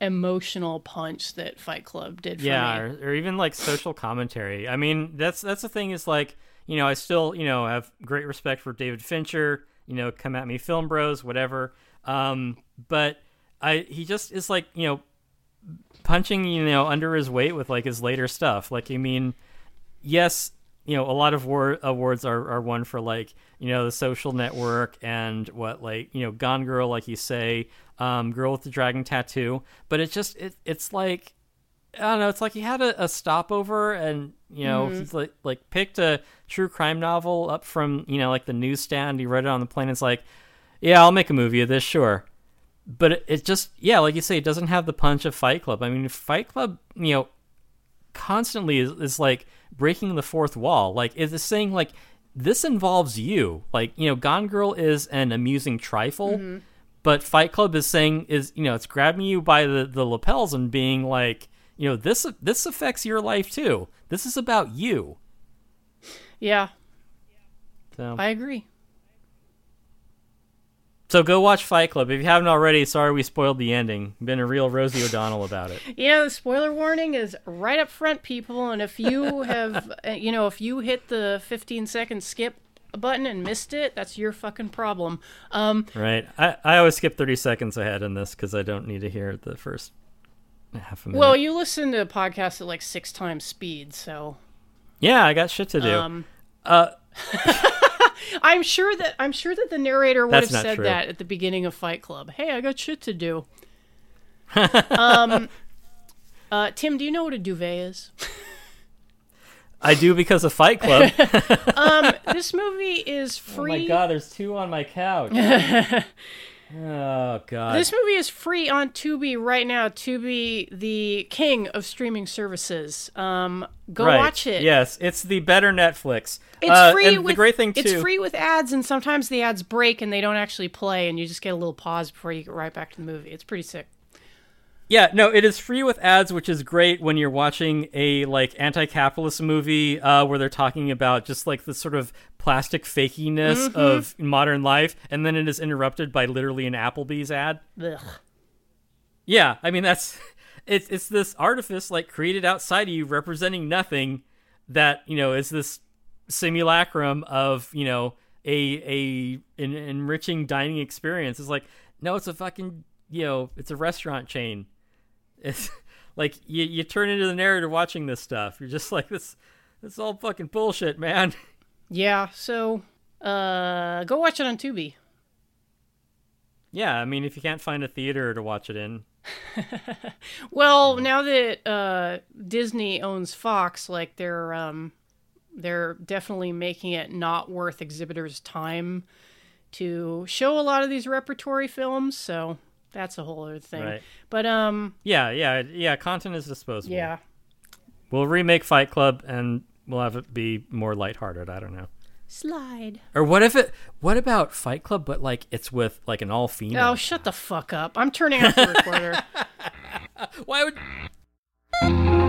emotional punch that Fight Club did for me. Yeah, or even like social commentary. I mean, that's the thing is like, you know, I still, you know, have great respect for David Fincher, you know, come at me film bros, whatever. But he just is like, you know, punching, you know, under his weight with like his later stuff. Like, I mean, yes, you know, a lot of awards are won for like, you know, The Social Network and what, like, you know, Gone Girl, like you say, Girl with the Dragon Tattoo. But it's just it's like, I don't know, it's like he had a stopover and, you know, he's like picked a true crime novel up from, you know, like the newsstand. He read it on the plane. It's like, yeah, I'll make a movie of this, sure. But it just, yeah, like you say, it doesn't have the punch of Fight Club. I mean, Fight Club, you know, constantly is like breaking the fourth wall. Like, it's saying, like, this involves you. Like, you know, Gone Girl is an amusing trifle, but Fight Club is saying, is, you know, it's grabbing you by the lapels and being like, you know, this affects your life too. This is about you. Yeah. So. I agree. So go watch Fight Club. If you haven't already, sorry we spoiled the ending. Been a real Rosie O'Donnell about it. Yeah, the spoiler warning is right up front, people. And if you have, you know, if you hit the 15-second skip button and missed it, that's your fucking problem. Right. I always skip 30 seconds ahead in this because I don't need to hear the first half a minute. Well, you listen to podcasts at like 6 times speed, so. Yeah, I got shit to do. I'm sure that the narrator would have said that at the beginning of Fight Club. Hey, I got shit to do. Tim, do you know what a duvet is? I do because of Fight Club. This movie is free. Oh my God, there's 2 on my couch. Oh God. This movie is free on Tubi right now. Tubi, the king of streaming services. Go watch it. Yes, it's the better Netflix. It's free. And the great thing too, it's free with ads, and sometimes the ads break and they don't actually play, and you just get a little pause before you get right back to the movie. It's pretty sick. Yeah, no, it is free with ads, which is great when you're watching a like anti-capitalist movie where they're talking about just like the sort of plastic fakiness of modern life, and then it is interrupted by literally an Applebee's ad. Ugh. Yeah, I mean that's it's this artifice like created outside of you, representing nothing, that, you know, is this simulacrum of, you know, an enriching dining experience. It's like, no, it's a fucking, you know, it's a restaurant chain. It's like you turn into the narrator watching this stuff. You're just like, this all fucking bullshit, man. Yeah, so go watch it on Tubi. Yeah, I mean, if you can't find a theater to watch it in. Well, now that Disney owns Fox, like they're definitely making it not worth exhibitors' time to show a lot of these repertory films, so that's a whole other thing. Right. But yeah, content is disposable. Yeah. We'll remake Fight Club and we'll have it be more lighthearted. I don't know. Slide. Or what about Fight Club, but like it's with like an all female? Oh, shut the fuck up. I'm turning off the recorder. Why would